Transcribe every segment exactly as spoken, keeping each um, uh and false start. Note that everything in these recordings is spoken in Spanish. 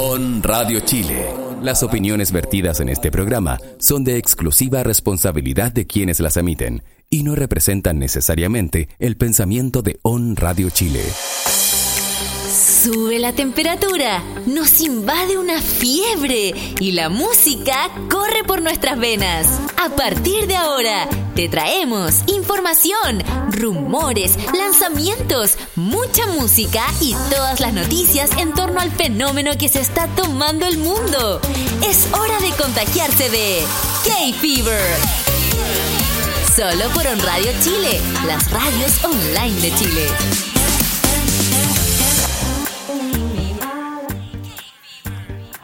On Radio Chile. Las opiniones vertidas en este programa son de exclusiva responsabilidad de quienes las emiten y no representan necesariamente el pensamiento de On Radio Chile. Sube la temperatura, nos invade una fiebre y la música corre por nuestras venas. A partir de ahora, te traemos información, rumores, lanzamientos, mucha música y todas las noticias en torno al fenómeno que se está tomando el mundo. Es hora de contagiarse de K-Fever. Solo por On Radio Chile, las radios online de Chile.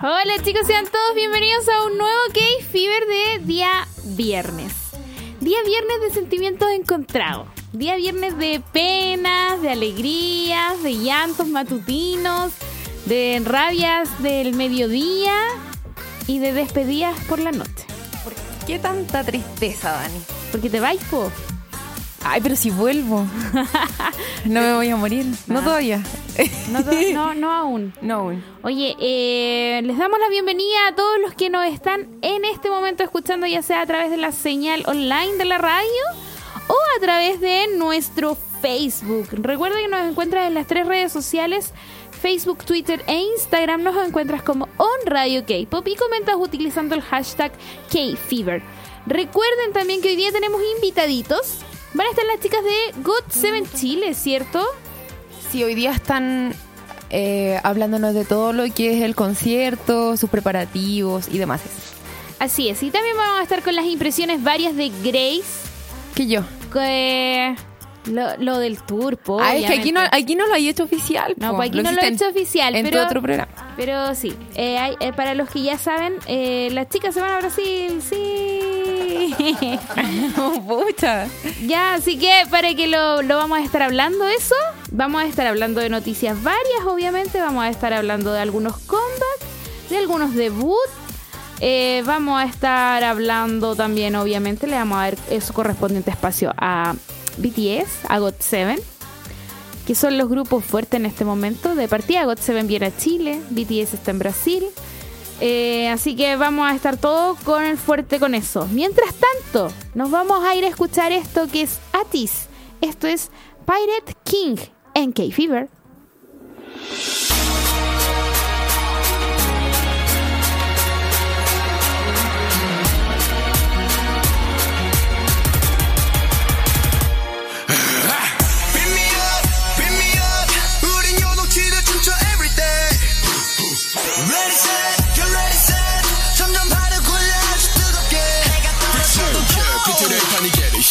Hola chicos, sean todos bienvenidos a un nuevo K-Fever de día viernes. Día viernes de sentimientos encontrados. Día viernes de penas, de alegrías, de llantos matutinos, de rabias del mediodía y de despedidas por la noche. ¿Por qué tanta tristeza, Dani? Porque te vais, po. Ay, pero si vuelvo. No me voy a morir. No, no todavía. No, to- no, no aún. No aún. Oye, eh, les damos la bienvenida a todos los que nos están en este momento escuchando, ya sea a través de la señal online de la radio o a través de nuestro Facebook. Recuerda que nos encuentras en las tres redes sociales, Facebook, Twitter e Instagram. Nos encuentras como On Radio K-Pop y comentas utilizando el hashtag K-Fever. Recuerden también que hoy día tenemos invitaditos. Van a estar las chicas de G O T siete Chile, ¿cierto? Sí, hoy día están eh, hablándonos de todo lo que es el concierto, sus preparativos y demás. Así es, y también vamos a estar con las impresiones varias de Grace. ¿Qué yo? Que, lo, lo del tour, po. Ah, es que aquí no, aquí no lo hay hecho oficial. No, po, pues aquí lo no lo he hecho oficial. En pero, todo otro programa. Pero sí, eh, hay, eh, para los que ya saben, eh, las chicas se van a Brasil, sí. Pucha. Ya, así que para que lo, lo vamos a estar hablando eso. Vamos a estar hablando de noticias varias, obviamente. Vamos a estar hablando de algunos comebacks, de algunos debuts. eh, Vamos a estar hablando también, obviamente, le vamos a dar su correspondiente espacio a B T S, a G O T siete, que son los grupos fuertes en este momento. De partida, G O T siete viene a Chile, B T S está en Brasil. Eh, así que vamos a estar todos con el fuerte con eso. Mientras tanto, nos vamos a ir a escuchar esto que es Atis. Esto es Pirate King en K-Fever.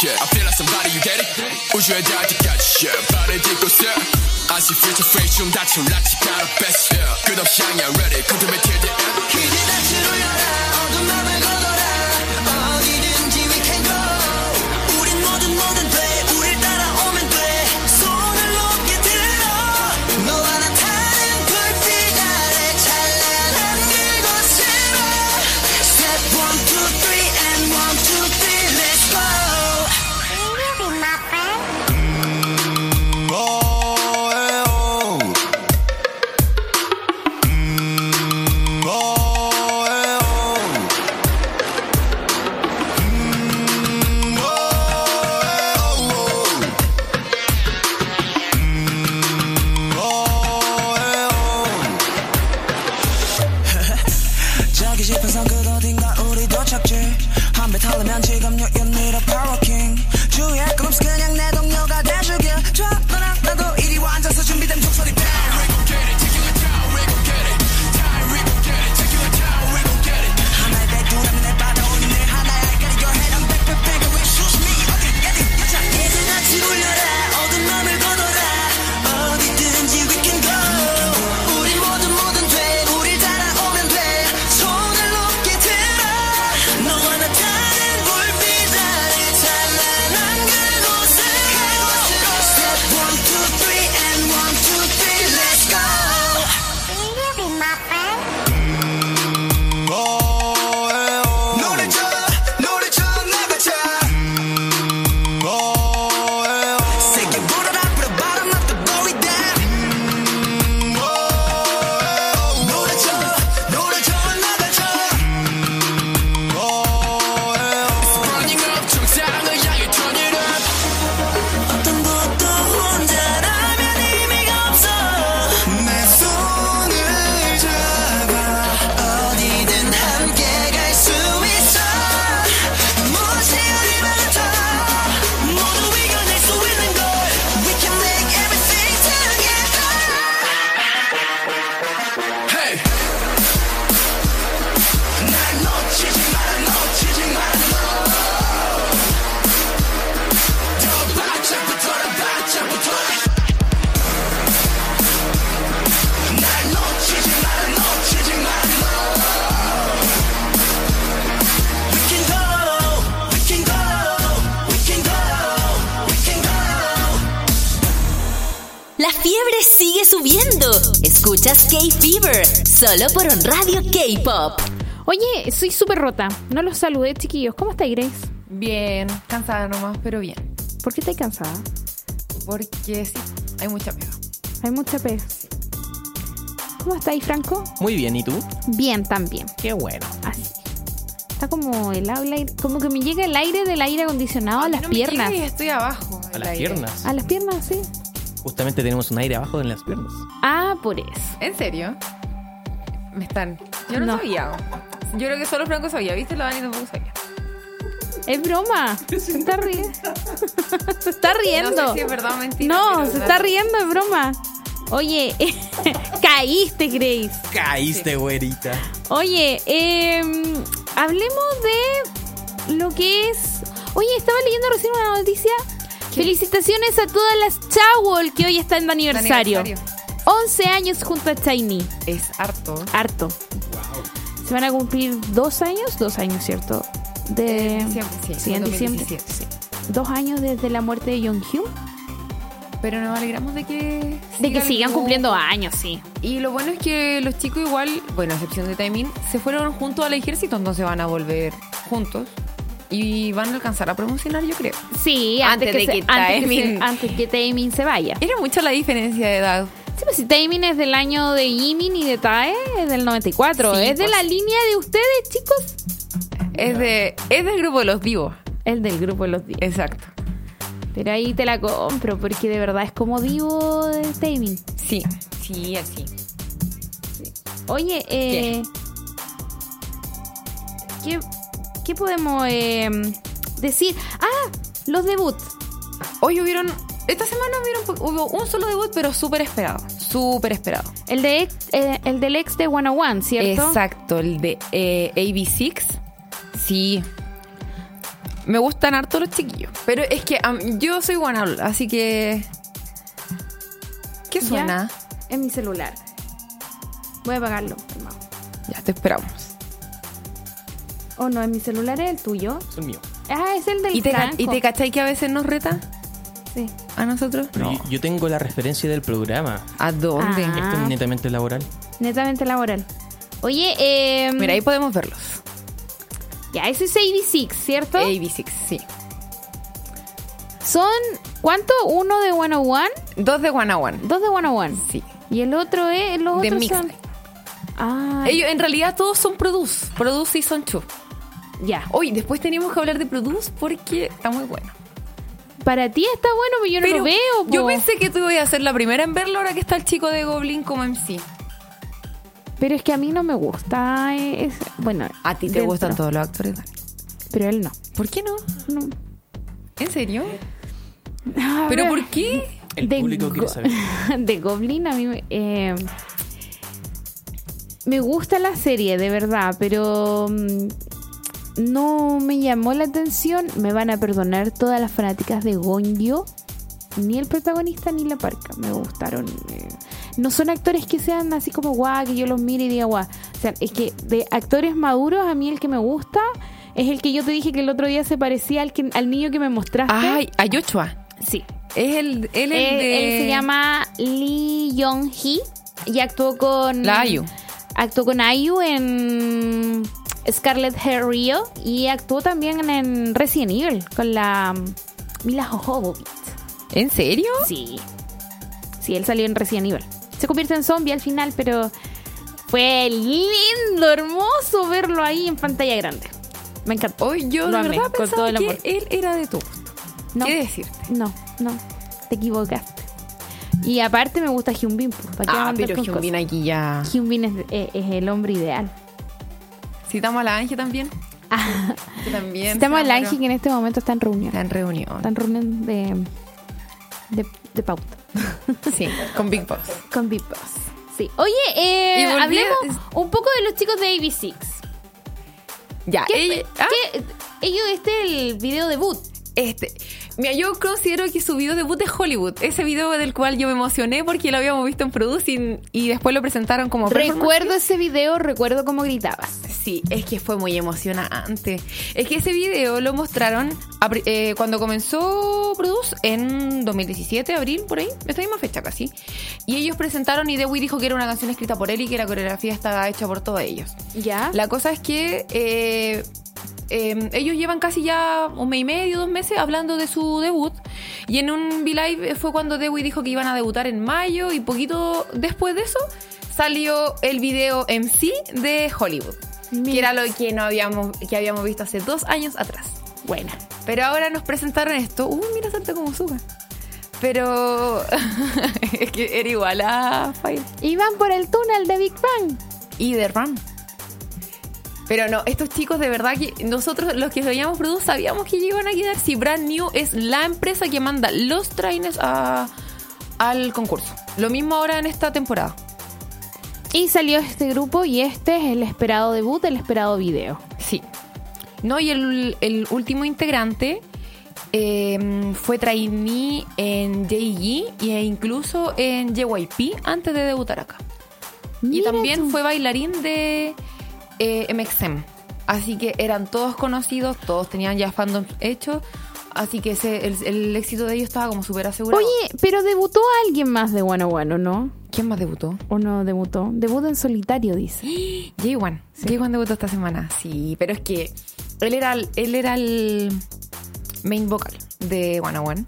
I feel like somebody, you get it? 우주의 다지까지 발을 딛고 step I see future face 좀 다치운 라치 바로 best 끝없이 향해 I'm ready continue till the end 이제 다시 울려라 어둠 맘을 걸어라 어디든지 we can go 우린 뭐든 뭐든 돼 우릴 따라오면 돼 손을 높게 들어 너와 나 타는 불빛 아래 찬란한 그곳으로 Step one, two, three and one, two, three let's go Escuchas K-Fever, solo por On Radio K-Pop. Oye, soy súper rota. No los saludé, chiquillos. ¿Cómo estáis, Grace? Bien, cansada nomás, pero bien. ¿Por qué estáis cansada? Porque sí, hay mucha pega. Hay mucha pega. ¿Cómo estáis, Franco? Muy bien, ¿y tú? Bien, también. Qué bueno. Así. Está como el aire, como que me llega el aire del aire acondicionado a, a las no piernas. Me llega y estoy abajo. A las aire. Piernas. A las piernas, sí. Justamente tenemos un aire abajo en las piernas. Ah, por eso. ¿En serio? Me están... Yo no, no. sabía. Yo creo que solo Franco sabía. ¿Viste? La Dani tampoco sabía. Es broma. Se está riendo. Se está riendo. No sé si es verdad o mentira. No, se está riendo, es broma. Oye, caíste, Grace. Caíste, sí. Güerita. Oye, eh, hablemos de lo que es... Oye, estaba leyendo recién una noticia... ¿Qué? Felicitaciones a todas las Chawol que hoy están de aniversario. De aniversario. once años junto a Shiny. Es harto. Harto. Wow. Se van a cumplir dos años, dos años, ¿cierto? De diciembre, sí, en diciembre. Sí. Dos años desde la muerte de Jungkook. Pero nos alegramos de que... De que sigan como... cumpliendo años, sí. Y lo bueno es que los chicos igual, bueno, a excepción de Taemin, se fueron juntos al ejército, entonces van a volver juntos. Y van a alcanzar a promocionar, yo creo. Sí, antes, antes, que, que, se, antes, que, se, antes que Taemin se vaya. Era mucha la diferencia de edad. Sí, pues si Taemin es del año de Jimin y de Tae, es del noventa y cuatro. Sí, es pues. De la línea de ustedes, chicos. Es de es del grupo de los divos. Es del grupo de los divos. Exacto. Pero ahí te la compro, porque de verdad es como divo de Taemin. Sí, sí, así. Sí. Oye, eh... ¿Qué...? ¿Qué? ¿Qué podemos eh, decir? ¡Ah! Los debuts. Hoy hubieron... Esta semana hubieron, hubo un solo debut, pero súper esperado. Súper esperado. El de ex, eh, el del ex de Wanna One, ¿cierto? Exacto. El de eh, A B seis. Sí. Me gustan harto los chiquillos. Pero es que um, yo soy Wanna, así que... ¿Qué suena? Ya, en mi celular. Voy a apagarlo, hermano. Ya, te esperamos. Oh, no, en mi celular es el tuyo. Es el mío. Ah, es el del ¿Y te Franco. Ca- ¿Y te cachai que a veces nos reta? Sí. ¿A nosotros? No. Yo, yo tengo la referencia del programa. ¿A dónde? Ah. Esto es netamente laboral. Netamente laboral. Oye, eh... Mira, ahí podemos verlos. Ya, ese es A B seis, ¿cierto? A B seis, sí. ¿Son cuánto? ¿Uno de Wanna One? Dos de Wanna One. Dos de Wanna One. Sí. ¿Y el otro es...? Los de otros son... Ah. Ellos, en realidad, todos son Produce. Produce y son Chu. Ya. Hoy, después tenemos que hablar de Produce porque está muy bueno. Para ti está bueno, pero yo no pero lo veo. Po. Yo pensé que tú ibas a ser la primera en verlo ahora que está el chico de Goblin como M C. Pero es que a mí no me gusta. Es, bueno, a ti te dentro. Gustan todos los actores, Dani. Pero él no. ¿Por qué no? no. ¿En serio? A ¿Pero ver, por qué? El de público go- quiere saber. De Goblin a mí me... Eh, Me gusta la serie, de verdad, pero um, no me llamó la atención. Me van a perdonar todas las fanáticas de Gonyo. Ni el protagonista ni la parca. Me gustaron. Eh. No son actores que sean así como guau, que yo los mire y diga guau. O sea, es que de actores maduros, a mí el que me gusta es el que yo te dije que el otro día se parecía al, que, al niño que me mostraste. Ay, a Joshua. Sí. Es el, él, el él, de... él se llama Lee Young-hee y actuó con... La I U. Actuó con I U en Scarlet Hair Rio y actuó también en Resident Evil con la Mila Jovovich. ¿En serio? Sí. Sí, él salió en Resident Evil. Se convierte en zombie al final, pero fue lindo, hermoso verlo ahí en pantalla grande. Me encantó. Oh, yo de verdad pensaba que él era de tu gusto. No, ¿qué decirte? No, no, te equivocaste. Y aparte me gusta Hyun Bin. Ah, pero Hyun Bin aquí ya... Hyun Bin es, es, es el hombre ideal. Citamos a la Angie también. Ah. Que también Citamos a la Angie que en este momento está en reunión. Está en reunión. Está en reunión de... De, de pauta. Sí, con Big Boss. Con Big Boss, sí. Oye, eh, hablemos a... un poco de los chicos de A B seis. Ya, ¿Qué, ella, ¿qué, ah? ellos, este es el video debut. Este... Mira, yo considero que su video debut es Hollywood. Ese video del cual yo me emocioné porque lo habíamos visto en Produce y, y después lo presentaron como... Recuerdo ese video, recuerdo cómo gritabas. Sí, es que fue muy emocionante. Es que ese video lo mostraron a, eh, cuando comenzó Produce en dos mil diecisiete, abril, por ahí. Esta misma fecha casi. Y ellos presentaron y Dewey dijo que era una canción escrita por él y que la coreografía estaba hecha por todos ellos. ¿Ya? La cosa es que... Eh, Eh, ellos llevan casi ya un mes y medio, dos meses hablando de su debut. Y en un V-Live fue cuando Dewey dijo que iban a debutar en mayo. Y poquito después de eso salió el video M C de Hollywood. Mira. Que era lo que, no habíamos, que habíamos visto hace dos años atrás. Bueno, pero ahora nos presentaron esto. Uy, mira, salta como suba. Pero es que era igual a Fire. Iban por el túnel de Big Bang y de Ram. Pero no, estos chicos de verdad que nosotros los que veíamos Produce sabíamos que iban a quedar. Si Brand New es la empresa que manda los trainers a, al concurso. Lo mismo ahora en esta temporada. Y salió este grupo y este es el esperado debut, el esperado video. Sí. No, y el, el último integrante eh, fue trainee en J G e incluso en J Y P antes de debutar acá. Mira, y también tú. Fue bailarín de... Eh, M X M. Así que eran todos conocidos, todos tenían ya fandoms hechos, así que ese, el, el éxito de ellos estaba como súper asegurado. Oye, pero debutó alguien más de Wanna One, ¿o no? ¿Quién más debutó? ¿O no debutó? Debutó en solitario, dice. J uno. Sí. J uno debutó esta semana, sí, pero es que él era, él era el main vocal de Wanna One.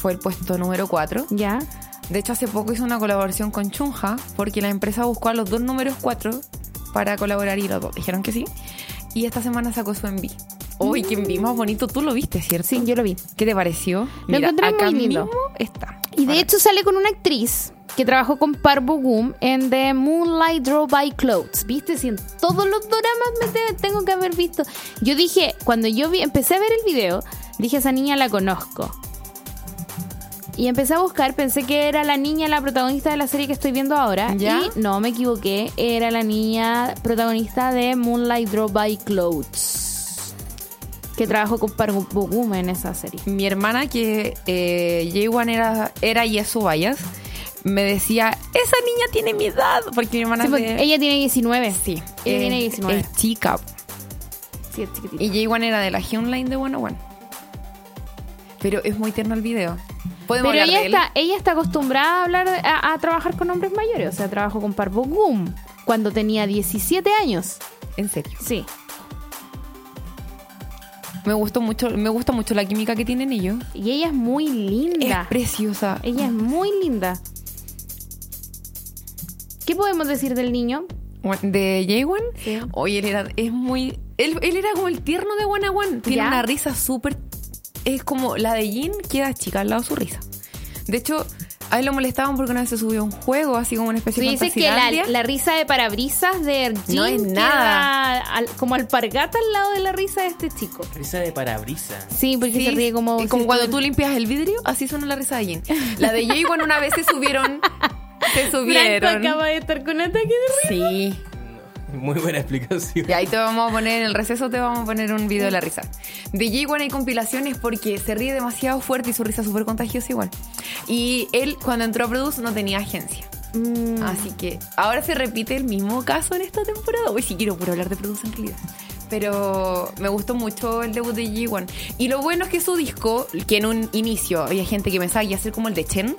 Fue el puesto número cuatro. Ya. De hecho, hace poco hizo una colaboración con Chunha porque la empresa buscó a los dos números cuatro para colaborar y los dos dijeron que sí. Y esta semana sacó su M V. Uy, qué M V más bonito. Tú lo viste, ¿cierto? Sí, yo lo vi. ¿Qué te pareció? Lo Mira, encontré acá muy lindo. Mismo está. Y de hecho sale con una actriz que trabajó con Park Bo-gum en The Moonlight Draw by Clothes. ¿Viste? Si en todos los dramas me tengo que haber visto. Yo dije, cuando yo vi, empecé a ver el video, dije, esa niña la conozco. Y empecé a buscar, pensé que era la niña la protagonista de la serie que estoy viendo ahora. ¿Ya? Y no, me equivoqué, era la niña protagonista de Moonlight Draw by Clothes, que trabajó con Park Bo-gum en esa serie. Mi hermana, que eh, J uno era, era Yesu Bayas, me decía, esa niña tiene mi edad, porque mi hermana... Sí, porque me... Ella tiene diecinueve. Sí, ella eh, tiene diecinueve. Es chica. Sí, es chiquitita. Y J uno era de la Hyunline de Wanna One. Pero es muy tierno el video. Pero ella está, ella está acostumbrada a hablar a, a trabajar con hombres mayores. O sea, trabajó con Park Bo-gum cuando tenía diecisiete años. ¿En serio? Sí. Me gustó mucho, me gusta mucho la química que tienen ellos. Y ella es muy linda. Es preciosa. Ella es muy linda. ¿Qué podemos decir del niño? ¿De Jaewon? Sí. Oye, él era, es muy, él, él era como el tierno de Wanna One. Tiene ¿Ya? una risa súper... Es como la de Jin queda chica al lado de su risa. De hecho, a él lo molestaban porque una vez se subió a un juego, así como una especie de sí, dice que la, la risa de parabrisas de Jin no es nada. Al, como alpargata al lado de la risa de este chico. Risa de parabrisas. Sí, porque sí, se ríe como... Y como cuando tú limpias el vidrio, así suena la risa de Jin. La de Jay, bueno, una vez se subieron... se subieron... Blanco acaba de estar con ataque de risa. Sí. Muy buena explicación. Y ahí te vamos a poner, en el receso te vamos a poner un video de la risa. De J uno hay compilaciones porque se ríe demasiado fuerte y su risa es súper contagiosa igual. Y él, cuando entró a Produce, no tenía agencia. Mm. Así que ahora se repite el mismo caso en esta temporada. Uy, sí quiero puro hablar de Produce en realidad. Pero me gustó mucho el debut de J uno. Y lo bueno es que su disco, que en un inicio había gente que pensaba que iba a ser como el de Chen,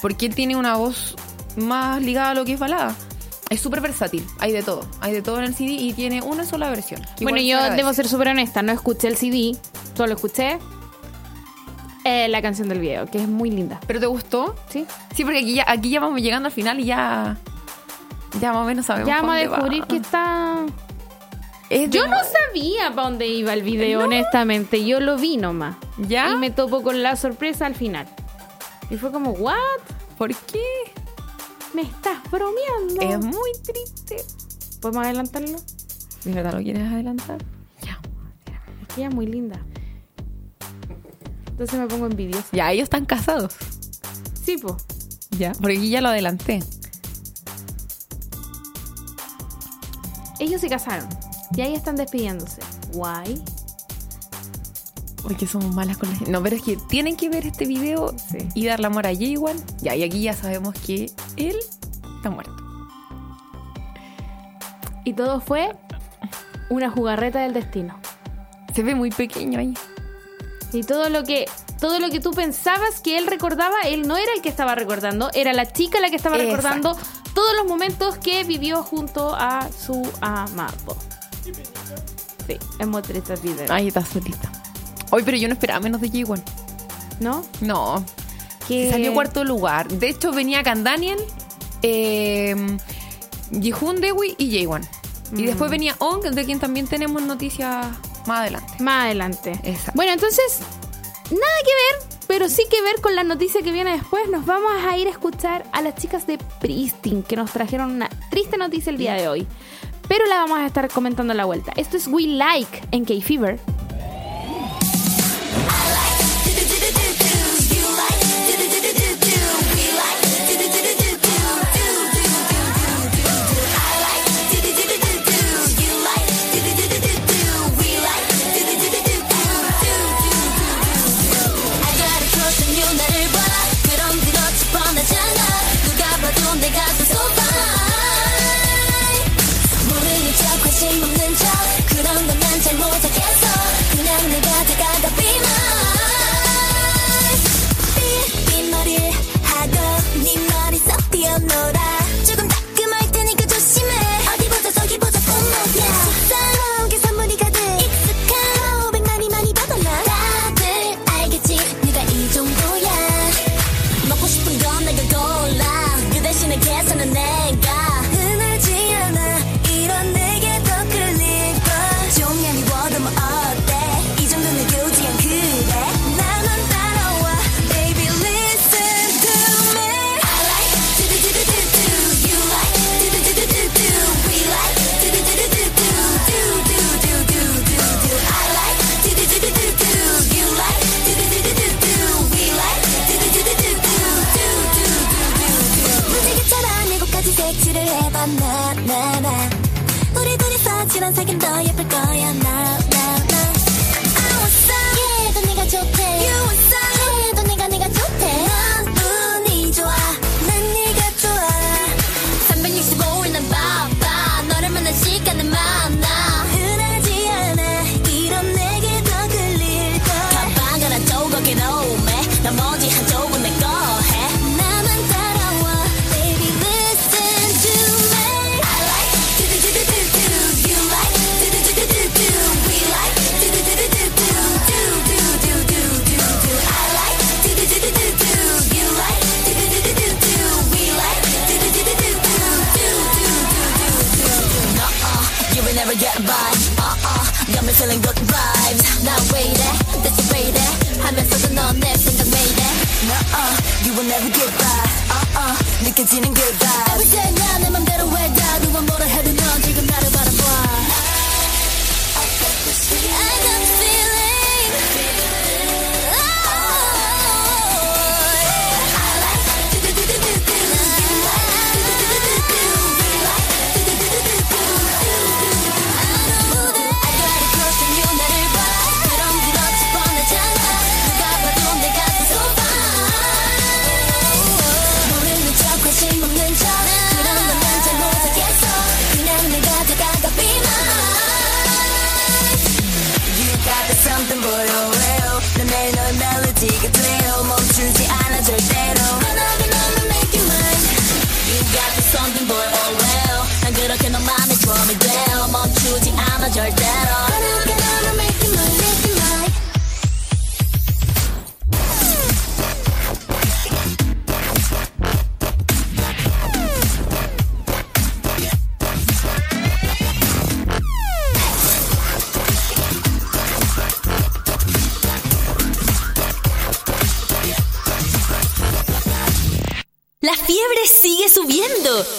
porque él tiene una voz más ligada a lo que es balada. Es súper versátil, hay de todo, hay de todo en el C D y tiene una sola versión. Bueno, yo debo ser súper honesta, no escuché el C D, solo escuché eh, la canción del video, que es muy linda. ¿Pero te gustó? Sí. Sí, porque aquí ya, aquí ya vamos llegando al final y ya, ya más o menos sabemos. Ya vamos a descubrir que está... Es yo no sabía para dónde iba el video, no. Honestamente, yo lo vi nomás. ¿Ya? Y me topo con la sorpresa al final. Y fue como, ¿what? ¿Por qué? Me estás bromeando. Es muy triste. ¿Podemos adelantarlo? ¿De verdad lo quieres adelantar? Ya. Es que ella es muy linda. Entonces me pongo envidiosa. Ya, ellos están casados. Sí, po. Ya, porque aquí ya lo adelanté. Ellos se casaron. Y ahí están despidiéndose. Guay. Porque somos malas con las... No, pero es que tienen que ver este video, sí, y darle amor a J uno. Ya, y aquí ya sabemos que él está muerto. Y todo fue una jugarreta del destino. Se ve muy pequeño ahí. Y todo lo que... Todo lo que tú pensabas que él recordaba, él no era el que estaba recordando, era la chica la que estaba, exacto, recordando todos los momentos que vivió junto a su amado. Sí, es muy triste el video. Ahí está solita. Hoy, pero yo no esperaba menos de J uno. ¿No? No. Que salió cuarto lugar. De hecho, venía Kandaniel, eh, Jihun, Dewi y J uno. Mm. Y después venía Ong, de quien también tenemos noticias más adelante. Más adelante. Exacto. Bueno, entonces... Nada que ver, pero sí que ver con la noticia que viene después. Nos vamos a ir a escuchar a las chicas de Pristin, que nos trajeron una triste noticia el día de hoy, pero la vamos a estar comentando a la vuelta. Esto es We Like en K-Fever.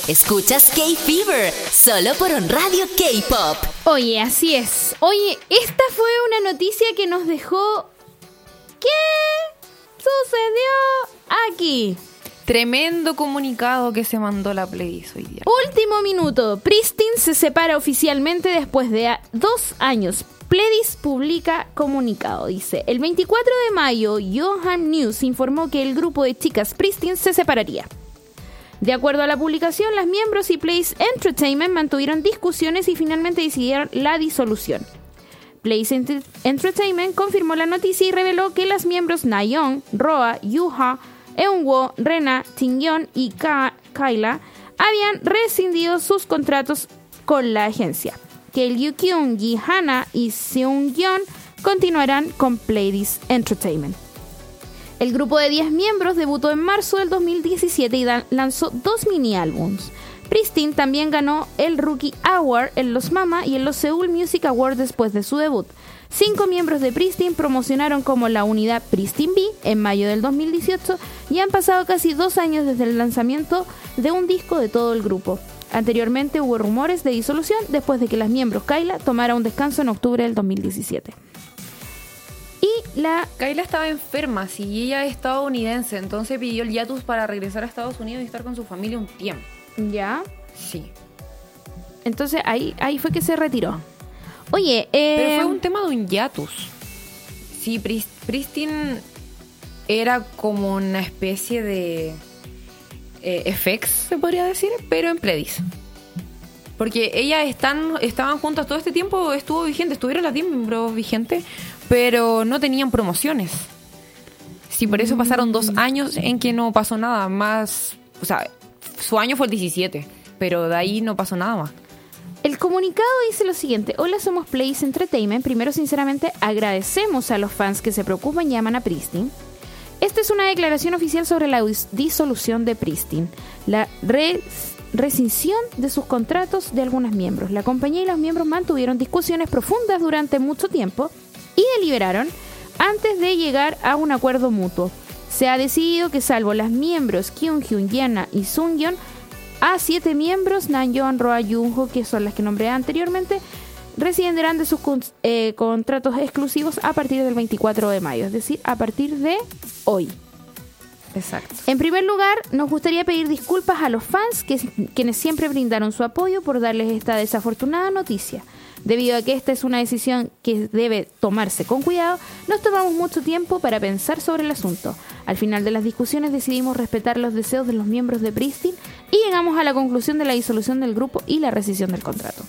Escuchas K-Fever, solo por On Radio K-Pop. Oye, así es. Oye, esta fue una noticia que nos dejó... ¿Qué sucedió aquí? Tremendo comunicado que se mandó la Pledis hoy día. Último minuto. Pristin se separa oficialmente después de dos años. Pledis publica comunicado, dice: el veinticuatro de mayo, ONEUS informó que el grupo de chicas Pristin se separaría. De acuerdo a la publicación, las miembros y Place Entertainment mantuvieron discusiones y finalmente decidieron la disolución. Place Ent- Entertainment confirmó la noticia y reveló que las miembros Nayeon, Roa, Yuha, Eunwo, Rena, Taecyeon y Ka- Kyla habían rescindido sus contratos con la agencia, que Liu Kyung, Hana y Seungyeon continuarán con Pledis Entertainment. El grupo de diez miembros debutó en marzo del dos mil diecisiete y dan- lanzó dos mini álbums. Pristin también ganó el Rookie Award en los MAMA y en los Seoul Music Awards después de su debut. Cinco miembros de Pristin promocionaron como la unidad Pristin V en mayo del dos mil dieciocho y han pasado casi dos años desde el lanzamiento de un disco de todo el grupo. Anteriormente hubo rumores de disolución después de que las miembros Kyla tomara un descanso en octubre del dos mil diecisiete. La Kyla estaba enferma, sí, y ella es estadounidense, entonces pidió el hiatus para regresar a Estados Unidos y estar con su familia un tiempo. ¿Ya? Sí. Entonces ahí, ahí fue que se retiró. Oye, eh... pero fue un tema de un hiatus. Sí, Pris- Pristin era como una especie de eh, F X, se podría decir, pero en Pledis. Porque ellas están, estaban juntas todo este tiempo, estuvo vigente, estuvieron las diez miembros vigentes, pero no tenían promociones. Sí, por eso pasaron dos años en que no pasó nada más. O sea, su año fue el diecisiete, pero de ahí no pasó nada más. El comunicado dice lo siguiente: hola, somos Pledis Entertainment. Primero, sinceramente, agradecemos a los fans que se preocupan y aman a Pristin. Esta es una declaración oficial sobre la disolución de Pristin, la res... rescisión de sus contratos de algunos miembros. La compañía y los miembros mantuvieron discusiones profundas durante mucho tiempo y deliberaron antes de llegar a un acuerdo mutuo. Se ha decidido que, salvo las miembros Kyunghyun, Yana y Seungyeon, a siete miembros, Nanyeon, Roa, Jungho, que son las que nombré anteriormente, rescindirán de sus con- eh, contratos exclusivos a partir del veinticuatro de mayo, es decir, a partir de hoy. Exacto. En primer lugar, nos gustaría pedir disculpas a los fans que, quienes siempre brindaron su apoyo por darles esta desafortunada noticia. Debido a que esta es una decisión que debe tomarse con cuidado, nos tomamos mucho tiempo para pensar sobre el asunto. Al final de las discusiones decidimos respetar los deseos de los miembros de Pristin y llegamos a la conclusión de la disolución del grupo y la rescisión del contrato.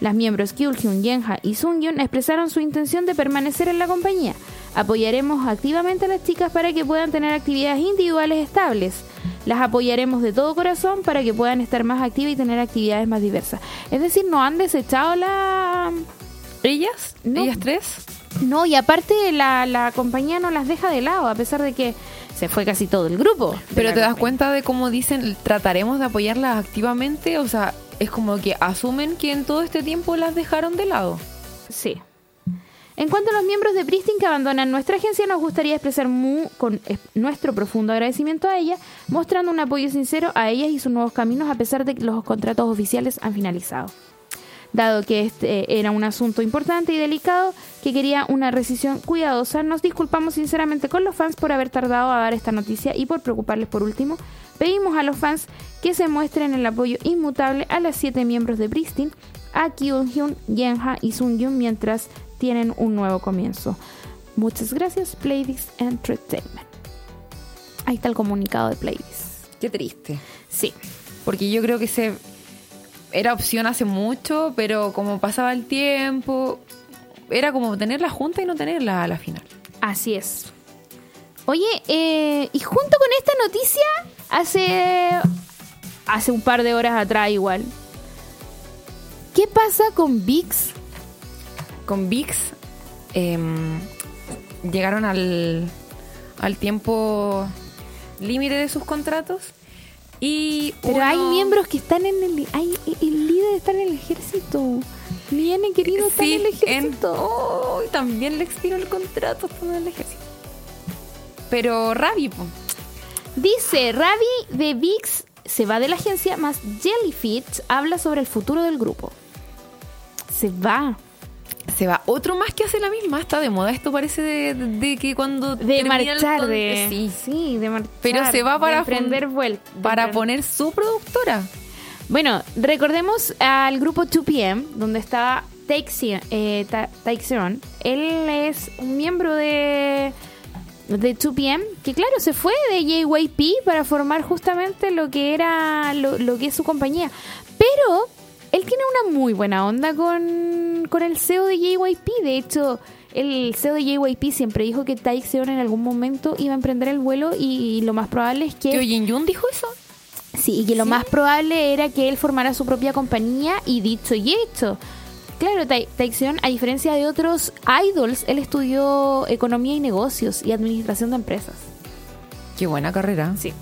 Las miembros Kyulhyun, Yenha y Seungyeon expresaron su intención de permanecer en la compañía. Apoyaremos activamente a las chicas para que puedan tener actividades individuales estables. Las apoyaremos de todo corazón para que puedan estar más activas y tener actividades más diversas. Es decir, no han desechado la... ¿Ellas? No. ¿Ellas tres? No, y aparte la, la compañía no las deja de lado, a pesar de que se fue casi todo el grupo. Pero te das cuenta de cómo dicen, trataremos de apoyarlas activamente, o sea, es como que asumen que en todo este tiempo las dejaron de lado. Sí. En cuanto a los miembros de Pristin que abandonan nuestra agencia, nos gustaría expresar mu- con es- nuestro profundo agradecimiento a ellas, mostrando un apoyo sincero a ellas y sus nuevos caminos a pesar de que los contratos oficiales han finalizado. Dado que este era un asunto importante y delicado que quería una rescisión cuidadosa, nos disculpamos sinceramente con los fans por haber tardado a dar esta noticia y por preocuparles. Por último, pedimos a los fans que se muestren el apoyo inmutable a las siete miembros de Pristin, a Kyunghyun, Yenha y Seungyeon mientras tienen un nuevo comienzo. Muchas gracias, Pledis Entertainment. Ahí está el comunicado de Pledis. Qué triste. Sí. Porque yo creo que se era opción hace mucho, pero como pasaba el tiempo, era como tenerla junta y no tenerla a la final. Así es. Oye, eh, y junto con esta noticia, hace, hace un par de horas atrás igual, ¿qué pasa con VIXX? Con VIXX eh, llegaron al, al tiempo límite de sus contratos y pero uno... hay miembros que están en el hay, el líder está en el ejército. Viene querido, está sí, en el ejército. En... Oh, también le expiró el contrato, está en el ejército. Pero Ravi po. dice Ravi de VIXX se va de la agencia, más Jellyfish habla sobre el futuro del grupo. Se va. Se va. Otro más que hace la misma. Está de moda esto, parece, de, de, de que cuando de marchar el... de... Sí. sí, de marchar. Pero se va para, fund... vuelt- para poner su productora. Bueno, recordemos al grupo two P M, donde estaba Taecyeon. Eh, Ta- Taecyeon. Él es un miembro de, de two P M, que claro, se fue de J Y P para formar justamente lo que era lo, lo que es su compañía. Pero él tiene una muy buena onda con, con el C E O de J Y P. De hecho, el C E O de J Y P siempre dijo que Taecyeon en algún momento iba a emprender el vuelo y, y lo más probable es que... ¿Que Jin-Yun dijo eso? Sí, y que lo ¿Sí? más probable era que él formara su propia compañía, y dicho y hecho. Claro, Ta- Taecyeon, a diferencia de otros idols, él estudió Economía y Negocios y Administración de Empresas. Qué buena carrera. Sí.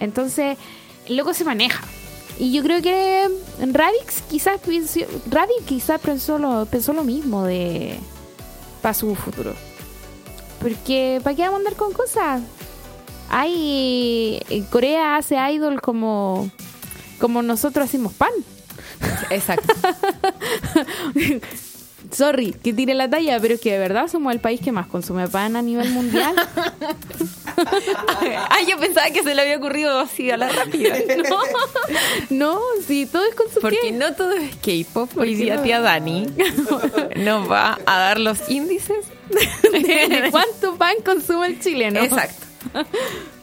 Entonces, el loco se maneja. Y yo creo que Ravi quizás, Ravi quizás pensó lo, pensó lo mismo de... para su futuro. Porque ¿para qué vamos a andar con cosas? Hay... Corea hace idol como como nosotros hacemos pan. Exacto. Sorry, que tire la talla, pero es que de verdad somos el país que más consume pan a nivel mundial. Ay, yo pensaba que se le había ocurrido así a la rápida. No, no, sí, todo es con su Porque qué. No todo es K-pop. Hoy día no? Tía Dani nos va a dar los índices de, de cuánto pan consume el chileno. Exacto.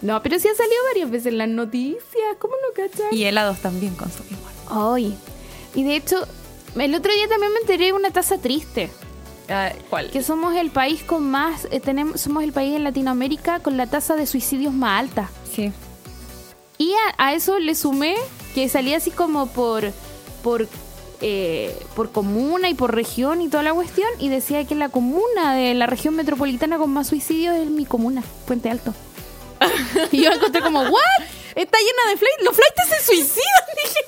No, pero sí ha salido varias veces en las noticias. ¿Cómo lo cachan? Y helados también consumimos. Ay, y de hecho... El otro día también me enteré de una tasa triste. ¿Cuál? Que somos el país con más, eh, tenemos, somos el país en Latinoamérica con la tasa de suicidios más alta. Sí. Y a, a eso le sumé que salía así como por por eh, por comuna y por región y toda la cuestión, y decía que la comuna de la región metropolitana con más suicidios es mi comuna, Puente Alto. Y yo encontré como, ¿what? Está llena de flights. Los flights se suicidan, dije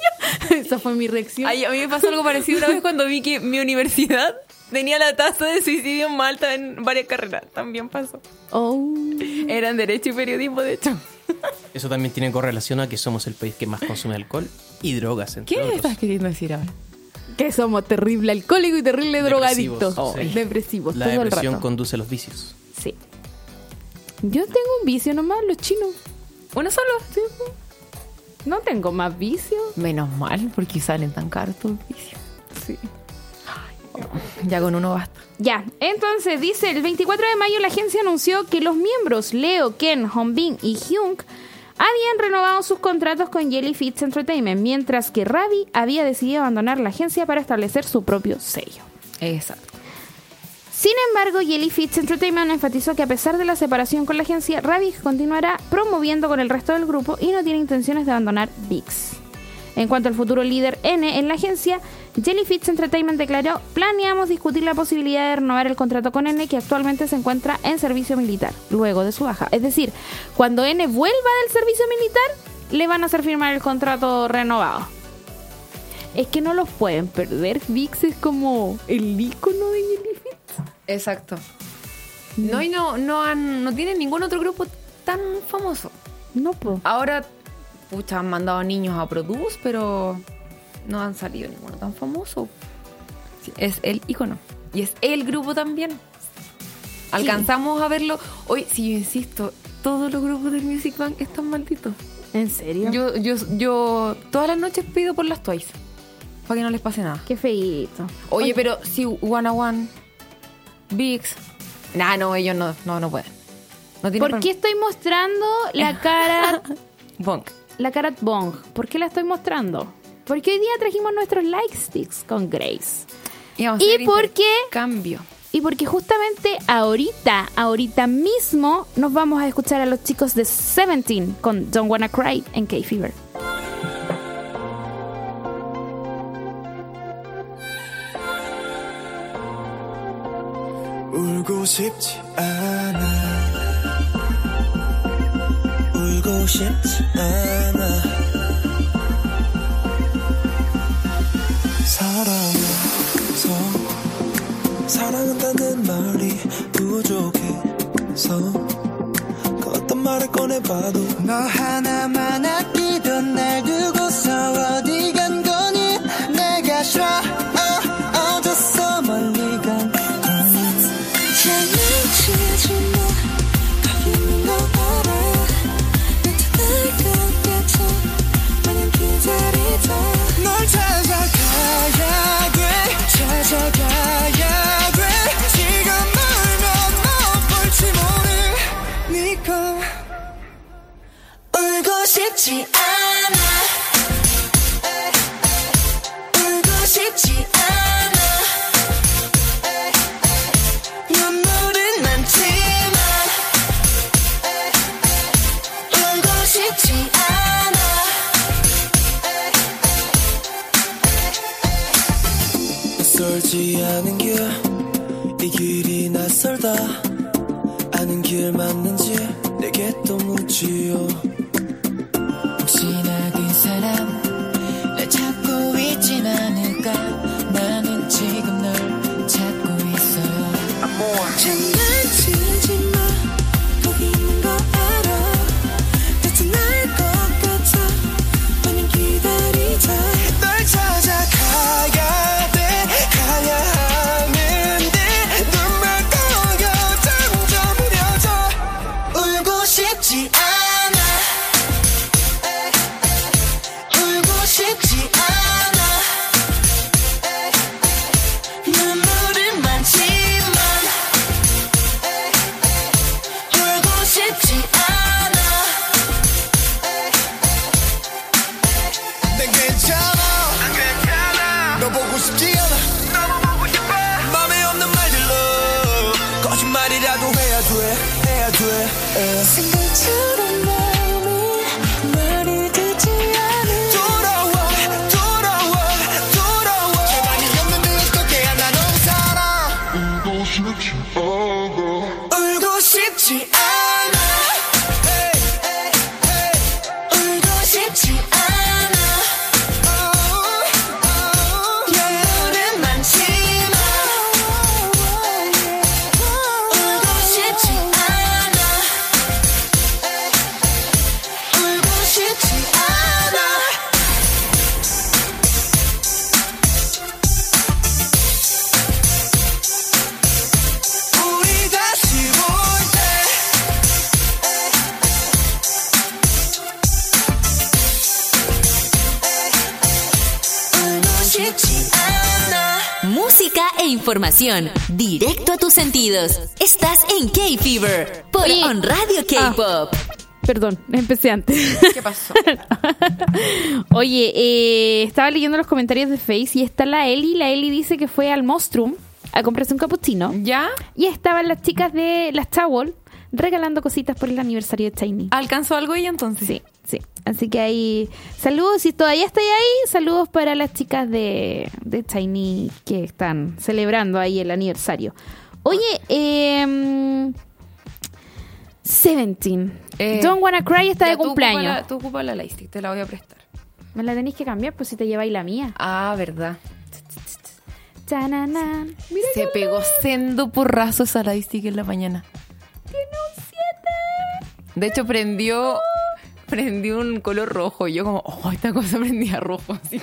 yo. Esa fue mi reacción. Ay, a mí me pasó algo parecido una vez cuando vi que mi universidad tenía la tasa de suicidio más alta en varias carreras. También pasó. Oh. Eran Derecho y Periodismo, de hecho. Eso también tiene correlación a que somos el país que más consume alcohol y drogas, entre ¿Qué otros. Estás queriendo decir ahora? Que somos terrible alcohólico y terrible drogadictos. Oh, sí. Depresivos. La todo depresión el rato. Conduce a los vicios. Sí. Yo tengo un vicio nomás, los chinos. ¿Uno solo? Sí. No tengo más vicios. Menos mal, porque salen tan caros tus vicios. Sí. Ay, no. Ya con uno basta. Ya. Entonces, dice, el veinticuatro de mayo la agencia anunció que los miembros Leo, Ken, Hyun Bin y Jungkook habían renovado sus contratos con Jellyfish Entertainment, mientras que Ravi había decidido abandonar la agencia para establecer su propio sello. Exacto. Sin embargo, Jellyfish Entertainment enfatizó que a pesar de la separación con la agencia, Ravi continuará promoviendo con el resto del grupo y no tiene intenciones de abandonar VIXX. En cuanto al futuro líder N en la agencia, Jellyfish Entertainment declaró: planeamos discutir la posibilidad de renovar el contrato con N, que actualmente se encuentra en servicio militar, luego de su baja. Es decir, cuando N vuelva del servicio militar, le van a hacer firmar el contrato renovado. Es que no los pueden perder. VIXX es como el ícono de Jellyfish. Exacto. No, y no, no han, no tienen ningún otro grupo tan famoso. No, po. Ahora, pucha, han mandado niños a Produce, pero no han salido ninguno tan famoso. Sí, es el ícono. Y es el grupo también. Sí. Alcanzamos a verlo. Hoy, sí, yo insisto, todos los grupos del Music Bank están malditos. ¿En serio? Yo, yo, yo todas las noches pido por las Twice, para que no les pase nada. Qué feíto. Oye, Oye. pero si Wanna One, VIXX, nah, no, ellos no, no, no pueden. No tienen. ¿Por qué estoy mostrando la cara Bong? La cara Bong. ¿Por qué la estoy mostrando? Porque hoy día trajimos nuestros like sticks con Grace. Y, y porque cambio. Y porque justamente ahorita, ahorita mismo nos vamos a escuchar a los chicos de Seventeen con Don't Wanna Cry en K-Fever. 울고 싶지 않아 울고 싶지 않아 사랑해서 사랑한다는 말이 부족해서 그 어떤 말을 꺼내봐도 너 하나만 아끼던 날 두고서 어디 간 거니 내가 샤 That it's all 낯설지 않은 길, 이 길이 낯설다. 아는 길 맞는지 내게 또 묻지요. 혹시나 그 사람 날 찾고 있진 않을까. 나는 지금 널 찾고 있어요. 장난치지 마, 거기 있는 거 알아. 나타날 것 같아. 너는 기다리자. 널 찾아가야. Información directo a tus sentidos. Estás en K-Fever por Oye. On Radio K-Pop. Ah, perdón, empecé antes. ¿Qué pasó? Oye, eh, estaba leyendo los comentarios de Face y está la Eli. La Eli dice que fue al Mostrum a comprarse un cappuccino. ¿Ya? Y estaban las chicas de las Towel regalando cositas por el aniversario de Tiny. ¿Alcanzó algo ella entonces? Sí, sí. Así que ahí, saludos, si todavía estáis ahí, saludos para las chicas de, de Tiny que están celebrando ahí el aniversario. Oye, eh, Seventeen, eh, Don't Wanna Cry está de cumpleaños. Tú ocupas la lightstick, te la voy a prestar. Me la tenéis que cambiar, pues si te lleváis la mía. Ah, verdad. Se pegó sendo porrazo esa lightstick en la mañana. Tiene un siete. De hecho, prendió... prendí un color rojo y yo como, oh, esta cosa prendía rojo. Así.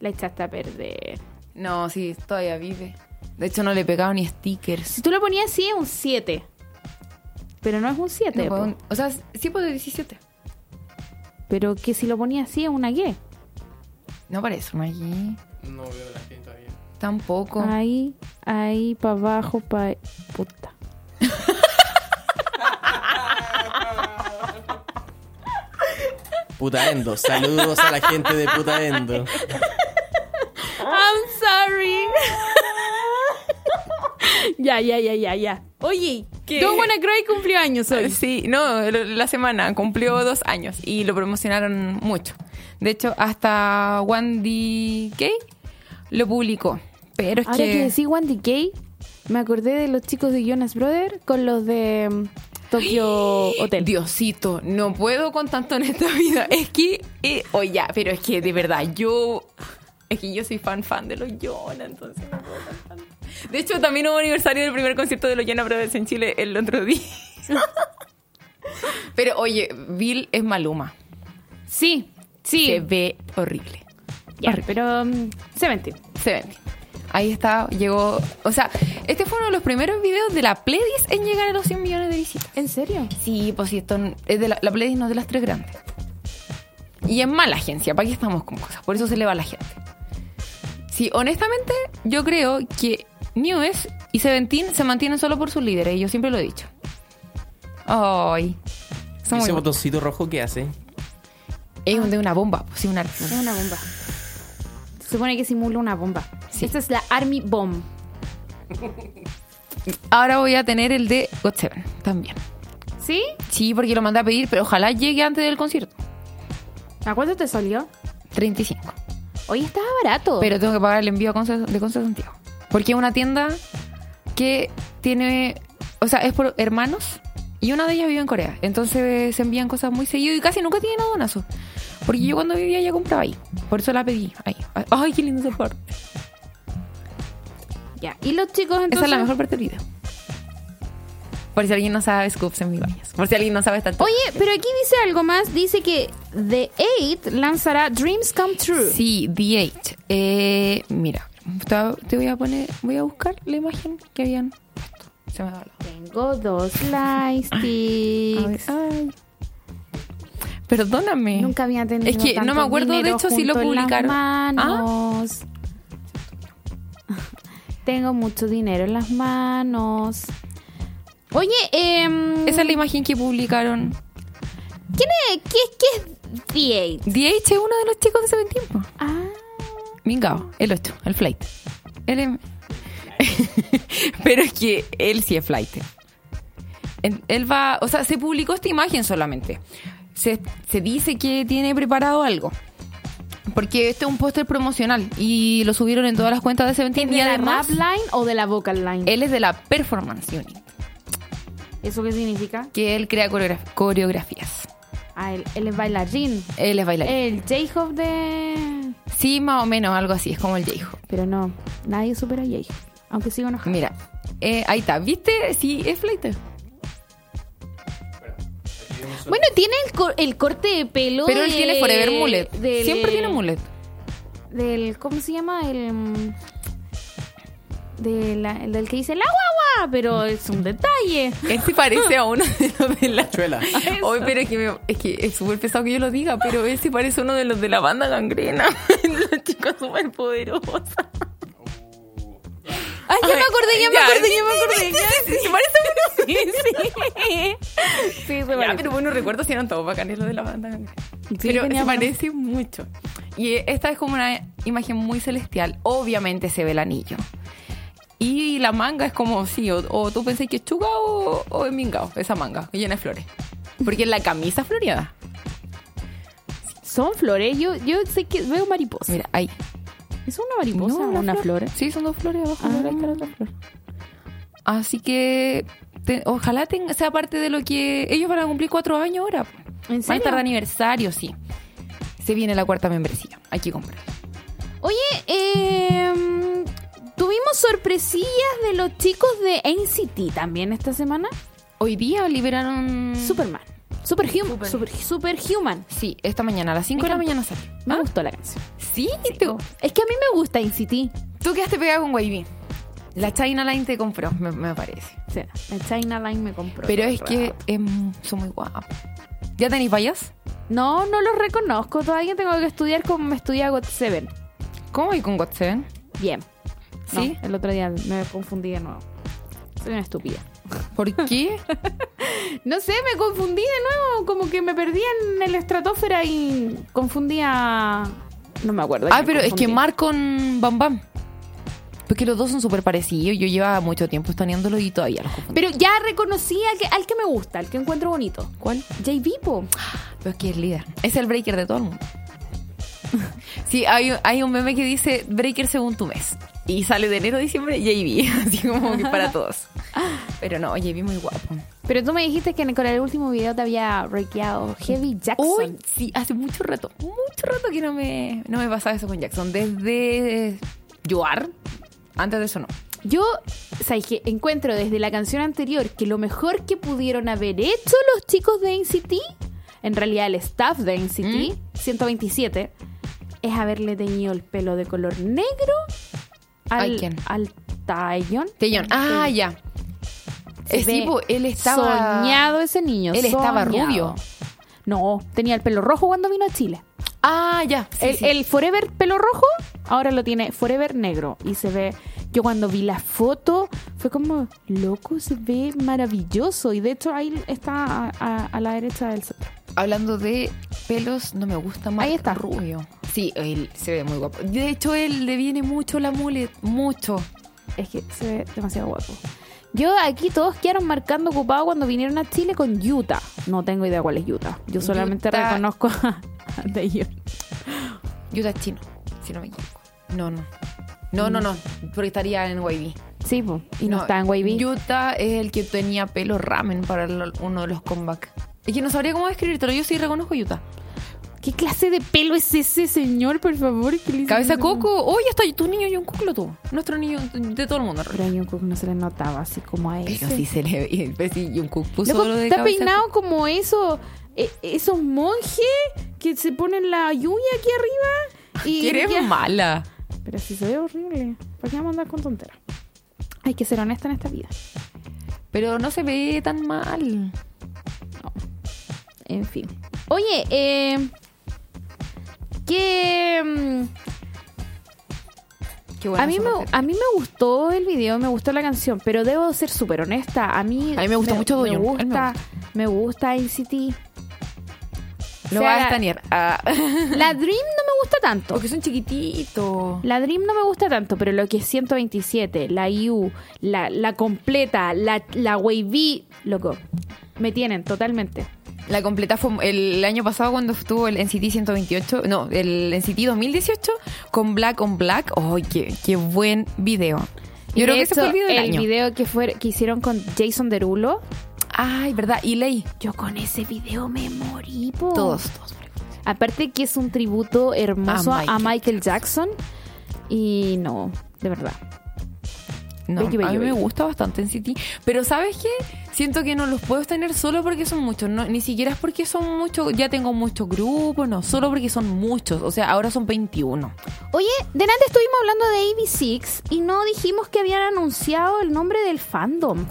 La echaste a perder. No, sí, todavía vive. De hecho, no le pegaba ni stickers. Si tú lo ponías así, es un siete. Pero no es un siete. No, un, o sea, sí puede diecisiete. Pero que si lo ponías así, es una Y. No parece una Y. No veo la gente todavía. Tampoco. Ahí, ahí, para abajo, para... Puta. Putaendo, saludos a la gente de Putaendo. I'm sorry. Ya, ya, ya, ya, ya. Oye, ¿qué? Don't Wanna Cry cumplió años hoy. Sí, no, la semana cumplió dos años y lo promocionaron mucho. De hecho, hasta One D K lo publicó. Pero es ahora que... que decís One D K, me acordé de los chicos de Jonas Brothers con los de... Tokyo Hotel. Diosito, no puedo con tanto en esta vida. Es que, eh, oye, oh yeah, pero es que de verdad, yo, es que yo soy fan, fan de los Jonas, entonces no puedo con tanto. De hecho, también hubo aniversario del primer concierto de los Jonas Brothers en Chile el otro día. Pero oye, Bill es Maluma. Sí, sí. Se ve horrible. Ya, horrible. Pero um, se vende. Se vende. Ahí está, llegó... O sea, este fue uno de los primeros videos de la Pledis en llegar a los cien millones de visitas. ¿En serio? Sí, pues si esto es de la, la Pledis no es de las tres grandes. Y es mala agencia, ¿para qué estamos con cosas? Por eso se le va a la gente. Sí, honestamente, yo creo que News y Seventeen se mantienen solo por sus líderes, y yo siempre lo he dicho. Ay. Oh, ¿ese botoncito rojo qué hace? Es ah. de una bomba, sí, una, una. Es una bomba. Se supone que simula una bomba. Sí. Esta es la Army Bomb. Ahora voy a tener el de G O T siete también. ¿Sí? Sí, porque lo mandé a pedir, pero ojalá llegue antes del concierto. ¿A cuánto te salió? treinta y cinco. Oye, estaba barato. Pero tengo que pagar el envío de Conce Santiago. Porque es una tienda que tiene... O sea, es por hermanos. Y una de ellas vive en Corea. Entonces se envían cosas muy seguido. Y casi nunca tienen aduanazo. Porque yo cuando vivía ya compraba ahí. Por eso la pedí. Ay, ay, ay qué lindo ese par. Ya. Y los chicos entonces... Esa es la mejor parte del video. Por si alguien no sabe, Scoops en mis baños. Por si alguien no sabe tanto. Oye, pero aquí dice algo más. Dice que The Eight lanzará Dreams Come True. Sí, The Eight. Eh, mira, te voy a poner... Voy a buscar la imagen que habían... Se me va. Tengo dos lightsticks. Perdóname. Nunca había tenido. Es que tanto no me acuerdo de hecho si lo publicaron. ¿Ah? Tengo mucho dinero en las manos. Oye, eh, esa es la imagen que publicaron. ¿Quién es? ¿Qué, qué es D H? D H es uno de los chicos de Seventeen. Ah. Mingao, el ocho, el flight. El M. Pero es que él sí es flight. Él va, o sea, se publicó esta imagen solamente. Se, se dice que tiene preparado algo. Porque este es un póster promocional y lo subieron en todas las cuentas de Seventeen. ¿Es de la rap line o de la vocal line? Él es de la performance unit. ¿Eso qué significa? Que él crea coreograf- coreografías. Ah, él, él es bailarín. Él es bailarín. El J-Hop de... Sí, más o menos, algo así, es como el J-Hop. Pero no, nadie supera a J-Hop. Aunque sigo enojado. Mira, eh, ahí está. ¿Viste? Sí, es flight. Bueno, tiene el, cor- el corte de pelo. Pero de... él tiene forever mullet. Del... Siempre tiene mullet. Del, ¿cómo se llama? El, de la, el del que dice la guagua. Pero es un detalle. Este parece a uno de los de la Chuela. Hoy, pero es que, me, es que es súper pesado que yo lo diga. Pero este parece uno de los de la banda Gangrena. Los chicos súper poderosos. Ay, ya, Ay, me acordé, ya, ya me acordé, sí, ya me acordé, ya me sí, acordé. Sí, sí, sí, sí. Sí, se parece. Ya, pero bueno, recuerdo si eran todos bacanes los de la banda. Sí, pero se parece mucho. Y esta es como una imagen muy celestial. Obviamente se ve el anillo. Y la manga es como, sí, o, o tú pensás que es chuga o, o es mingao, esa manga, que llena de flores. Porque la camisa es floreada. Son flores, yo, yo sé que veo mariposas. Mira, ahí. ¿Es una mariposa no, o una, una flor? flor? Sí, son dos flores abajo. Ah. Ahí está la otra flor. Así que te, ojalá tenga, sea parte de lo que... Ellos van a cumplir cuatro años ahora. ¿En serio? Van a estar de aniversario, sí. Se viene la cuarta membresía. Hay que comprar. Oye, eh, tuvimos sorpresillas de los chicos de N C T también esta semana. Hoy día liberaron... Superman. Superhuman. Super. Super, Superhuman. Sí, esta mañana a las cinco de la mañana salió. Me ¿Ah? gustó la canción. ¿Sí? Sí. ¿Tú? Es que a mí me gusta N C T. Tú quedaste pegada con WayV. La China Line te compró, me, me parece. Sí, la China Line me compró. Pero es que eh, son muy guapos. ¿Ya tenéis vallas? No, no los reconozco. Todavía tengo que estudiar como me estudia got seven. ¿Cómo y con got seven? Bien. ¿Sí? No, el otro día me confundí de nuevo. Soy una estúpida. ¿Por qué? No sé, me confundí de nuevo. Como que me perdí en la estratosfera y confundía. No me acuerdo. Ah, pero confundí. Es que Mark con Bam Bam. Porque los dos son súper parecidos. Yo llevaba mucho tiempo estaneándolos y todavía los confundí. Pero ya reconocí al que, al que me gusta, al que encuentro bonito. ¿Cuál? J B, po. Pero es que es líder. Es el breaker de todo el mundo. Sí, hay, hay un meme que dice breaker según tu mes. Y sale de enero a diciembre J B. Así como que para todos. Pero no, J B muy guapo. Pero tú me dijiste que con el último video te había breakeado Heavy Jackson. Uy, sí, hace mucho rato. Mucho rato que no me, no me pasaba eso con Jackson. Desde Yoar. Antes de eso no. Yo, ¿sabes qué? Encuentro desde la canción anterior que lo mejor que pudieron haber hecho los chicos de N C T, en realidad el staff de N C T, ¿Mm? ciento veintisiete, es haberle teñido el pelo de color negro al, al Taecyeon. Taecyeon. Ah, ya. Es tipo, él estaba soñado ese niño. Él soñado. Estaba rubio. No, tenía el pelo rojo cuando vino a Chile. Ah, ya. Sí, el, sí. El forever pelo rojo, ahora lo tiene forever negro. Y se ve, yo cuando vi la foto, fue como, loco, se ve maravilloso. Y de hecho ahí está a, a, a la derecha del centro. Hablando de pelos, no me gusta más. Ahí está. Rubio. Sí, él se ve muy guapo. De hecho, él le viene mucho la mullet, mucho. Es que se ve demasiado guapo. Yo aquí todos quedaron marcando ocupado cuando vinieron a Chile con Yuta. No tengo idea cuál es Yuta. Yo solamente Yuta... reconozco a Taecyeon. Yuta es chino. si no me equivoco. No, no. No, no, no, porque estaría en WayV. Sí, po. Y no, no está en WayV. Yuta es el que tenía pelo ramen para el, uno de los comebacks. Es que no sabría cómo describírtelo, yo sí reconozco Yuta. ¿Qué clase de pelo es ese señor, por favor? Cabeza coco. Oye, oh, hasta tu niño Jungkook lo tuvo. Nuestro niño de todo el mundo. Pero a Jungkook no se le notaba así como a él. Pero sí se le veía. Pero sí, Jungkook puso lo de cabeza. Está peinado como eso, eh, esos monjes que se ponen la lluvia aquí arriba. Y eres ya... mala. Pero si se ve horrible. ¿Por qué vamos a andar con tonteras? Hay que ser honesta en esta vida. Pero no se ve tan mal. No. En fin. Oye, eh... Que, Qué bueno a, mí me, a mí me gustó el video, me gustó la canción, pero debo ser súper honesta. A mí, a mí me gusta me, mucho me gusta, me gusta N C T. Lo va a estanear. Ah. La Dream no me gusta tanto. Porque son chiquititos. La Dream no me gusta tanto, pero lo que es ciento veintisiete, la I U, la, la completa, la, la WayV, loco, me tienen totalmente. La completa fue el año pasado cuando estuvo el N C T ciento veintiocho, no, el N C T dos mil dieciocho con Black on Black. ¡Ay, oh, qué, qué buen video! Yo y creo que ese fue el video del el año. El video que, fue, que hicieron con Jason Derulo. ¡Ay, verdad! Y Ley. Yo con ese video me morí, po. Todos, todos. Aparte que es un tributo hermoso a Michael, a Michael Jackson. Jackson. Y no, de verdad. No, Becky, Becky, a mí Becky. Me gusta bastante N C T, pero ¿sabes qué? Siento que no los puedo tener solo porque son muchos, no, ni siquiera es porque son muchos, ya tengo muchos grupos, no, solo porque son muchos, o sea, ahora son veintiuno. Oye, delante estuvimos hablando de A B seis y no dijimos que habían anunciado el nombre del fandom.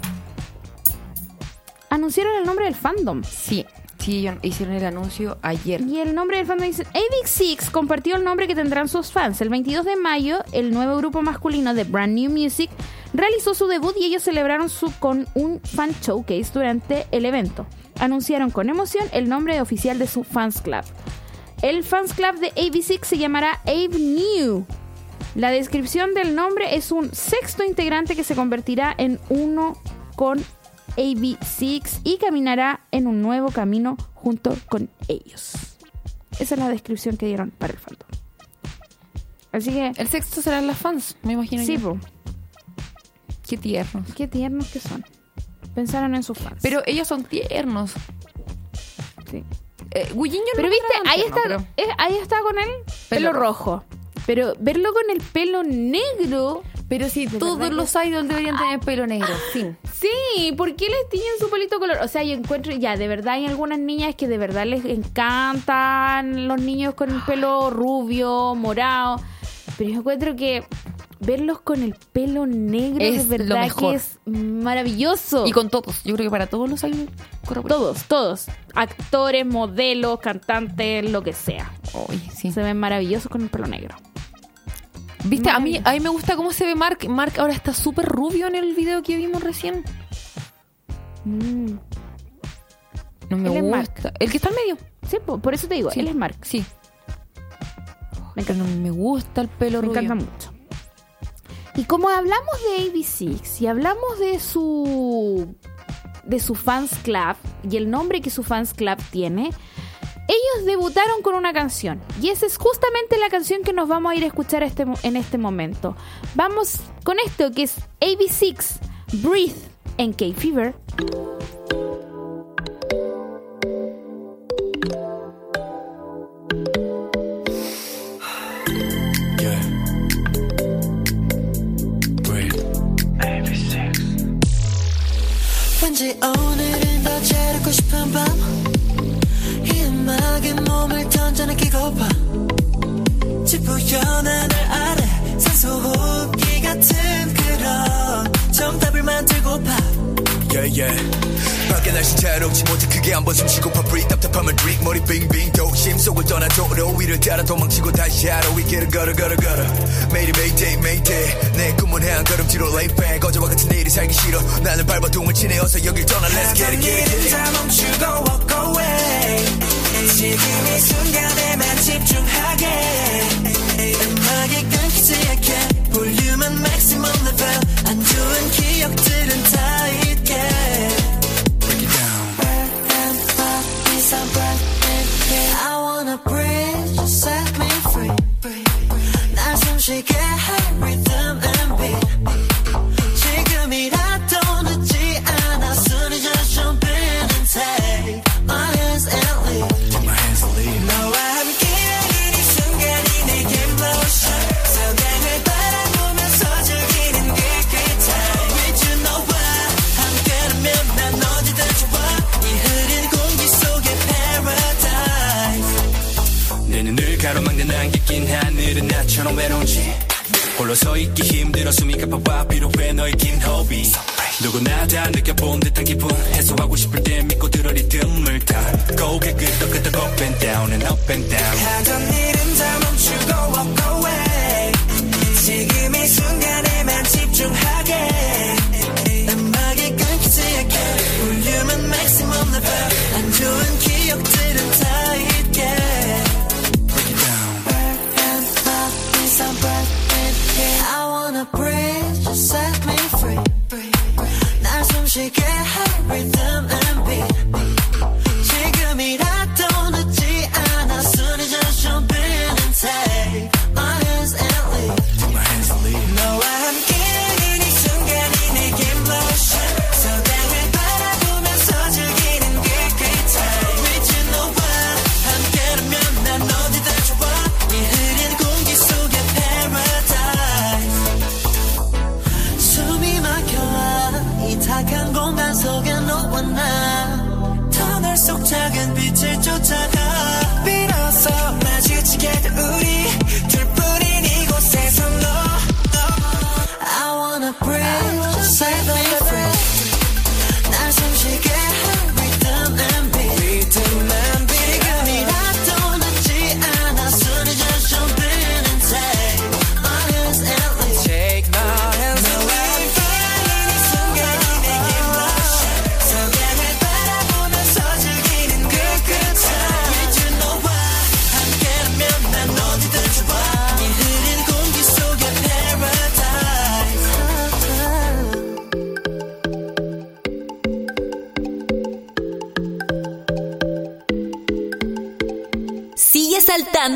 Anunciaron el nombre del fandom. Sí, sí, hicieron el anuncio ayer. Y el nombre del fandom dice, A B seis compartió el nombre que tendrán sus fans. El veintidós de mayo, el nuevo grupo masculino de Brand New Music realizó su debut y ellos celebraron su con un fan showcase durante el evento. Anunciaron con emoción el nombre oficial de su fans club. El fans club de A B seis se llamará ONEUS. La descripción del nombre es un sexto integrante que se convertirá en uno con A B seis y caminará en un nuevo camino junto con ellos. Esa es la descripción que dieron para el fandom. Así que... el sexto serán las fans, me imagino. Sí, po. Qué tiernos. Qué tiernos que son. Pensaron en sus fans. Pero ellos son tiernos. Sí. Eh, Guilliño no. Pero viste, ahí está, pero... eh, ahí está con el pelo, pelo rojo. Pero verlo con el pelo negro. Pero si sí, todos los idols deberían tener pelo negro. Sí. Sí, ¿por qué les tiñen su pelito color? O sea, yo encuentro, ya, de verdad hay algunas niñas que de verdad les encantan los niños con el pelo rubio, morado. Pero yo encuentro que... verlos con el pelo negro es de verdad que es maravilloso. Y con todos, yo creo que para todos los hay todos, todos actores, modelos, cantantes, lo que sea. Oy, sí. Se ven maravillosos con el pelo negro. Viste, a mí, a mí me gusta cómo se ve Mark. Mark ahora está súper rubio en el video que vimos recién. mm. No me él gusta es Mark. El que está en medio. Sí, por eso te digo, sí. Él es Mark. Sí. Me encanta. No me gusta el pelo me rubio. Me encanta mucho. Y como hablamos de A B seis y hablamos de su de su fans club y el nombre que su fans club tiene, ellos debutaron con una canción y esa es justamente la canción que nos vamos a ir a escuchar este, en este momento. Vamos con esto que es A B seis Breathe en K-Fever. 왠지 오늘은 더 재롭고 싶은 밤 이 음악에 몸을 던져내기고 봐 지푸연한 날 아래 산소호흡기 같은 그런 정답을 만들고파 yeah yeah 밖에 날씨 자유롭지 못해 크게 한번 숨쉬고파 breathe 답답함을 drink 머리 빙빙 도심 속을 떠나도록 위를 따라 도망치고 다시 하루 위길을 걸어 걸어 걸어 매일이 mayday mayday 내 꿈은 해안 걸음지로 lay back 어제와 같은 일이 살기 싫어 나는 발버둥을 치네 어서 여길 떠나 let's get it get it, get it. 다 멈추고 walk away 지금 이 순간에만 집중하게 음악이 끊기지 않게 볼륨은 maximum level 안 좋은 기억들은 다 잊게 I wanna breathe, just set me free.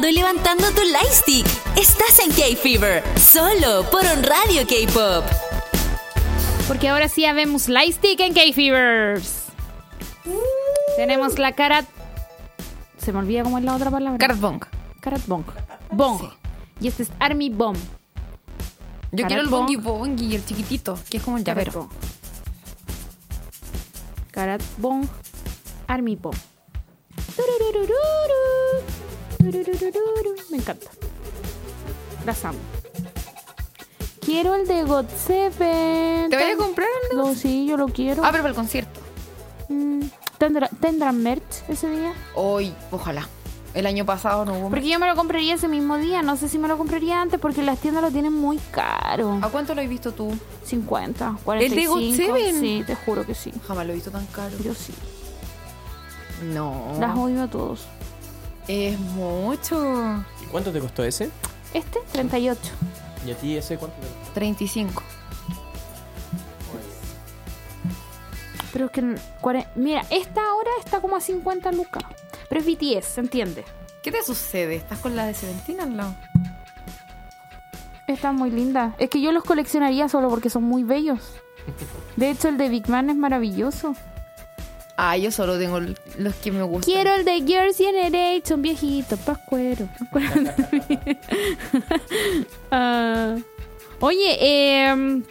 Y levantando tu lightstick. Estás en K-Fever, solo por On Radio K-Pop. Porque ahora sí habemos lightstick en K-Fevers. Uh. Tenemos la cara... Se me olvida cómo es la otra palabra. Karat Bong. Karat Bong. Bong. Sí. Y este es Army Bomb. Yo Karat quiero el Bongi Bongi y el chiquitito, que es como el llavero. Karat Bong. Karat Bong. Army Bomb. Me encanta. Las amo. Quiero el de got seven. ¿Te voy a comprar? No, sí, yo lo quiero. Ah, pero para el concierto. ¿Tendrá, ¿Tendrán merch ese día? Hoy, ojalá. El año pasado no hubo. Porque yo me lo compraría ese mismo día. No sé si me lo compraría antes porque las tiendas lo tienen muy caro. ¿A cuánto lo has visto tú? cincuenta, cuarenta y cinco. ¿El de got seven? Sí, te juro que sí. Jamás lo he visto tan caro. Yo sí. No. Las odio a todos. Es mucho. ¿Y cuánto te costó ese? Este, treinta y ocho. ¿Y a ti ese cuánto te costó? treinta y cinco. Pero es que... cuarenta, mira, esta ahora está como a cincuenta lucas. Pero es B T S, ¿se entiende? ¿Qué te sucede? ¿Estás con la de Seventeen al lado? Están muy lindas. Es que yo los coleccionaría solo porque son muy bellos. De hecho, el de Big Man es maravilloso. Ah, yo solo tengo los que me gustan. Quiero el de Girls' Generation, viejito, pascuero. uh, oye, eh,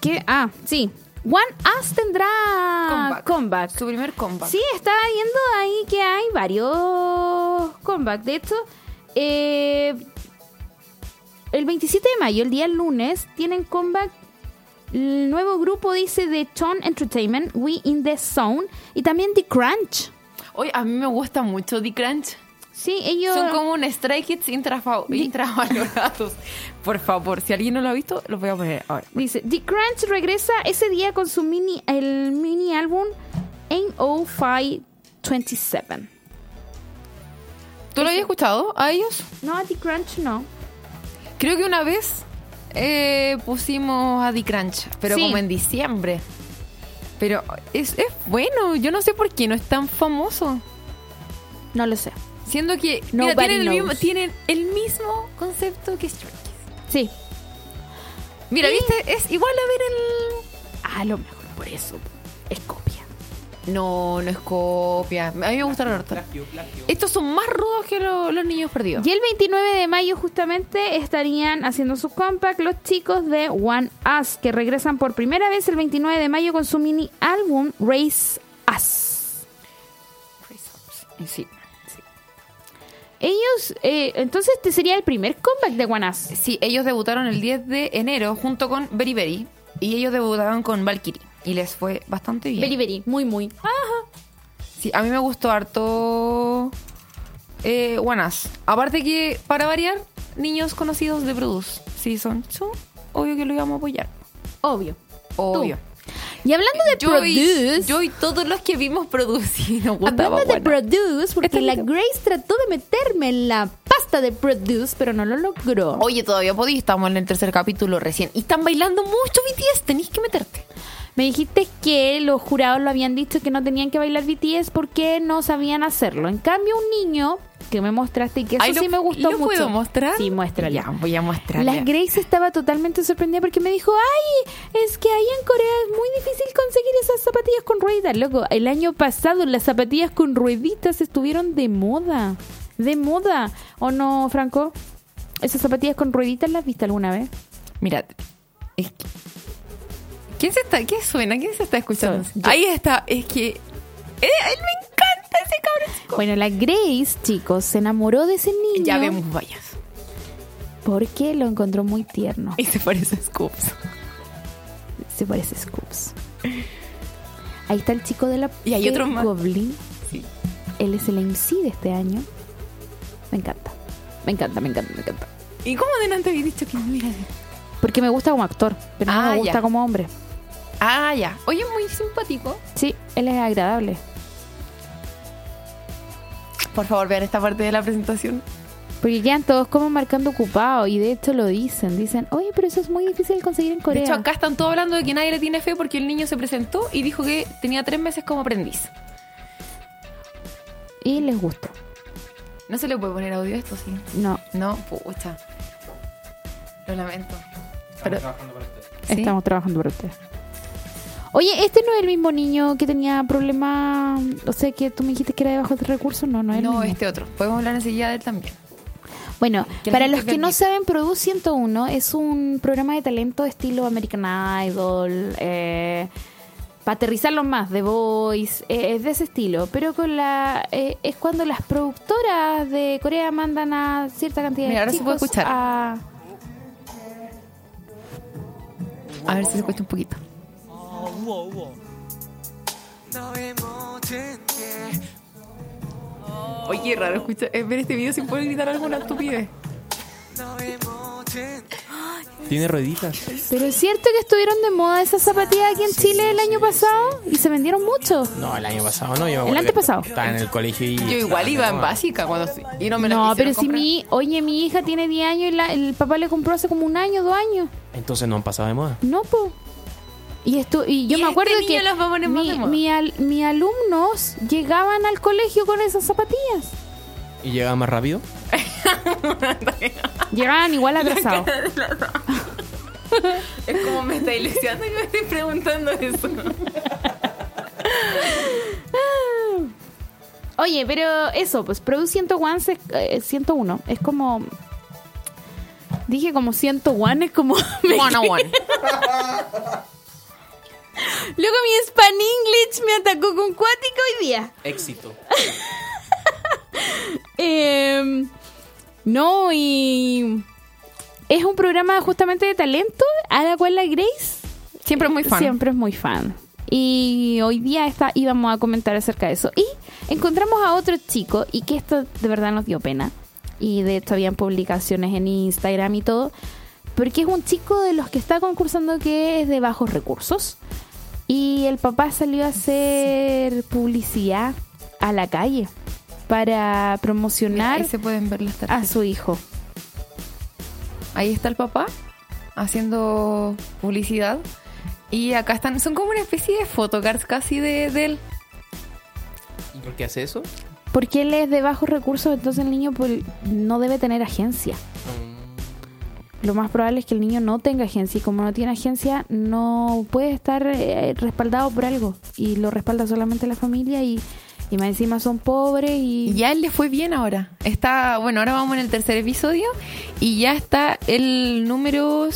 ¿qué? Ah, sí. ONEUS tendrá comeback. comeback. Su primer comeback. Sí, estaba viendo ahí que hay varios comeback. De hecho, eh, el veintisiete de mayo, el día lunes, tienen comeback. El nuevo grupo dice de Taecyeon Entertainment, We in the Zone, y también The Crunch. Oye, a mí me gusta mucho The Crunch. Sí, ellos... son como un Stray Kids intrafa- The... intravalorados. Por favor, si alguien no lo ha visto, los voy a poner ahora. Dice, The Crunch regresa ese día con su mini el mini álbum N O five twenty-seven. ¿Tú lo habías escuchado a ellos? No, a The Crunch no. Creo que una vez... Eh, pusimos a The Crunch, pero sí, como en diciembre. Pero es, es bueno. Yo no sé por qué no es tan famoso. No lo sé. Siendo que mira, tienen, el mismo, tienen el mismo concepto que Stray Kids. Sí. Mira, sí. ¿Viste? Es igual a ver el... Ah, lo mejor por eso. Es copia. No, no es copia. A mí me gustaron harto. Estos son más rudos que lo, los niños perdidos. Y el veintinueve de mayo justamente estarían haciendo su comeback los chicos de ONEUS, que regresan por primera vez el veintinueve de mayo con su mini álbum Raise Us. Raise Us. Sí. Ellos, eh, entonces este sería el primer comeback de ONEUS. Sí, ellos debutaron el diez de enero junto con Very Very. Y ellos debutaron con Valkyrie. Y les fue bastante bien. Very Very, muy muy. Ajá. Sí, a mí me gustó harto eh, ONEUS. Aparte que, para variar, niños conocidos de Produce. Sí, son, son obvio que lo íbamos a apoyar. Obvio. Obvio. Tú. Y hablando de yo Produce y, yo y todos los que vimos Produce y nos gustaba. Hablando bueno. de Produce, porque la Grace trató de meterme en la pasta de Produce, pero no lo logró. Oye, todavía podí, estamos en el tercer capítulo recién. Y están bailando mucho B T S, tenés que meterte. Me dijiste que los jurados lo habían dicho que no tenían que bailar B T S porque no sabían hacerlo. En cambio, un niño que me mostraste y que eso Ay, sí lo, me gustó ¿lo mucho. ¿Puedo mostrar? Sí, muéstrale. Ya, voy a mostrarle. La Grace estaba totalmente sorprendida porque me dijo, ay, es que ahí en Corea es muy difícil conseguir esas zapatillas con rueditas. Loco, el año pasado las zapatillas con rueditas estuvieron de moda. De moda. ¿O no, Franco? ¿Esas zapatillas con rueditas las viste alguna vez? Mirad, es que... ¿Quién se está? ¿Qué suena? ¿Quién se está escuchando? So, ahí está. Es que... él eh, eh, me encanta ese cabrón chico. Bueno, la Grace, chicos, se enamoró de ese niño. Ya vemos vallas. Porque lo encontró muy tierno. Y se parece a Scoops. Se parece a Scoops. Ahí está el chico de la... Y hay otro más. Goblin. Sí. Él es el M C de este año. Me encanta. Me encanta, me encanta, me encanta. ¿Y cómo delante había dicho que no era? Porque me gusta como actor, pero ah, no me gusta ya. como hombre. Ah, ya. Oye, es muy simpático. Sí, él es agradable. Por favor, vean esta parte de la presentación. Porque quedan todos como marcando ocupado. Y de hecho lo dicen. Dicen, oye, pero eso es muy difícil conseguir en Corea. De hecho, acá están todos hablando de que nadie le tiene fe porque el niño se presentó y dijo que tenía tres meses como aprendiz. Y les gustó. ¿No se le puede poner audio a esto, sí? No. No, pucha. Lo lamento. Estamos pero... trabajando para usted. ¿Sí? Estamos trabajando para usted. Oye, ¿este no es el mismo niño que tenía problemas? O sea, que tú me dijiste que era de bajos recursos. No, no es el No, mismo. Este otro. Podemos hablar enseguida de él también. Bueno, para los que, que no saben, Produce ciento uno es un programa de talento estilo American Idol. Eh, para aterrizarlo más, The Voice. Eh, es de ese estilo. Pero con la eh, es cuando las productoras de Corea mandan a cierta cantidad Mira, de chicos ahora se puede escuchar. A... a ver si se escucha un poquito. 우와, 우와. Oye, raro escuchar, eh, ver este video sin poder gritar alguna estupidez. Tiene rueditas. Pero es cierto que estuvieron de moda esas zapatillas aquí en Chile el año pasado y se vendieron mucho. No, el año pasado no. Yo el antepasado. Estaba en el colegio y... Yo igual iba en básica cuando... Y no, me no pero comprar. si mi... Oye, mi hija tiene diez años y la, el papá le compró hace como un año, dos años. Entonces no han pasado de moda. No, pues... Y, esto, y yo ¿Y me acuerdo este que los mi, mi, al, mi alumnos llegaban al colegio con esas zapatillas. ¿Y llegaban más rápido? Llegaban igual atrasados. Es como me está ilusionando y me estoy preguntando eso. Oye, pero eso, pues Produce ciento uno, se, eh, ciento uno es como... Dije como ciento uno, es como... ciento uno. Luego mi Span English me atacó con cuático hoy día. Éxito. eh, no, y es un programa justamente de talento a la cual la Grace siempre es muy fan. Siempre es muy fan. Y hoy día está, íbamos a comentar acerca de eso. Y encontramos a otro chico, y que esto de verdad nos dio pena. Y de hecho habían publicaciones en Instagram y todo. Porque es un chico de los que está concursando que es de bajos recursos. Y el papá salió a hacer publicidad a la calle para promocionar. Mira, ahí se pueden ver las tarjetas. A su hijo. Ahí está el papá haciendo publicidad. Y acá están, son como una especie de photocards casi de, de él. ¿Y por qué hace eso? porque él es de bajos recursos, entonces el niño no debe tener agencia. Lo más probable es que el niño no tenga agencia, y como no tiene agencia no puede estar eh, respaldado por algo, y lo respalda solamente la familia, y, y más encima son pobres. Y ya él le fue bien ahora. Está, bueno, ahora vamos en el tercer episodio y ya está el número,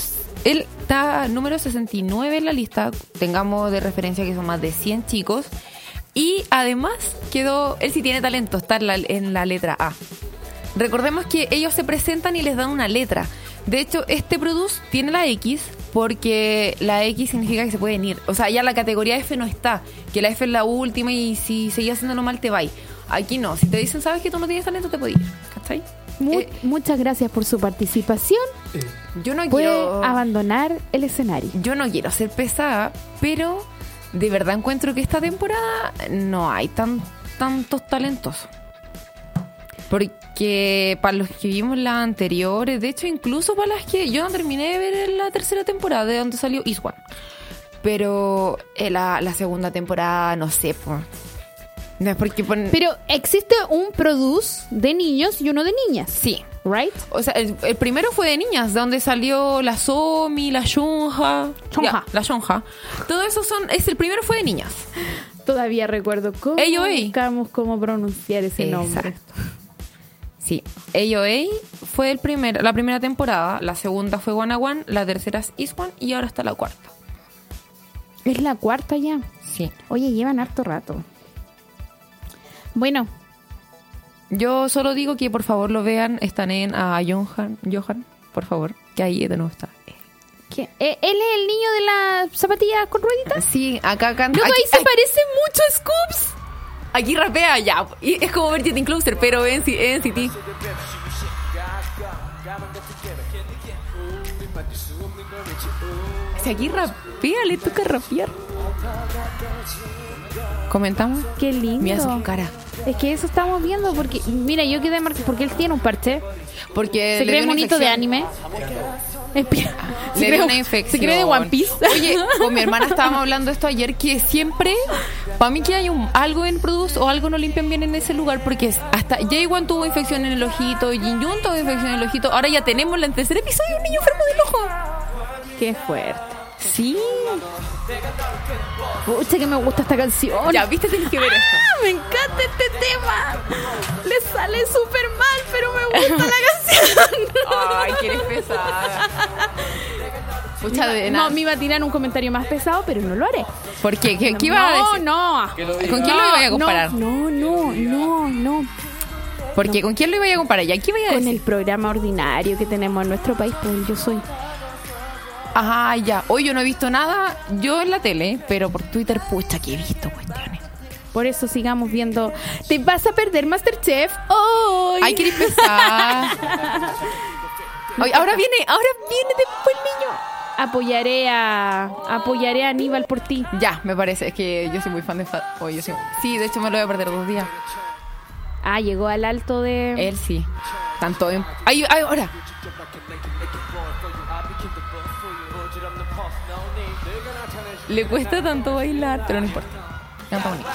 él está número sesenta y nueve en la lista, tengamos de referencia que son más de cien chicos, y además quedó, él sí tiene talento, está en la, en la letra A. Recordemos que ellos se presentan y les dan una letra. De hecho, este Produce tiene la X porque la X significa que se pueden ir. O sea, ya la categoría F no está, que la F es la última y si seguías haciéndolo mal te vais. Aquí no, si te dicen, sabes que tú no tienes talento, te puedes ir. ¿Cachai? Muy, eh, muchas gracias por su participación. Eh. Yo no Puede quiero... abandonar el escenario. Yo no quiero ser pesada, pero de verdad encuentro que esta temporada no hay tan tantos talentos. Porque para los que vimos las anteriores, de hecho incluso para las que yo no terminé de ver la tercera temporada, de donde salió Iswan, pero la, la segunda temporada no sé, pues, no es porque pon... pero existe un Produce de niños y uno de niñas, sí, right. O sea, el, el primero fue de niñas, de donde salió la Somi, la Shonja, Shonja. Ya, la Shonja, todo eso son, es, el primero fue de niñas. Todavía recuerdo cómo ey, ey. buscamos cómo pronunciar ese Exacto. nombre. Sí, A O A fue el primer, la primera temporada, la segunda fue Wanna One, la tercera es Iswan y ahora está la cuarta. ¿Es la cuarta ya? Sí. Oye, llevan harto rato. Bueno. Yo solo digo que por favor lo vean, están en a Johan, Johan, por favor, que ahí de nuevo está. ¿Quién? ¿Él es el niño de las zapatillas con rueditas? Sí, acá canta. Luego aquí, ahí se aquí. Parece mucho a Scoops. Aquí rapea ya, y es como ver Getting Closer, pero en N C T. Si aquí rapea, le toca rapear. ¿Comentamos? Qué lindo. Mira su cara. Es que eso estamos viendo, porque mira, yo quedé marcado porque él tiene un parche. Porque se cree bonito de anime. Le dio una infección. Se cree de One Piece. Oye, con mi hermana estábamos hablando esto ayer, que siempre, para mí que hay un, algo en Produce o algo no limpian bien en ese lugar, porque hasta Jaewon tuvo infección en el ojito, Jinyoon tuvo infección en el ojito, ahora ya tenemos en el tercer episodio un niño enfermo del ojo. Qué fuerte. Sí. Pucha, que me gusta esta canción. Ya, viste, tienes que ver ah, esto. Me encanta este tema. Le sale súper mal, pero me gusta la canción. Ay, quieres pesada. Pucha, de nada. No, me iba a tirar un comentario más pesado, pero no lo haré. ¿Por qué? ¿Qué, qué iba no, a decir? No, no. ¿Con quién lo iba a comparar? No, no, no, no. no. Porque no. ¿Con quién lo iba a comparar? ¿Ya qué iba a decir? Con el programa ordinario que tenemos en nuestro país, pues yo soy. Ajá, ya. Hoy yo no he visto nada, yo en la tele, pero por Twitter, pucha, que he visto cuestiones. Por eso sigamos viendo. ¿Te vas a perder MasterChef hoy? Ay, querés pesar. Ay, ahora viene, ahora viene después el niño. Apoyaré a, apoyaré a Aníbal por ti. Ya, me parece, es que yo soy muy fan de Fat Boy. Soy... Sí, de hecho me lo voy a perder dos días. Ah, llegó al alto de... Él sí. Tanto en... Ay, ay, ahora. Le cuesta tanto bailar, pero no importa. Canta bonito.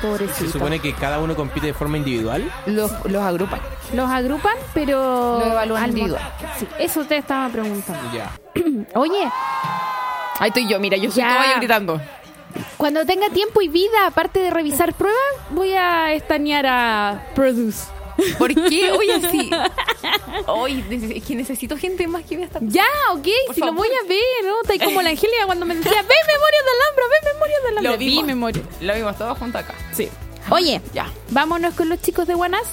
Pobrecito. ¿Se supone que cada uno compite de forma individual? Los, los agrupan. Los agrupan, pero... Lo evalúan individual. Sí, eso usted estaba preguntando. Ya. Oye. Ahí estoy yo, mira, yo soy todavía gritando. Cuando tenga tiempo y vida, aparte de revisar pruebas, voy a estanear a Produce. ¿Por qué? Oye, sí. Oye, es que necesito gente más que vea esta. Ya, ok, por si favor. Lo voy a ver, ¿no? Está ahí como la Angélica cuando me decía, ve Memorias de Alhambra, ve Memorias de Alhambra. Lo vimos, vi Memorias. Lo vimos, todos juntos acá. Sí. Oye, ya. Vámonos con los chicos de Wanna One.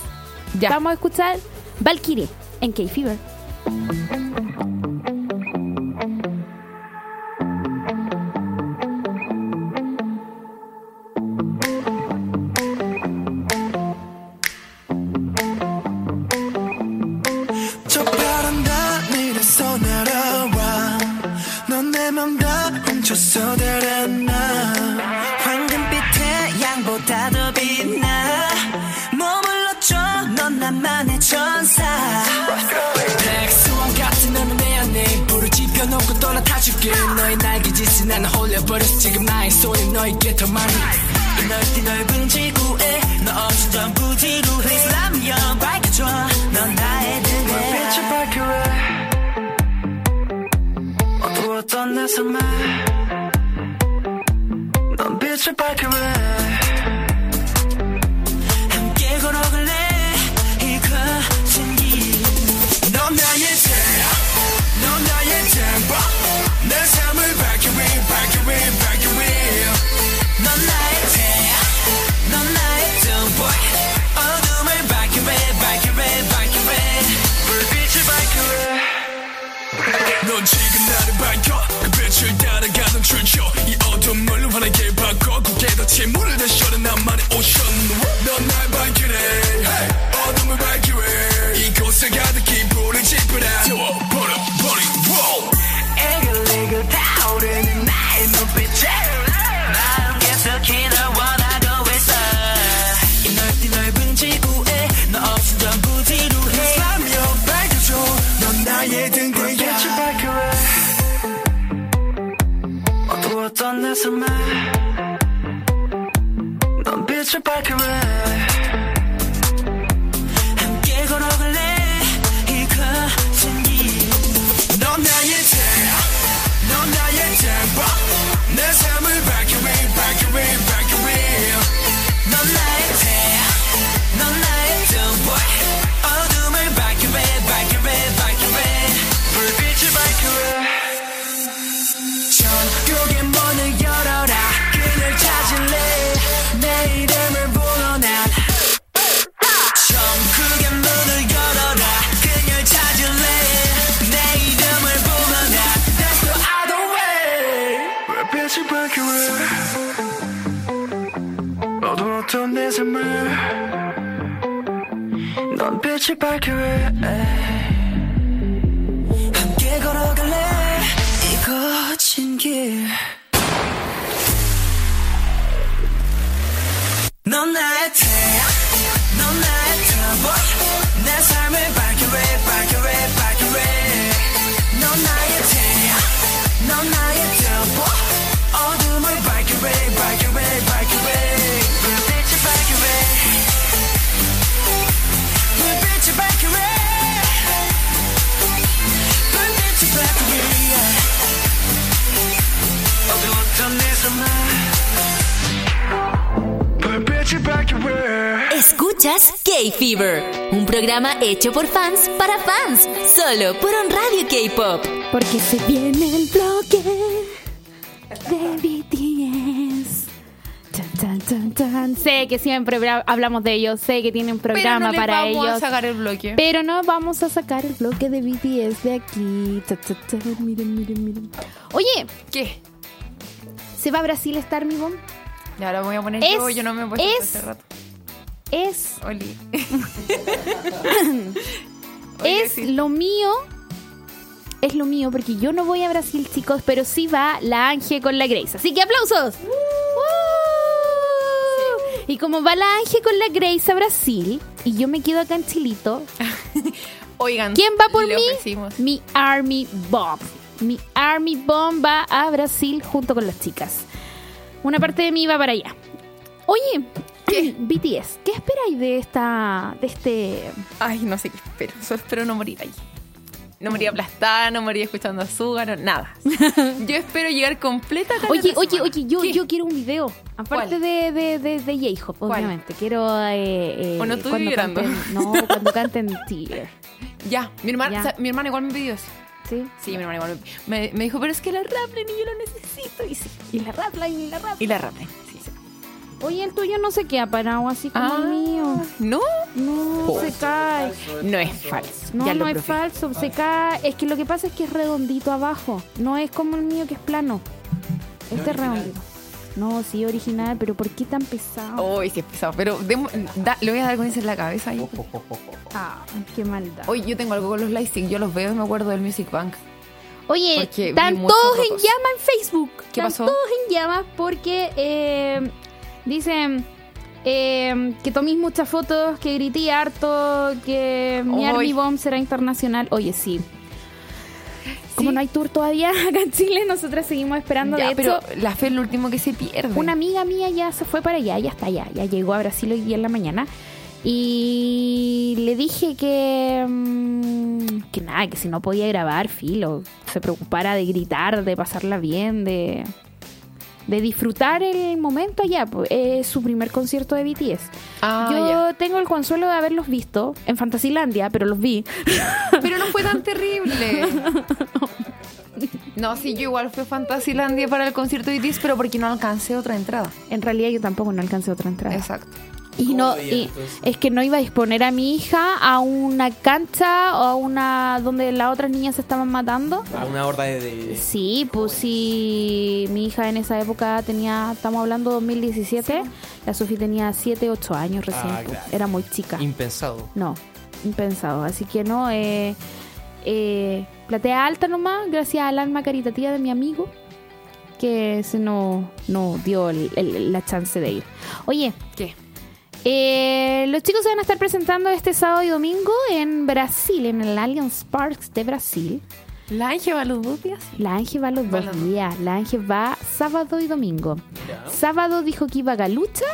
Ya. Vamos a escuchar Valkyrie en K-Fever. 너의 날개짓이 난 홀려버렸어 지금 나의 손이 너에게 더 많이 Escuchas K-Fever, un programa hecho por fans para fans, solo por On Radio K-Pop. Porque se viene el bloque de B T S. Tan, tan, tan. Sé que siempre hablamos de ellos, sé que tienen un programa pero no para ellos. Pero no vamos a sacar el bloque. Pero no vamos a sacar el bloque de B T S de aquí. Ta, ta, ta. Miren, miren, miren. Oye, ¿qué? ¿Se va a Brasil Star Mi Bom? Ya lo voy a poner es, yo, yo no me he puesto hace rato. Es. Oli. es sí. lo mío. Es lo mío, porque yo no voy a Brasil, chicos, pero sí va la Ángel con la Grace. Así que aplausos. Uh, uh. Sí. Y como va la Ángel con la Grace a Brasil, y yo me quedo acá en Chilito. Oigan, ¿quién va por mí? Ofrecimos. Mi Army Bomb. Mi Army Bomb va a Brasil junto con las chicas. Una parte de mí va para allá. Oye, ¿qué? B T S, ¿qué esperáis de esta, de este...? Ay, no sé qué espero. Solo espero no morir ahí. No morir aplastada, no morir escuchando azúcar, no, nada. Yo espero llegar completa. Oye, oye, oye, yo, yo quiero un video. Aparte de, de, de, de J-Hop, obviamente. ¿Cuál? Quiero... Eh, eh, ¿O no estoy vibrando? Canten, no, cuando canten Tear. Ya, mi hermana, o sea, mi hermana igual me pidió eso. Sí, sí, mi hermana igual me, me dijo, pero es que la raplen y yo lo necesito. Y sí, y la raplen, y la raplen. Y la raplen, sí, sí. Oye, el tuyo no se queda parado así como ah, el mío. ¿No? No, oh, se cae. No es falso. No, no es falso, se cae. Es que lo que pasa es que es redondito abajo. No es como el mío que es plano. Este es redondito. No, sí, original, pero ¿por qué tan pesado? Oh, sí es pesado, pero de, da, le voy a dar con eso en la cabeza ahí. Ah, qué maldad. Oye, yo tengo algo con los lightstick, yo los veo y me acuerdo del Music Bank. Oye, están todos en llamas en Facebook. ¿Qué pasó? Están todos en llamas porque eh, dicen eh, que toméis muchas fotos, que grité harto, que mi Army Bomb será internacional. Oye, sí. Como no hay tour todavía acá en Chile, nosotras seguimos esperando. Ya, de hecho, pero la fe es lo último que se pierde. Una amiga mía ya se fue para allá, ya está allá, ya llegó a Brasil hoy día en la mañana. Y le dije que, que nada, que si no podía grabar, filo, se preocupara de gritar, de pasarla bien, de, de disfrutar el momento allá. Es su primer concierto de B T S. Ah, Yo yeah. tengo el consuelo de haberlos visto en Fantasilandia, pero los vi. Pero no fue tan terrible. No, sí, yo igual fui a Fantasilandia para el concierto de B T S, pero porque no alcancé otra entrada. En realidad yo tampoco no alcancé otra entrada. Exacto. Y no, y es que no iba a exponer a mi hija a una cancha o a una donde las otras niñas se estaban matando. A una horda de, de... Sí, pues sí, mi hija en esa época tenía, estamos hablando dos mil diecisiete, sí. La Sofi tenía siete, ocho años recién, ah, claro. Era muy chica. Impensado. No, impensado, así que no, eh, eh, platea alta nomás, gracias al alma caritativa de mi amigo, que se no, no dio el, el, la chance de ir. Oye, ¿qué? Eh, los chicos se van a estar presentando este sábado y domingo en Brasil, en el Allianz Parque de Brasil. ¿La Ángel va los dos días? La Ángel va los dos días. La Ángel va sábado y domingo. Mira. Sábado dijo que iba a Galucha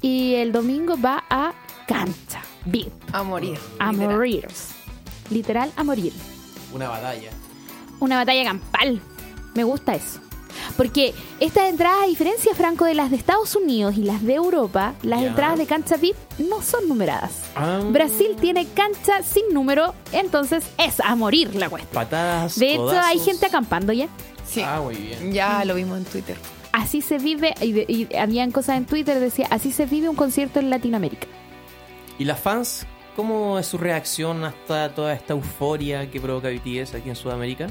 y el domingo va a Cancha. Bien. A morir. A literal. morir. Literal a morir. Una batalla. Una batalla campal. Me gusta eso. Porque estas entradas, a diferencia, Franco, de las de Estados Unidos y las de Europa, las yeah. entradas de cancha V I P no son numeradas. Ah. Brasil tiene cancha sin número, entonces es a morir la cuestión. Patadas, de hecho, codazos. Hay gente acampando ya. Sí. Ah, muy bien. Ya lo vimos en Twitter. Así se vive, y, y habían cosas en Twitter, decía, así se vive un concierto en Latinoamérica. ¿Y las fans? ¿Cómo es su reacción hasta toda esta euforia que provoca B T S aquí en Sudamérica?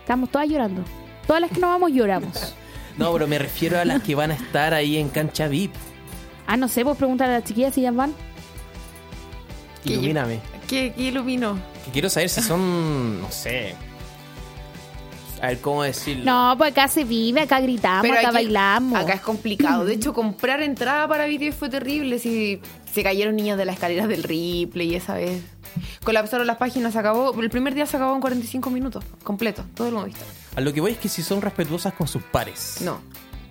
Estamos todas llorando. Todas las que nos vamos lloramos. No, pero me refiero a las que van a estar ahí en cancha V I P. Ah, no sé, vos preguntar a las chiquillas si ya van. Ilumíname. ¿Qué, qué ilumino? Que quiero saber si son, no sé. A ver, ¿cómo decirlo? No, pues acá se vive, acá gritamos, pero acá aquí, bailamos. Acá es complicado. De hecho, comprar entrada para B T S fue terrible. Si se cayeron niños de las escaleras del Ripley y esa vez. Colapsaron las páginas, se acabó. El primer día se acabó en cuarenta y cinco minutos, completo, todo lo hemos visto. A lo que voy es que si son respetuosas con sus pares. No.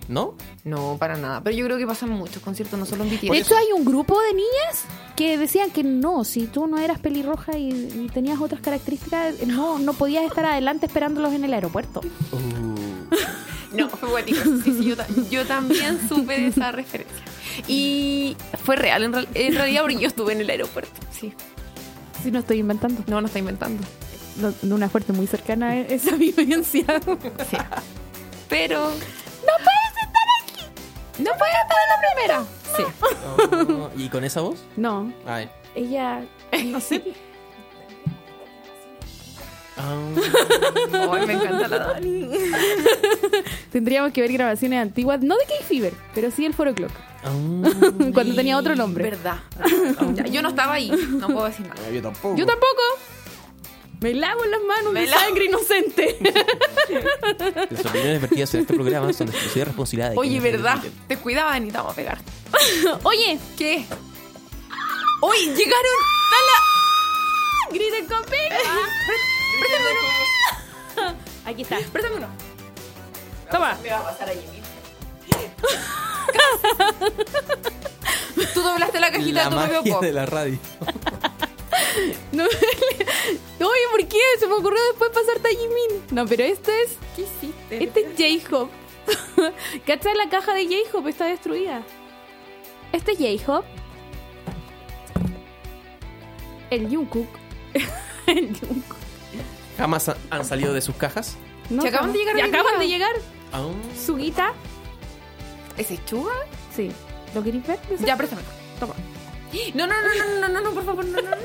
¿No? No, para nada. Pero yo creo que pasan muchos conciertos, no solo en B T S. De hecho, hay un grupo de niñas que decían que no, si tú no eras pelirroja y, y tenías otras características, no, no podías estar adelante esperándolos en el aeropuerto. Uh. No, fue bueno. Sí, sí, yo, yo también supe de esa referencia. Y fue real, en, real, en realidad, porque yo estuve en el aeropuerto, sí. Si no estoy inventando. No, no estoy inventando. De una fuerte muy cercana a esa vivencia. Sí. Pero... ¡No puedes estar aquí! ¡No, no puedes estar en la primera! No. Sí. Oh, ¿y con esa voz? No. Ay. Ella... No sé. Oh. Oh, me encanta la Dani. Tendríamos que ver grabaciones antiguas. No de K-Fever, pero sí el Foro Clock. Oh. Cuando tenía otro nombre. Verdad. Oh. Ya, yo no estaba ahí. No puedo decir nada. Yo tampoco. Yo tampoco. Me lavo las manos de sangre inocente. Las opiniones vertidas en este programa son de exclusiva responsabilidad de... Oye, verdad. Te cuidaba, ni te vamos a pegar. Oye, ¿qué? Hoy llegaron a la... Griten con pega. Préstame uno. Aquí está. Préstame uno. Toma. Me va a pasar allí mismo. Tú doblaste la cajita de tu propio pop. La magia de la radio. No, oye, ¿por qué? Se me ocurrió después pasarte a Jimin. No, pero esto es... ¿Qué hiciste? Este es J-Hop. ¿Cachai? La caja de J-Hop está destruida. Este es J-Hop. El Jungkook. El Jungkook. ¿Jamás han salido de sus cajas? No, se acaban de llegar. Se acaban de llegar. Oh. Sugita. ¿Es Chuga? Sí. ¿Lo querés ver? ¿Eso? Ya, préstame. Toma. No, no, no, no, no, no, no, por favor, no, no, no.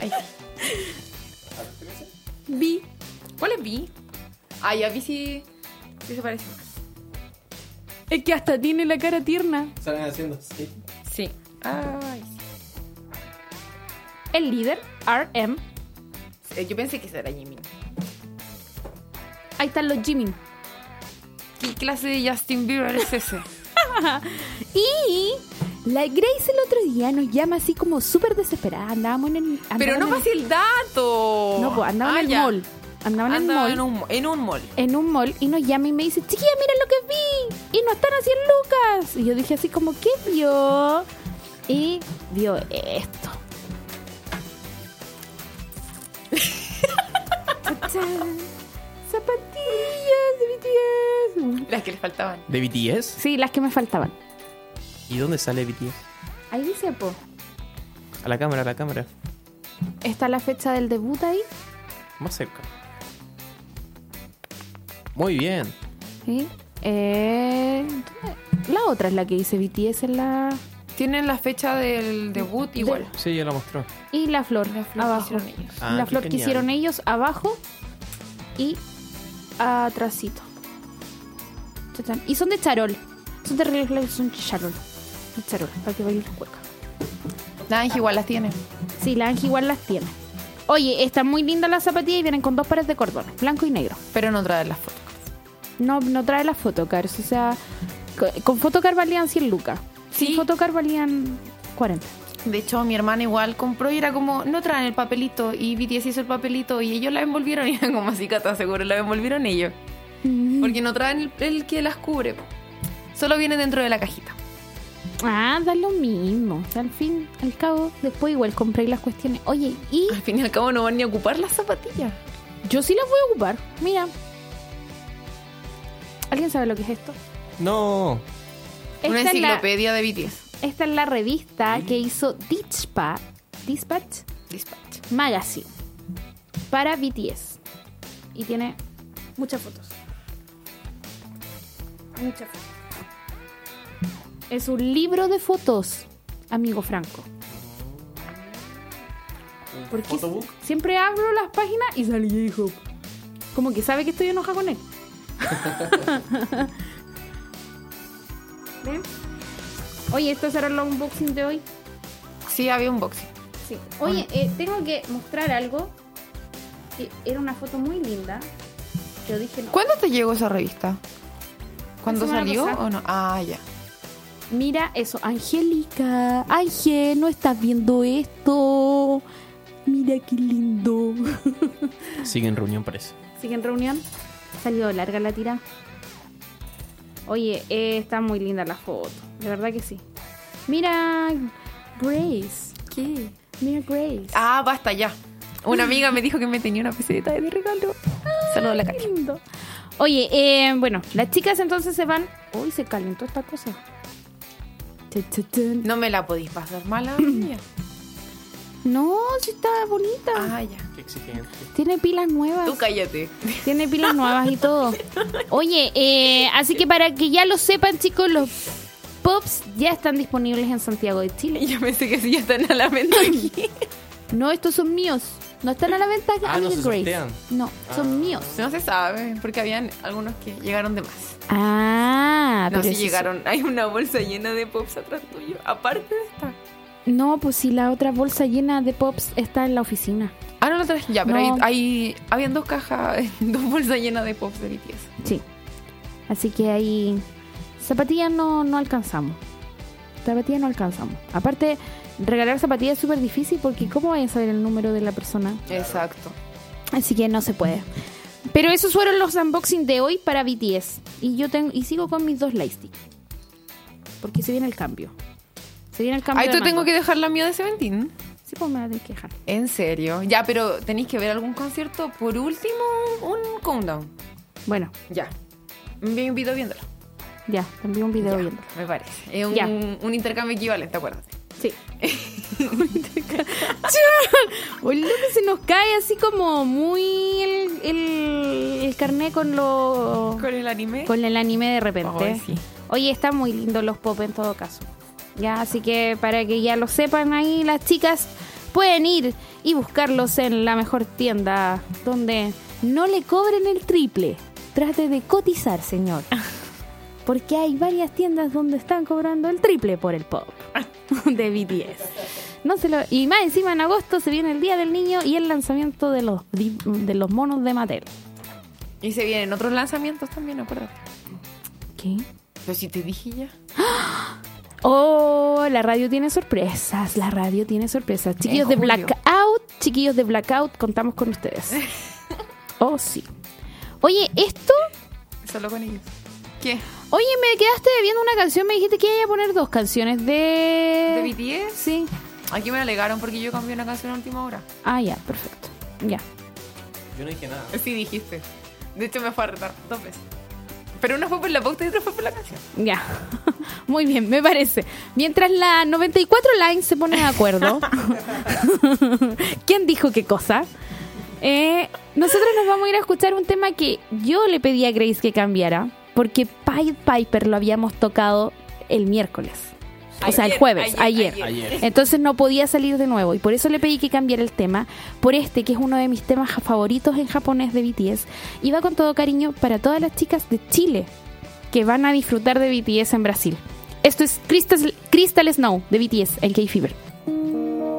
Ay. Vi. ¿Cuál es Vi? Ay, a Vi sí, sí se parece más. Es que hasta tiene la cara tierna. Salen haciendo, sí. Sí. Ay. El líder, R M. Yo pensé que será Jimin. Ahí están los Jimin. ¿Qué clase de Justin Bieber es ese? Y... La Grace el otro día nos llama así como súper desesperada. Andábamos en el... Pero no pasé el, el dato. No, pues andábamos ah, en el mall. Andaban Andaba en, un, en un mall. En un mall. Y nos llama y me dice, chiquilla, mira lo que vi. Y no están así en Lucas. Y yo dije así como, ¿qué vio? Y vio esto. Zapatillas de B T S. Las que les faltaban. ¿De B T S? Sí, las que me faltaban. ¿Y dónde sale B T S? Ahí dice, po. A la cámara, a la cámara. ¿Está la fecha del debut ahí? Más cerca. Muy bien. Sí. Eh, la otra es la que dice B T S en la... Tienen la fecha del debut igual. De... Sí, ya la mostró. Y la flor, la flor abajo. Que hicieron ellos. Ah, la flor genial. Que hicieron ellos abajo y atrasito. Y son de charol. Son de reglas, son charol. De charol, para que vayan los huecos. La Angie igual las tiene. Sí, la Angie igual las tiene. Oye, están muy lindas las zapatillas y vienen con dos pares de cordón, blanco y negro. Pero no traen las fotos. No, no trae las photocars, o sea, con, con photocars valían cien lucas. Sí. Sin photocars valían cuarenta. De hecho, mi hermana igual compró y era como, no traen el papelito, y B T S hizo el papelito y ellos la envolvieron y eran como así, Cata, seguro, la envolvieron ellos. Mm-hmm. Porque no traen el, el que las cubre, solo viene dentro de la cajita. Ah, da lo mismo. O sea, al fin, al cabo, después igual compré las cuestiones. Oye, y... Al fin y al cabo no van ni a ocupar las zapatillas. Yo sí las voy a ocupar, mira. ¿Alguien sabe lo que es esto? No. Esta Una enciclopedia la, de B T S. Esta es la revista que hizo Dispatch, Dispatch, Dispatch Magazine para B T S. Y tiene muchas fotos. Muchas fotos. Es un libro de fotos, amigo Franco. Porque ¿Fotobook? Siempre abro las páginas y sale hijo. Como que sabe que estoy enojada con él. ¿Ven? Oye, ¿estos eran los unboxing de hoy? Sí, había unboxing. Sí. Oye, eh, tengo que mostrar algo. Era una foto muy linda. Yo dije no. ¿Cuándo te llegó esa revista? ¿Cuándo salió o no? Ah, ya. Mira eso, Angélica. Ángel, no estás viendo esto. Mira qué lindo. Sigue en reunión, parece. Sigue en reunión. Salió larga la tira. Oye, eh, está muy linda la foto. De verdad que sí. Mira, Grace. ¿Qué? Mira, Grace. Ah, basta ya. Una amiga me dijo que me tenía una peseta de regalo. Saludos a la Cali. Oye, eh, bueno, las chicas entonces se van. Uy, se calentó esta cosa. No me la podís pasar mala. No, si sí está bonita. Ah, ya. Qué exigente. Tiene pilas nuevas. Tú cállate. Tiene pilas nuevas y todo. Oye, eh, así que para que ya lo sepan, chicos, los pops ya están disponibles en Santiago de Chile. Yo pensé que sí ya están a la venta aquí. No, estos son míos. No están a la venta acá. Ah, no se sortean. No, son ah. míos. No se sabe, porque habían algunos que llegaron de más. Ah, no, pero si llegaron. Hay una bolsa llena de pops atrás tuyo, aparte de esta. No, pues si la otra bolsa llena de pops está en la oficina. Ah, no la traje ya, pero no. hay, hay habían dos cajas, dos bolsas llenas de pops de B T S. Sí. Así que ahí zapatillas no no alcanzamos. Zapatillas no alcanzamos. Aparte, regalar zapatillas es súper difícil porque ¿cómo vayan a saber el número de la persona? Exacto. Así que no se puede. Pero esos fueron los unboxing de hoy para B T S. Y yo tengo y sigo con mis dos lightstick. Porque se viene el cambio. Se viene el cambio. Ay, ¿tú tengo que dejar la mía de Seventeen? Sí, pues me la tenés que dejar. ¿En serio? Ya, pero tenéis que ver algún concierto. Por último, un countdown. Bueno. Ya. Envío un video viéndolo. Ya, te envío un video ya, viéndolo. Me parece. Es un, un, un intercambio equivalente, acuérdate. Sí. Oye, lo que se nos cae así como muy el, el, el carné con lo con el anime con el anime de repente. Oh, sí. Oye, están muy lindos los pop en todo caso. Ya, así que para que ya lo sepan ahí las chicas pueden ir y buscarlos en la mejor tienda donde no le cobren el triple. Trate de cotizar, señor. Porque hay varias tiendas donde están cobrando el triple por el pop de B T S. No se lo, y más encima en agosto se viene el Día del Niño y el lanzamiento de los de los monos de Mattel. Y se vienen otros lanzamientos también, acuérdate. ¿Qué? Pero si te dije ya. Oh, la radio tiene sorpresas, la radio tiene sorpresas. Chiquillos de Blackout, chiquillos de Blackout, contamos con ustedes. Oh, sí. Oye, esto... Solo con ellos. ¿Qué? Oye, me quedaste debiendo una canción, me dijiste que iba a poner dos canciones de... ¿De B T S? Sí. Aquí me alegaron porque yo cambié una canción a última hora. Ah, ya, perfecto. Ya. Yo no dije nada. Sí, dijiste. De hecho, me fue a retar dos veces. Pero una fue por la pauta y otra fue por la canción. Ya. Muy bien, me parece. Mientras la noventa y cuatro Line se pone de acuerdo. ¿Quién dijo qué cosa? Eh, nosotros nos vamos a ir a escuchar un tema que yo le pedí a Grace que cambiara. Porque Pied Piper lo habíamos tocado el miércoles. O ayer, sea, el jueves, ayer, ayer. ayer. Entonces no podía salir de nuevo. Y por eso le pedí que cambiara el tema por este, que es uno de mis temas favoritos en japonés de B T S. Y va con todo cariño para todas las chicas de Chile que van a disfrutar de B T S en Brasil. Esto es Crystal, Crystal Snow de B T S en K-Fever. More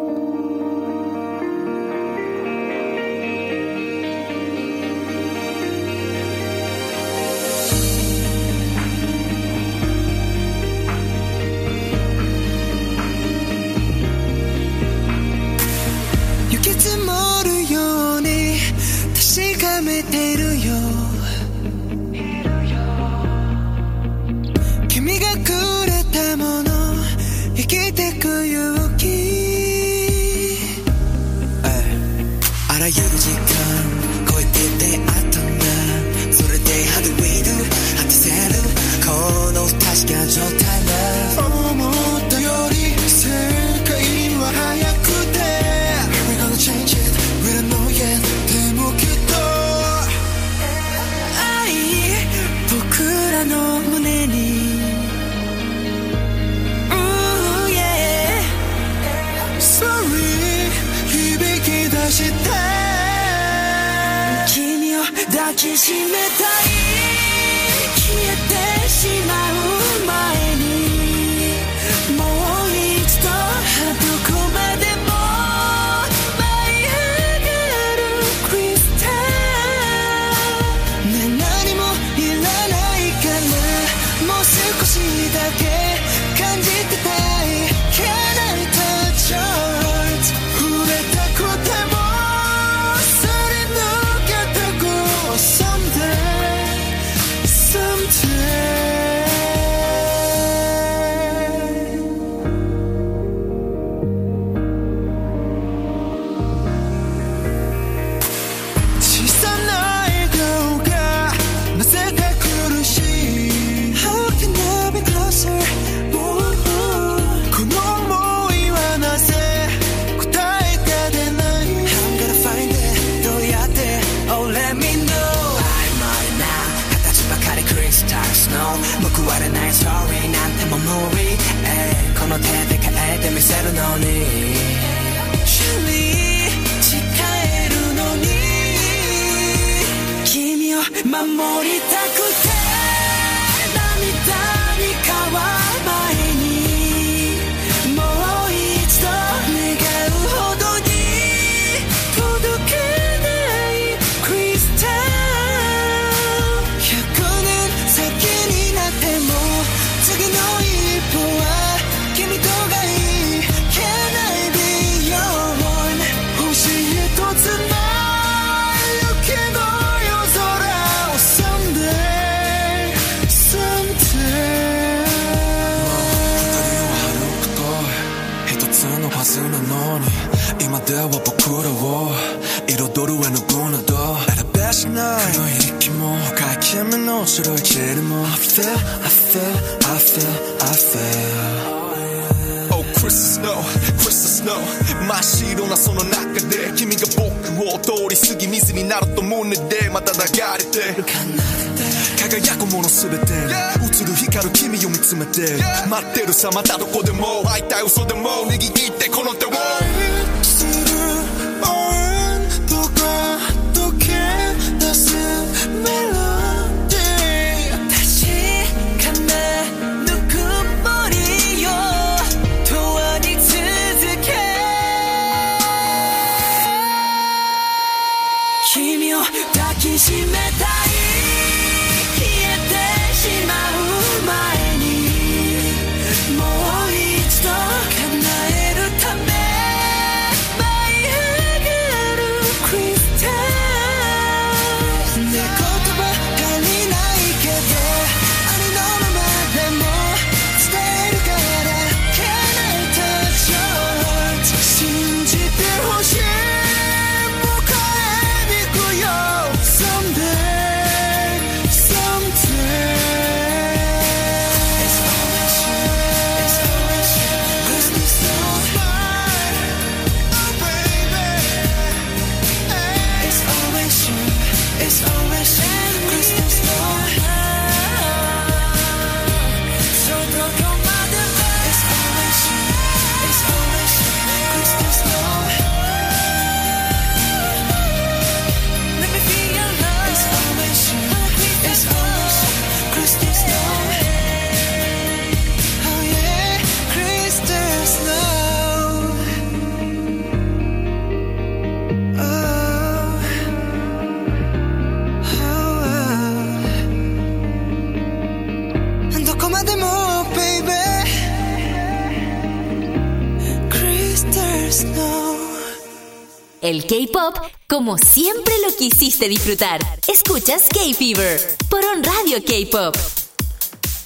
El K-Pop, como siempre lo quisiste disfrutar. Escuchas K-Fever por On Radio K-Pop.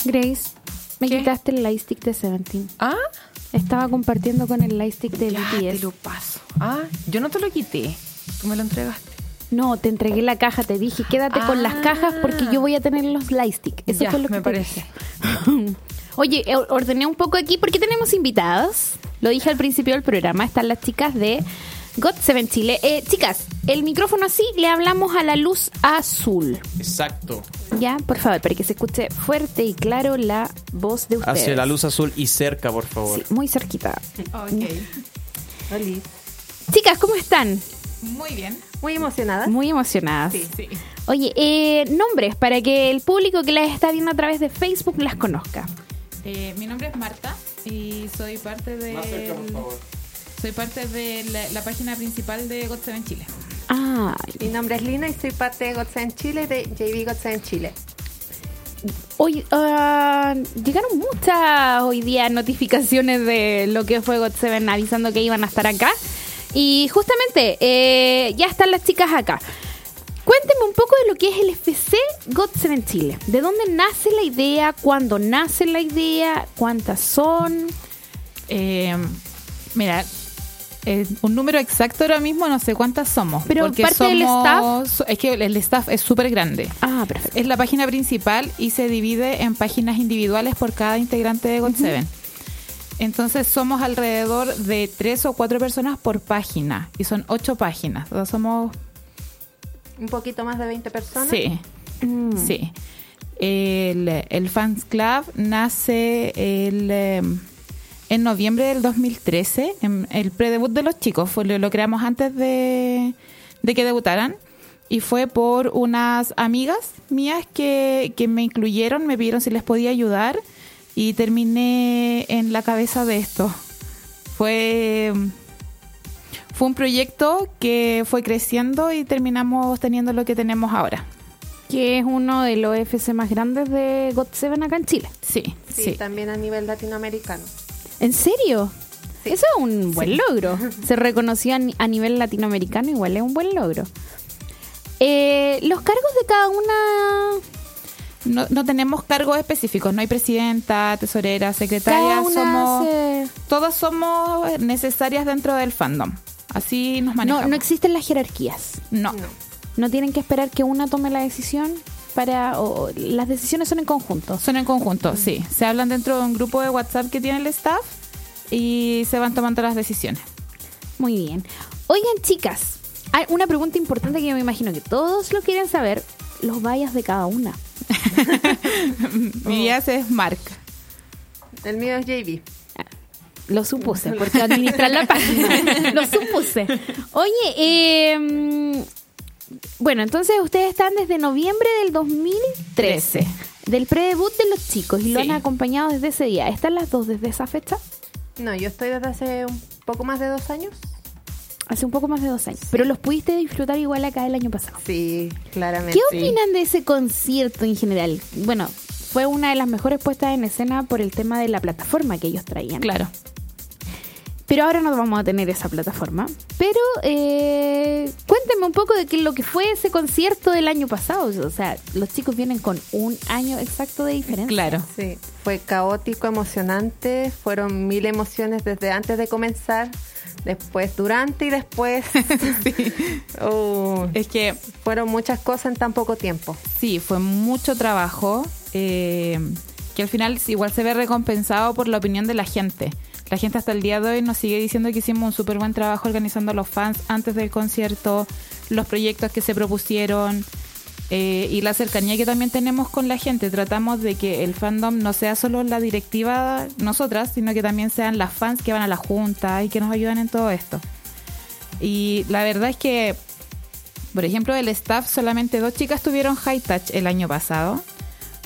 Grace, me ¿Qué? quitaste el lightstick de Seventeen. ¿Ah? Estaba compartiendo con el lightstick de ya, B T S. Te lo paso. Ah, yo no te lo quité. Tú me lo entregaste. No, te entregué la caja. Te dije, quédate ah. con las cajas porque yo voy a tener los lightstick. Eso ya, fue lo que me parece. Oye, ordené un poco aquí porque tenemos invitados. Lo dije al principio del programa. Están las chicas de got seven Chile. Eh, chicas, el micrófono así le hablamos a la luz azul. Exacto. Ya, por favor, para que se escuche fuerte y claro la voz de ustedes. Hacia la luz azul y cerca, por favor. Sí, muy cerquita. Ok. Hola. Chicas, ¿cómo están? Muy bien. Muy emocionadas. Muy emocionadas. Sí, sí. Oye, eh, nombres para que el público que las está viendo a través de Facebook las conozca. Eh, mi nombre es Marta y soy parte de... Más cerca, por favor. Soy parte de la, la página principal de got seven Chile. Ah, mi nombre es Lina y soy parte de got seven Chile, de J V got seven Chile. Hoy uh, llegaron muchas hoy día notificaciones de lo que fue got seven avisando que iban a estar acá. Y justamente eh, ya están las chicas acá. Cuéntenme un poco de lo que es el F C got seven Chile. ¿De dónde nace la idea? ¿Cuándo nace la idea? ¿Cuántas son? Eh, mira... Eh, un número exacto ahora mismo no sé cuántas somos. Pero porque parte somos, del staff. Es que el staff es súper grande. Ah, perfecto. Es la página principal y se divide en páginas individuales por cada integrante de got seven. Uh-huh. Entonces somos alrededor de tres o cuatro personas por página. Y son ocho páginas. O sea, somos un poquito más de veinte personas. Sí. Mm. Sí. El, el Fans Club nace el... en noviembre del dos mil trece, en el predebut de los chicos, fue, lo, lo creamos antes de, de que debutaran y fue por unas amigas mías que, que me incluyeron, me pidieron si les podía ayudar y terminé en la cabeza de esto. Fue, fue un proyecto que fue creciendo y terminamos teniendo lo que tenemos ahora. Que es uno de los F C más grandes de got seven acá en Chile. Sí, sí, sí. También a nivel latinoamericano. ¿En serio? Sí. Eso es un buen sí. logro. Se reconoció a nivel latinoamericano, igual es un buen logro. Eh, ¿Los cargos de cada una? No, no tenemos cargos específicos. No hay presidenta, tesorera, secretaria. Somos, se... Todas somos necesarias dentro del fandom. Así nos manejamos. No, no existen las jerarquías. No. No. No tienen que esperar que una tome la decisión. Para o, las decisiones son en conjunto. Son en conjunto, sí. Se hablan dentro de un grupo de WhatsApp que tiene el staff y se van tomando las decisiones. Muy bien. Oigan, chicas, hay una pregunta importante que yo me imagino que todos lo quieren saber. Los bios de cada una. Mi bias es Mark. El mío es J B. Lo supuse, porque administrar la página. Lo supuse. Oye, eh... bueno, entonces ustedes están desde noviembre del dos mil trece, trece. Del pre-debut de los chicos, y sí. lo han acompañado desde ese día. ¿Están las dos desde esa fecha? No, yo estoy desde hace un poco más de dos años. Hace un poco más de dos años, sí. Pero los pudiste disfrutar igual acá el año pasado. Sí, claramente. ¿Qué opinan sí. de ese concierto en general? Bueno, fue una de las mejores puestas en escena por el tema de la plataforma que ellos traían. Claro. Pero ahora no vamos a tener esa plataforma. Pero eh, cuéntenme un poco de qué lo que fue ese concierto del año pasado. O sea, los chicos vienen con un año exacto de diferencia. Claro. Sí, fue caótico, emocionante. Fueron mil emociones desde antes de comenzar, después, durante y después. sí. uh, es que fueron muchas cosas en tan poco tiempo. Sí, fue mucho trabajo eh, que al final igual se ve recompensado por la opinión de la gente. La gente hasta el día de hoy nos sigue diciendo que hicimos un súper buen trabajo organizando a los fans antes del concierto, los proyectos que se propusieron eh, y la cercanía que también tenemos con la gente. Tratamos de que el fandom no sea solo la directiva nosotras, sino que también sean las fans que van a la junta y que nos ayudan en todo esto. Y la verdad es que, por ejemplo, del staff solamente dos chicas tuvieron high touch el año pasado.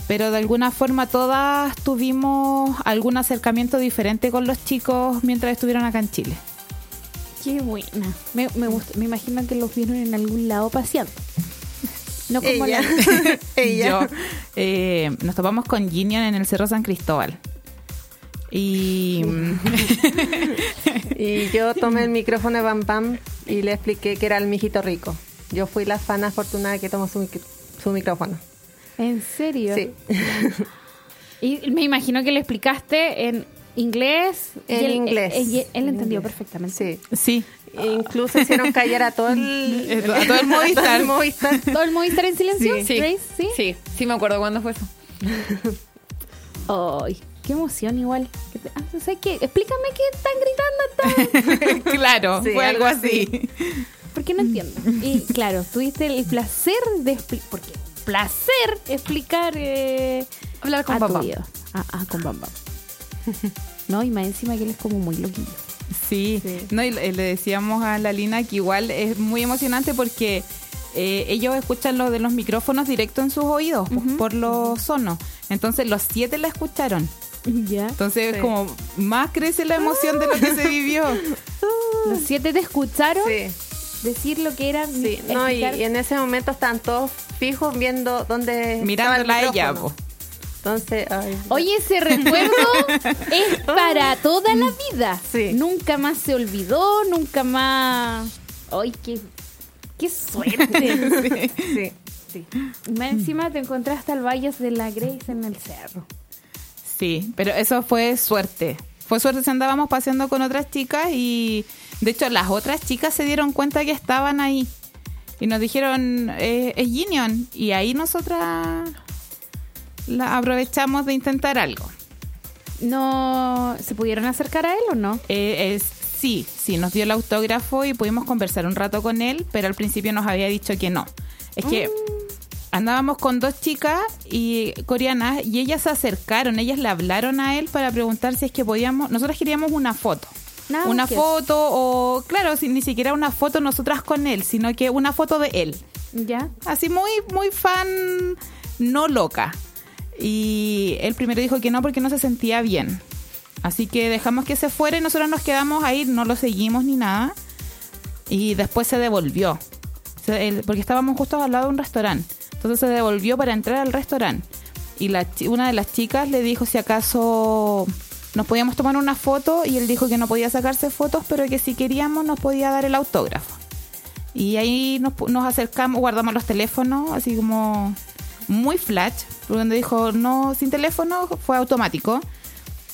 Pero de alguna forma todas tuvimos algún acercamiento diferente con los chicos mientras estuvieron acá en Chile. Qué buena. Me, me, gustó, me imagino que los vieron en algún lado paseando. No como ella. La... ella. Yo, eh, nos topamos con Ginian en el Cerro San Cristóbal. Y... Y yo tomé el micrófono de Bam Bam y le expliqué que era el mijito rico. Yo fui la fan afortunada que tomó su, mic- su micrófono. ¿En serio? Sí. Y me imagino que le explicaste en inglés. En él, inglés. Él, él, él entendió perfectamente. Sí. Sí. Incluso hicieron callar a todo el, a todo el Movistar. ¿Todo el Movistar en silencio? Sí. ¿Sí? Sí. Sí. Sí, me acuerdo cuándo fue eso. Ay, qué emoción igual. O sea, ¿qué? Explícame qué están gritando. Tan... Claro, sí, fue algo así. así. Porque no entiendo. Y claro, tuviste el placer de explicar. Porque placer explicar. Eh, Hablar con papá. Ah, ah, con papá. No, y más encima que él es como muy loquillo. Sí, sí. No, y le decíamos a la Lina que igual es muy emocionante porque eh, ellos escuchan lo de los micrófonos directo en sus oídos, uh-huh, por, por los sonos. Entonces los siete la escucharon. Ya. Entonces sí, como más crece la emoción, uh-huh, de lo que se vivió. Uh-huh. Los siete te escucharon. Sí. Decir lo que eran. Sí. No, y, y en ese momento estaban todos fijos viendo dónde. Mirándola a ella, po. Entonces, ay, oye, ese recuerdo es para toda la vida. Sí. Nunca más se olvidó, nunca más. Ay, qué, qué suerte. Sí, sí, sí. Más encima te encontraste al Valles de la Grace en el cerro. Sí, pero eso fue suerte. Fue suerte si andábamos paseando con otras chicas y de hecho las otras chicas se dieron cuenta que estaban ahí y nos dijeron eh, es Union y ahí nosotras la aprovechamos de intentar algo. No, ¿se pudieron acercar a él o no? Eh, es, sí, sí, nos dio el autógrafo y pudimos conversar un rato con él, pero al principio nos había dicho que no. Es mm. que andábamos con dos chicas y coreanas y ellas se acercaron, ellas le hablaron a él para preguntar si es que podíamos, nosotras queríamos una foto. No, una okay. foto o, claro, si, ni siquiera una foto nosotras con él, sino que una foto de él. Ya. Así muy, muy fan, no loca. Y él primero dijo que no porque no se sentía bien. Así que dejamos que se fuera y nosotros nos quedamos ahí, no lo seguimos ni nada. Y después se devolvió. Se, él, porque estábamos justo al lado de un restaurante. Entonces se devolvió para entrar al restaurante. Y la, una de las chicas le dijo si acaso nos podíamos tomar una foto. Y él dijo que no podía sacarse fotos, pero que si queríamos nos podía dar el autógrafo. Y ahí nos, nos acercamos, guardamos los teléfonos, así como... muy flash, donde dijo no, sin teléfono, fue automático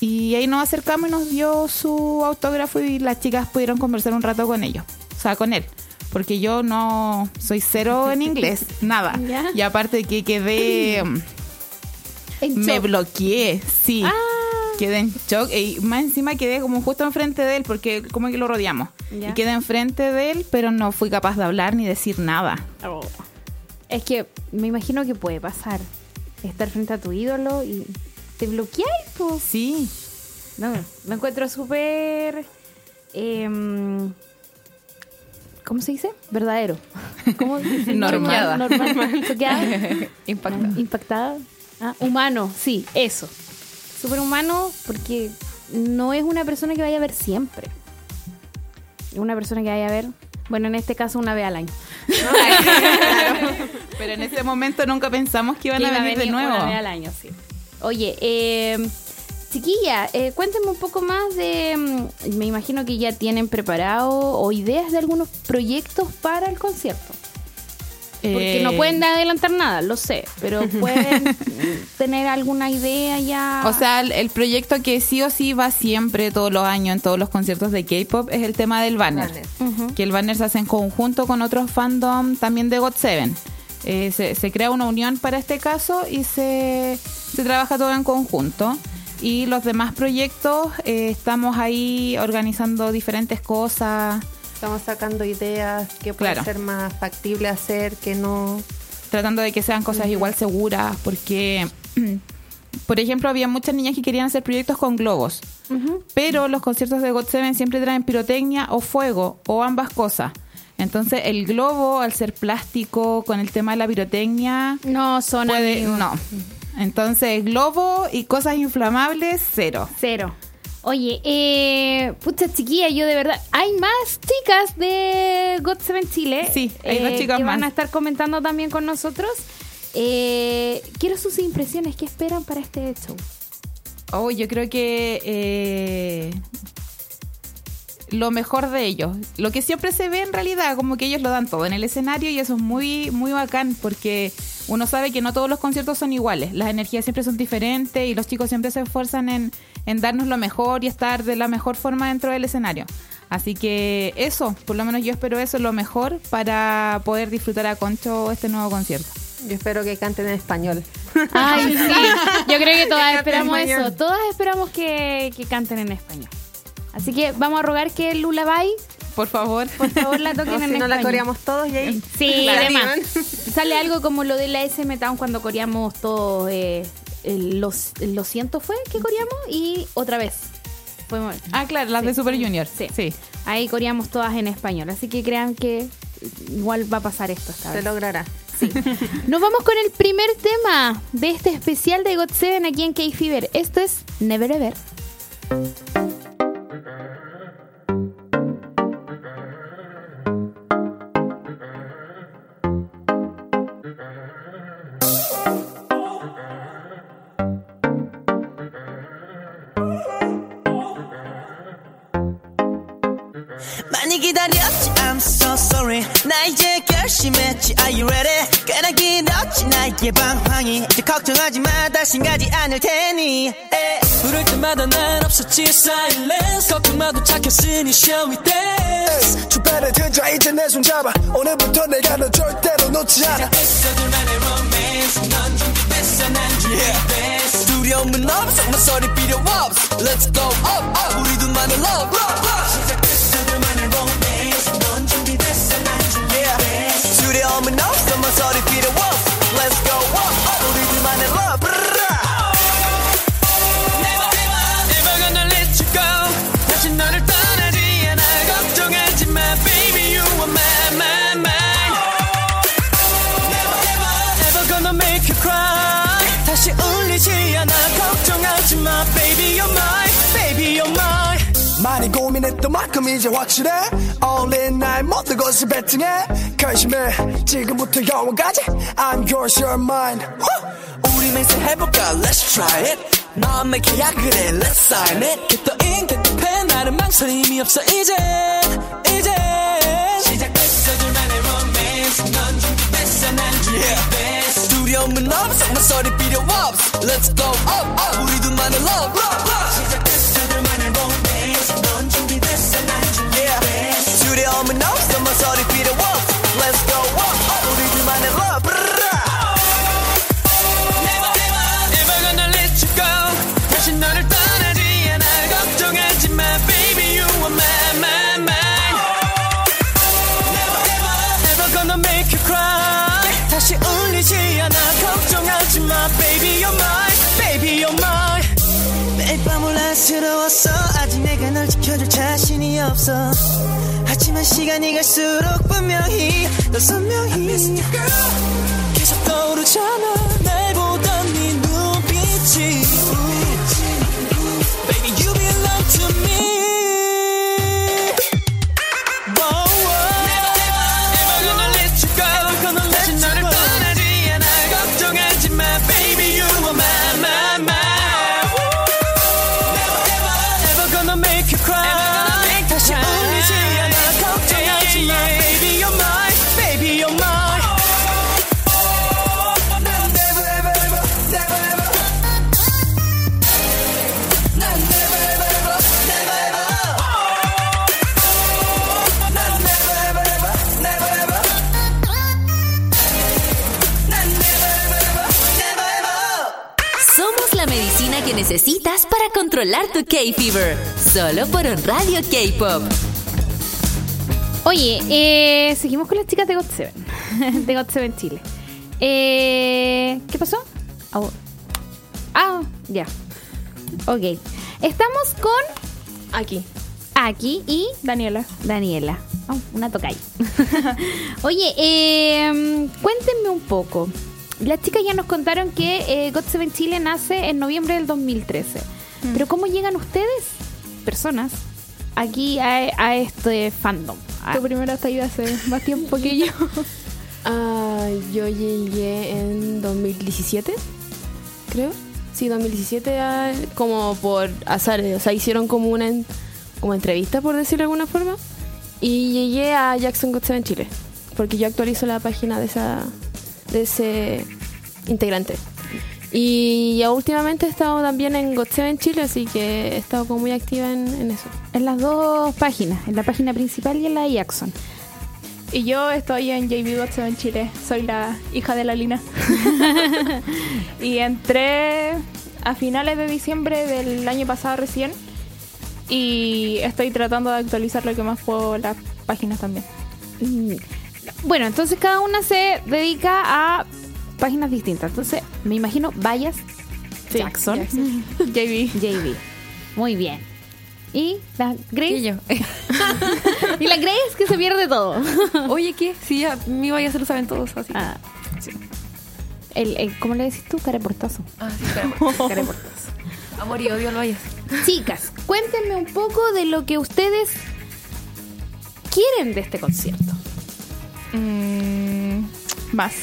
y ahí nos acercamos y nos dio su autógrafo y las chicas pudieron conversar un rato con ellos, o sea con él, porque yo no soy cero en inglés, nada. ¿Ya? Y aparte que quedé me bloqueé, sí, ah. quedé en shock y más encima quedé como justo enfrente de él porque como que lo rodeamos. ¿Ya? Y quedé enfrente de él pero no fui capaz de hablar ni decir nada. Oh. Es que me imagino que puede pasar estar frente a tu ídolo y te bloqueas, pues. Sí. No, me encuentro súper... Eh, ¿cómo se dice? Verdadero. ¿Cómo se dice? Normal. Normal. Normal. Impactada. Ah, impactada. Ah, humano, sí, eso. Súper humano porque no es una persona que vaya a ver siempre. Es una persona que vaya a ver... Bueno, en este caso una vez al año. Pero en ese momento nunca pensamos que iban que a venir, venir de nuevo. Una vez al año, sí. Oye, eh, chiquilla, eh, cuéntame un poco más de... Me imagino que ya tienen preparado o ideas de algunos proyectos para el concierto. Porque eh... no pueden adelantar nada, lo sé, pero pueden tener alguna idea ya. O sea, el, el proyecto que sí o sí va siempre todos los años en todos los conciertos de K-pop es el tema del banner. banner. Uh-huh. Que el banner se hace en conjunto con otros fandom también de got seven. Eh, se, se crea una unión para este caso y se, se trabaja todo en conjunto. Y los demás proyectos eh, estamos ahí organizando diferentes cosas. Estamos sacando ideas que pueden claro. ser más factible hacer, que no... Tratando de que sean cosas igual seguras, porque, por ejemplo, había muchas niñas que querían hacer proyectos con globos, uh-huh. pero los conciertos de got seven siempre traen pirotecnia o fuego, o ambas cosas. Entonces, el globo, al ser plástico, con el tema de la pirotecnia... No, son puede, no. Entonces, globo y cosas inflamables, cero. Cero. Oye, eh, pucha chiquilla, yo de verdad... Hay más chicas de got seven Chile. Sí, hay más eh, chicas que más. Van a estar comentando también con nosotros. Eh, quiero sus impresiones. ¿Qué esperan para este show? Oh, yo creo que... Eh, lo mejor de ellos, lo que siempre se ve en realidad, como que ellos lo dan todo en el escenario, y eso es muy, muy bacán, porque uno sabe que no todos los conciertos son iguales, las energías siempre son diferentes y los chicos siempre se esfuerzan en, en darnos lo mejor y estar de la mejor forma dentro del escenario. Así que eso, por lo menos yo espero eso, lo mejor para poder disfrutar a Concho este nuevo concierto. Yo espero que canten en español. Ay, sí. Yo creo que todas que esperamos eso. Todas esperamos que, que canten en español. Así que vamos a rogar que el Lullaby, por favor, por favor la toquen no, en si español. Si no la coreamos todos y ahí. Sí, además. Sale algo como lo de la S M Town cuando coreamos todos. Eh, los, lo siento fue que coreamos y otra vez. Podemos, ah, claro, las sí, de Super sí, Junior. Sí. sí. Ahí coreamos todas en español. Así que crean que igual va a pasar esto esta vez. Se logrará. Sí. Nos vamos con el primer tema de este especial de got seven aquí en K-Fever. Esto es Never Ever. I'm so sorry. 나 이제 결심했지. Are you ready? 꽤나 길었지 나의 방황이. 이제 걱정하지 마. 다신 가지 않을 테니. 에이. 부를 때마다 난 없었지. Silence. 걱정 마도 착했으니 shall we dance? 두 발을 던져 이제 내 손 잡아. 오늘부터 내가 너 절대로 놓지 않아. 있어 둘만의 romance. 넌 준비됐어 난 준비됐어. 두려움은 없어. 너 소리 필요 없어. Let's go up up. 우리 둘만의 love love love. 시작됐어 둘만의 romance. I'm in love, so my sorry Peter Wolf. Let's go up, up. 우리 둘만 in love. Never, never, never gonna let you go. 다시 너를 떠나지 않아. 걱정하지 마, baby, you are my, my, mine. Never, never, never gonna make you cry. 다시 울리지 않아. 걱정하지 마, baby, you're mine, baby, you're mine. 많이 고민했던 만큼 이제 확실해. All in 나의 모든 것을 베팅해. 결심해 지금부터 영원까지. I'm yours, you're mine. Woo! 우리 맹세 해볼까? Let's try it. 마음에 계약을 해. Let's sign it. Get the ink, get the pen. 나는 망설임이 없어 이제. 이제 시작됐어 둘만의 romance. 넌 준비됐어 난 준비됐어. 두려움은 없어 난 소리 필요 없어. Let's go up up. 우리 둘만의 love love love. 시작됐어 둘만의 romance. 넌 준비됐어 난 준비됐어. 두려움은 없어 뭐 소리 필요 없어. Let's go up up. 우리 둘만의 love. Never never never gonna let you go. 다시 너를 떠나지 않아. 걱정하지 마 baby you are my my mine. Never never never gonna make you cry. 다시 울리지 않아. 걱정하지 마 baby you're mine baby you're mine. 매일 밤을 안쓰러웠어. 아직 내가 널 지켜줄 자신이 없어. 하지만 시간이 갈수록 분명히 널 선명히 I miss you girl. 계속 떠오르잖아 날 보던 네 눈빛이. Ooh. Baby you belong to me. Necesitas para controlar tu K-Fever. Solo por On Radio K-Pop. Oye, eh, seguimos con las chicas de got seven. De got seven Chile. Eh, ¿Qué pasó? Oh. Ah, ya. Ok. Estamos con... Aki. Aki y... Daniela. Daniela. Oh, una tocaya. Oye, eh, cuéntenme un poco... Las chicas ya nos contaron que eh, got seven Chile nace en noviembre del dos mil trece. Mm. Pero ¿cómo llegan ustedes, personas, aquí a, a este fandom? Tu primera salida hace más tiempo que yo. uh, yo llegué en dos mil diecisiete, creo. Sí, dos mil diecisiete, como por azar. O sea, hicieron como una, como entrevista, por decirlo de alguna forma, y llegué a Jackson G O T siete en Chile, porque yo actualizo la página de esa de ese integrante. Y últimamente he estado también en G O T siete Chile, así que he estado como muy activa en, en eso. En las dos páginas, en la página principal y en la de Jackson. Y yo estoy en J B G O T siete Chile, soy la hija de la Lina. Y entré a finales de diciembre del año pasado recién, y estoy tratando de actualizar lo que más puedo las páginas también. Bueno, entonces cada una se dedica a páginas distintas. Entonces, me imagino, Bayas, sí, Jackson, Jackson. J B. J B. Muy bien. ¿Y la Grace? Y yo. Y la Grace que se pierde todo. Oye, ¿qué? Sí, ya, mi Bayas se lo saben todos. Así. Ah, sí. el, el, ¿Cómo le decís tú? Careportazo. Ah, sí, careportazo. Careportazo. Amor y odio al Bayas. Chicas, cuéntenme un poco de lo que ustedes quieren de este concierto. Mm, más.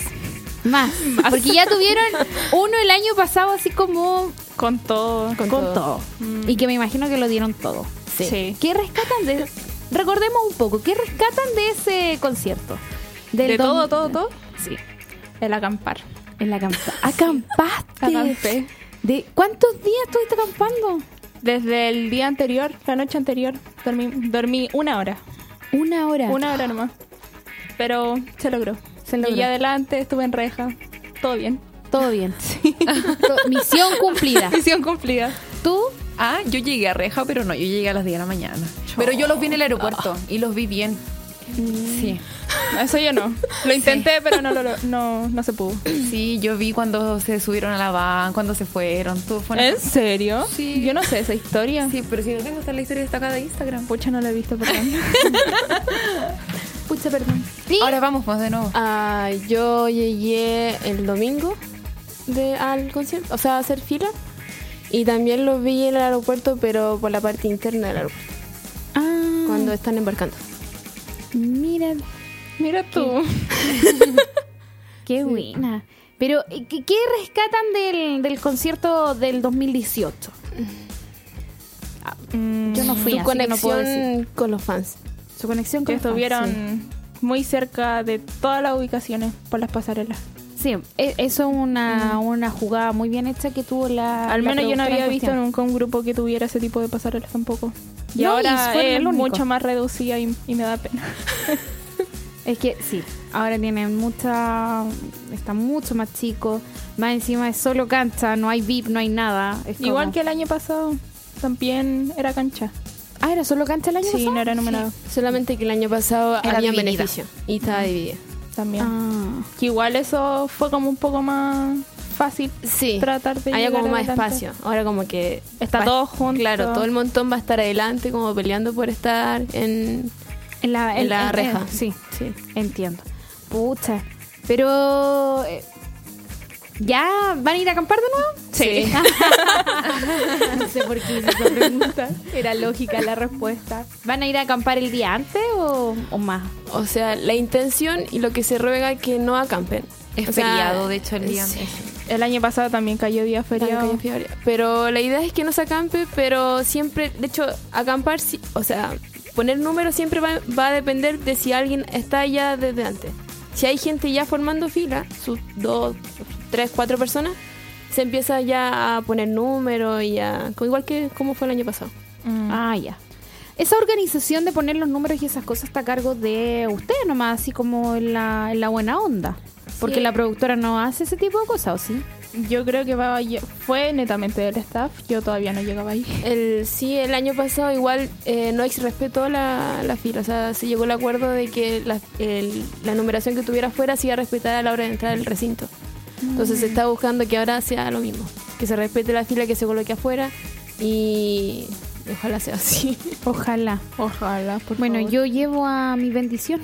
Más, más, porque ya tuvieron uno el año pasado así como con todo, con, con todo, todo. Mm. Y que me imagino que lo dieron todo. Sí. Sí. ¿Qué rescatan de recordemos un poco, qué rescatan de ese concierto? Del de don... todo, todo, todo. Sí. El acampar, el acampar. Acampaste. Acampé. ¿De cuántos días estuviste acampando? Desde el día anterior, la noche anterior, dormí, dormí una hora. Una hora. Una hora nomás. Pero se logró. Y adelante, estuve en reja. Todo bien. Todo bien. Sí. Misión cumplida. Misión cumplida. ¿Tú? Ah, yo llegué a reja, pero no, yo llegué a las diez de la mañana. Yo, pero yo los vi en el aeropuerto no. Y los vi bien. Sí. Eso yo no. Lo intenté, sí. Pero no, lo, no, no se pudo. Sí, yo vi cuando se subieron a la van, cuando se fueron. Todo fue una... ¿En serio? Sí. Yo no sé esa historia. Sí, pero si no tengo hasta la historia destacada de Instagram. Pucha, no la he visto, perdón. Pucha, perdón. ¿Sí? Ahora vamos, vamos de nuevo. Ah, yo llegué el domingo de, al concierto, o sea, a hacer fila. Y también los vi en el aeropuerto, pero por la parte interna del aeropuerto. Ah. Cuando están embarcando. Mira, mira tú. Qué sí. Buena. Pero, ¿qué, qué rescatan del, del concierto del dos mil dieciocho? Ah, mm, yo no fui, así que no puedo decir. Con los fans. Su conexión con los fans. Que estuvieron sí. Muy cerca de todas las ubicaciones por las pasarelas. Sí, eso es una, mm. una jugada muy bien hecha que tuvo la... Al menos la yo no había visto nunca un grupo que tuviera ese tipo de pasarelas tampoco. Y no, ahora y es mucho más reducida y, y me da pena. Es que sí, ahora tienen mucha... Está mucho más chico. Más encima es solo cancha, no hay V I P, no hay nada. Es igual como... que el año pasado también era cancha. Ah, ¿era solo cancha el año sí, pasado? Sí, no era numerado. Sí. Solamente que el año pasado era había dividida. Beneficio y estaba dividida. También. Ah. Que igual eso fue como un poco más fácil sí. Tratar de llegar. Había como adelante. Más espacio. Ahora como que está va, todo junto. Claro, todo el montón va a estar adelante como peleando por estar en, en la, en, en la en, reja. En, sí, sí, entiendo. Pucha. Pero... Eh, ¿Ya van a ir a acampar de nuevo? Sí. No sé por qué hice esa pregunta. Era lógica la respuesta. ¿Van a ir a acampar el día antes o, o más? O sea, la intención y lo que se ruega es que no acampen. Es o feriado, sea, de hecho, el día sí. Antes. El año pasado también cayó día feriado. Cayó, pero la idea es que no se acampe, pero siempre, de hecho, acampar, o sea, poner números siempre va, va a depender de si alguien está allá desde antes. Si hay gente ya formando fila, sus dos, tres, cuatro personas, se empieza ya a poner números y a... Igual que como fue el año pasado. Mm. Ah, ya. Esa organización de poner los números y esas cosas está a cargo de ustedes nomás, así como en la, en la buena onda. Porque sí. La productora no hace ese tipo de cosas, ¿o sí? Yo creo que va, fue netamente del staff. Yo todavía no llegaba ahí. El, sí, el año pasado igual eh, no respetó la, la fila. O sea, se llegó el acuerdo de que la, el, la numeración que tuviera fuera se iba a respetar a la hora de entrar al recinto. Mm. Entonces se está buscando que ahora sea lo mismo. Que se respete la fila que se coloque afuera y... Ojalá sea así. Ojalá. Ojalá, por bueno, favor. Yo llevo a mi bendición.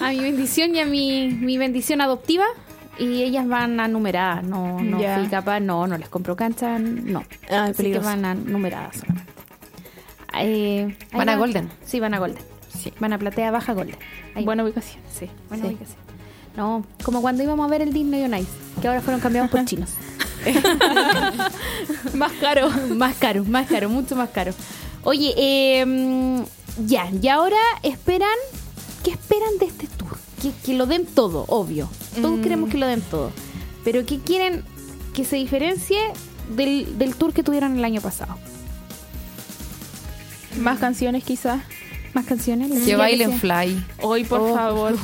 A mi bendición y a mi, mi bendición adoptiva. Y ellas van a numeradas. No, no yeah. Fui capaz, no, no les compro cancha. No. Ah, así que van a numeradas solamente. Eh, ¿Van a va? Golden? Sí, van a Golden. Sí. Van a platea baja Golden. Ahí. Buena ubicación. Sí, buena sí. Ubicación. No, como cuando íbamos a ver el Disney On Ice, que ahora fueron cambiados por chinos. Más caro, más caro, más caro, mucho más caro. Oye, eh, ya, y ahora esperan, ¿qué esperan de este tour? Que, que lo den todo, obvio. Todos mm. queremos que lo den todo. Pero ¿qué quieren que se diferencie del, del tour que tuvieron el año pasado? Más canciones quizás. Más canciones. Que sí, bailen Fly. Hoy, por oh. favor.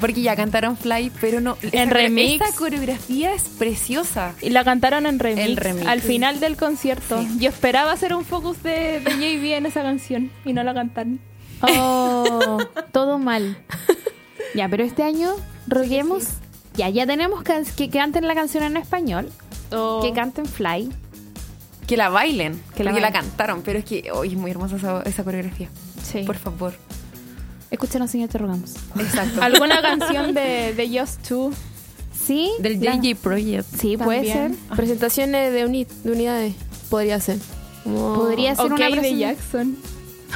Porque ya cantaron Fly, pero no. En remix. Esta coreografía es preciosa. Y la cantaron en remix. El remix. Al final del concierto. Sí. Yo esperaba hacer un focus de, de J B en esa canción y no la cantaron. Oh, todo mal. Ya, pero este año roguemos. Sí, sí. Ya, ya tenemos que, que canten la canción en español. Oh. Que canten Fly. Que la bailen. Que la, la cantaron. Pero es que hoy oh, es muy hermosa esa, esa coreografía. Sí. Por favor. Escúchanos, señor, te rogamos. Exacto. ¿Alguna canción de, de Just Two? Sí. Del J J la... Project. Sí, puede ser. Ah. Presentaciones de, uni- de unidades. Podría ser. Oh. Podría ser okay, una presentación de Jackson.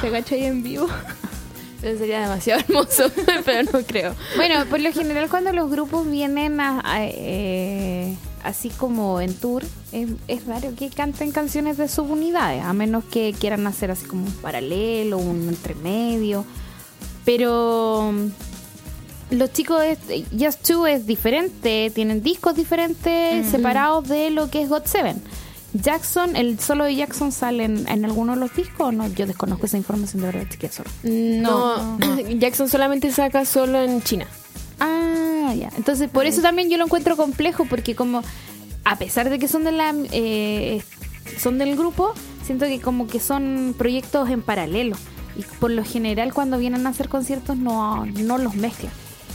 Se agacha ahí en vivo. Pero sería demasiado hermoso. Pero no creo. Bueno, por lo general cuando los grupos vienen a... a eh... así como en tour, es, es raro que canten canciones de subunidades, a menos que quieran hacer así como un paralelo, un entremedio. Pero los chicos de Just Two es diferente, tienen discos diferentes, mm-hmm. separados de lo que es got seven. Jackson, el solo de Jackson sale en, en alguno de los discos, o no, yo desconozco esa información de verdad, chiquilla, solo. No, no, no, Jackson solamente saca solo en China. Ah, ya. Entonces, por eso también yo lo encuentro complejo, porque como a pesar de que son de la eh, son del grupo, siento que como que son proyectos en paralelo y por lo general cuando vienen a hacer conciertos no no los mezclan.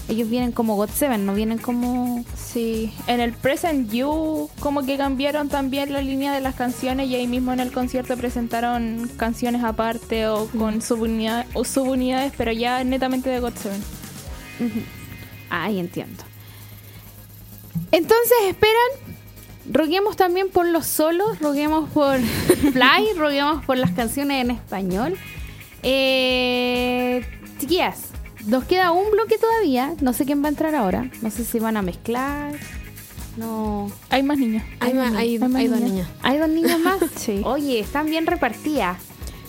Ellos vienen como got seven, no vienen como... Sí, en el Present You como que cambiaron también la línea de las canciones y ahí mismo en el concierto presentaron canciones aparte o con subunidad, o subunidades, pero ya netamente de got seven. Uh-huh. Ahí entiendo. Entonces esperan, roguemos también por los solos, roguemos por Fly, roguemos por las canciones en español. Eh, chiquillas, nos queda un bloque todavía. No sé quién va a entrar ahora. No sé si van a mezclar. No. Hay más niñas. Hay, hay, más, niñas. hay, hay, hay niñas. dos niñas. Hay dos niñas más. Sí. Oye, están bien repartidas.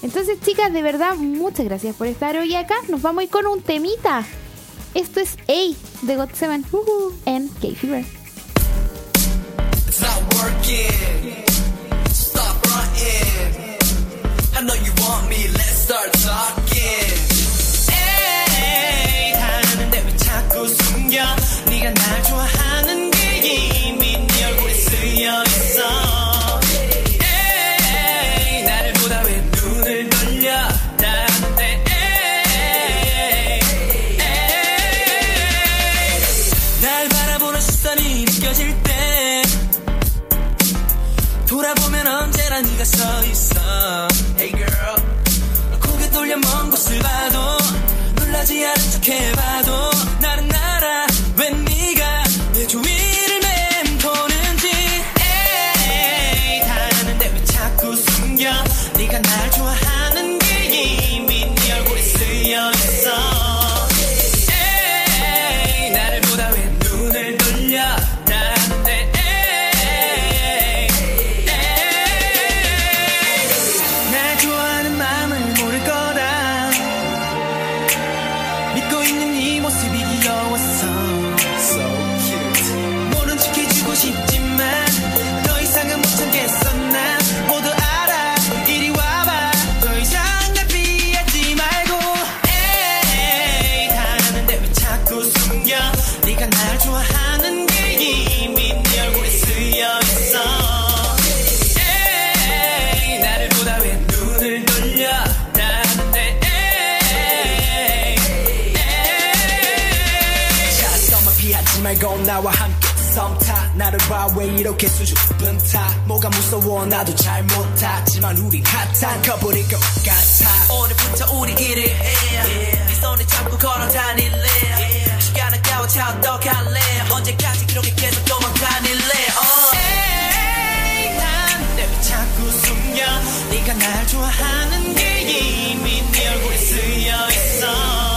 Entonces, chicas, de verdad, muchas gracias por estar hoy acá. Nos vamos a ir con un temita. Esto es A de got seven uh-huh. en K-Fever. It's not working. Stop running. I know you want me. Let's start talking. Hey, 하는데 왜 자꾸 숨겨? 네가 날 좋아하는 게 이미 네 얼굴에 쓰여 있어. 네가 서 있어. Hey girl. 고개 돌려 먼 곳을 봐도 놀라지 않은 척 해봐도 나는 알아 왜 네가 내 주위를 맴도는지. Hey, 다 아는데 왜 자꾸 숨겨? 네가 날 좋아하는 게 이미 네 얼굴에 쓰여 있어. 나와 함께 섬타 나를 봐 왜 이렇게 수줍은 타 뭐가 무서워 나도 잘 못하지만 우린 핫한 커플일 것 같아 오늘부터 우리 길을 해 손에 잡고 걸어 다닐래 시간은 가와 차 어떡할래 언제까지 그렇게 계속 도망다닐래 에이 난 내 왜 자꾸 숨겨 네가 날 좋아하는 게 이미 네 얼굴에 쓰여 있어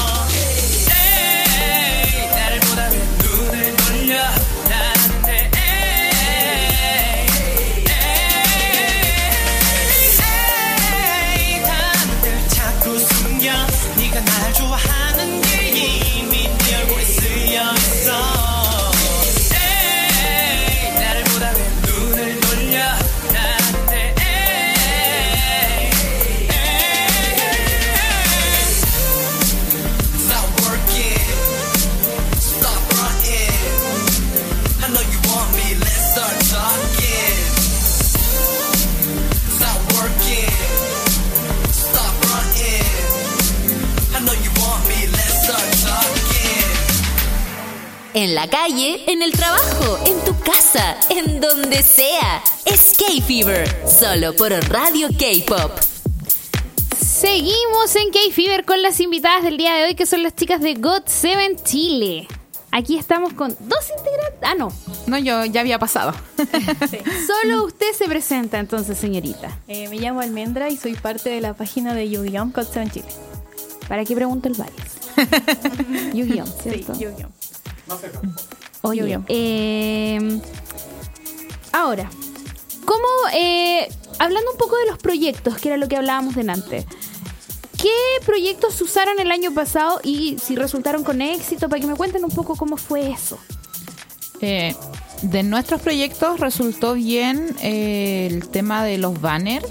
en la calle, en el trabajo, en tu casa, en donde sea. Es K-Fever, solo por Radio K-Pop. Seguimos en K-Fever con las invitadas del día de hoy, que son las chicas de got seven Chile. Aquí estamos con dos integrantes. Ah, no. No, yo ya había pasado. Sí. Solo usted se presenta entonces, señorita. Eh, me llamo Almendra y soy parte de la página de Yu-Gi-Oh! got seven Chile. ¿Para qué pregunto el baile? Yu-Gi-Oh! ¿Cierto? Sí, Yu-Gi-Oh! No sé cómo. Oye, Yu-Gi-Oh! Eh, ahora, ¿cómo, eh, hablando un poco de los proyectos, que era lo que hablábamos delante, ¿qué proyectos usaron el año pasado y si resultaron con éxito? Para que me cuenten un poco cómo fue eso. Eh, de nuestros proyectos resultó bien eh, el tema de los banners,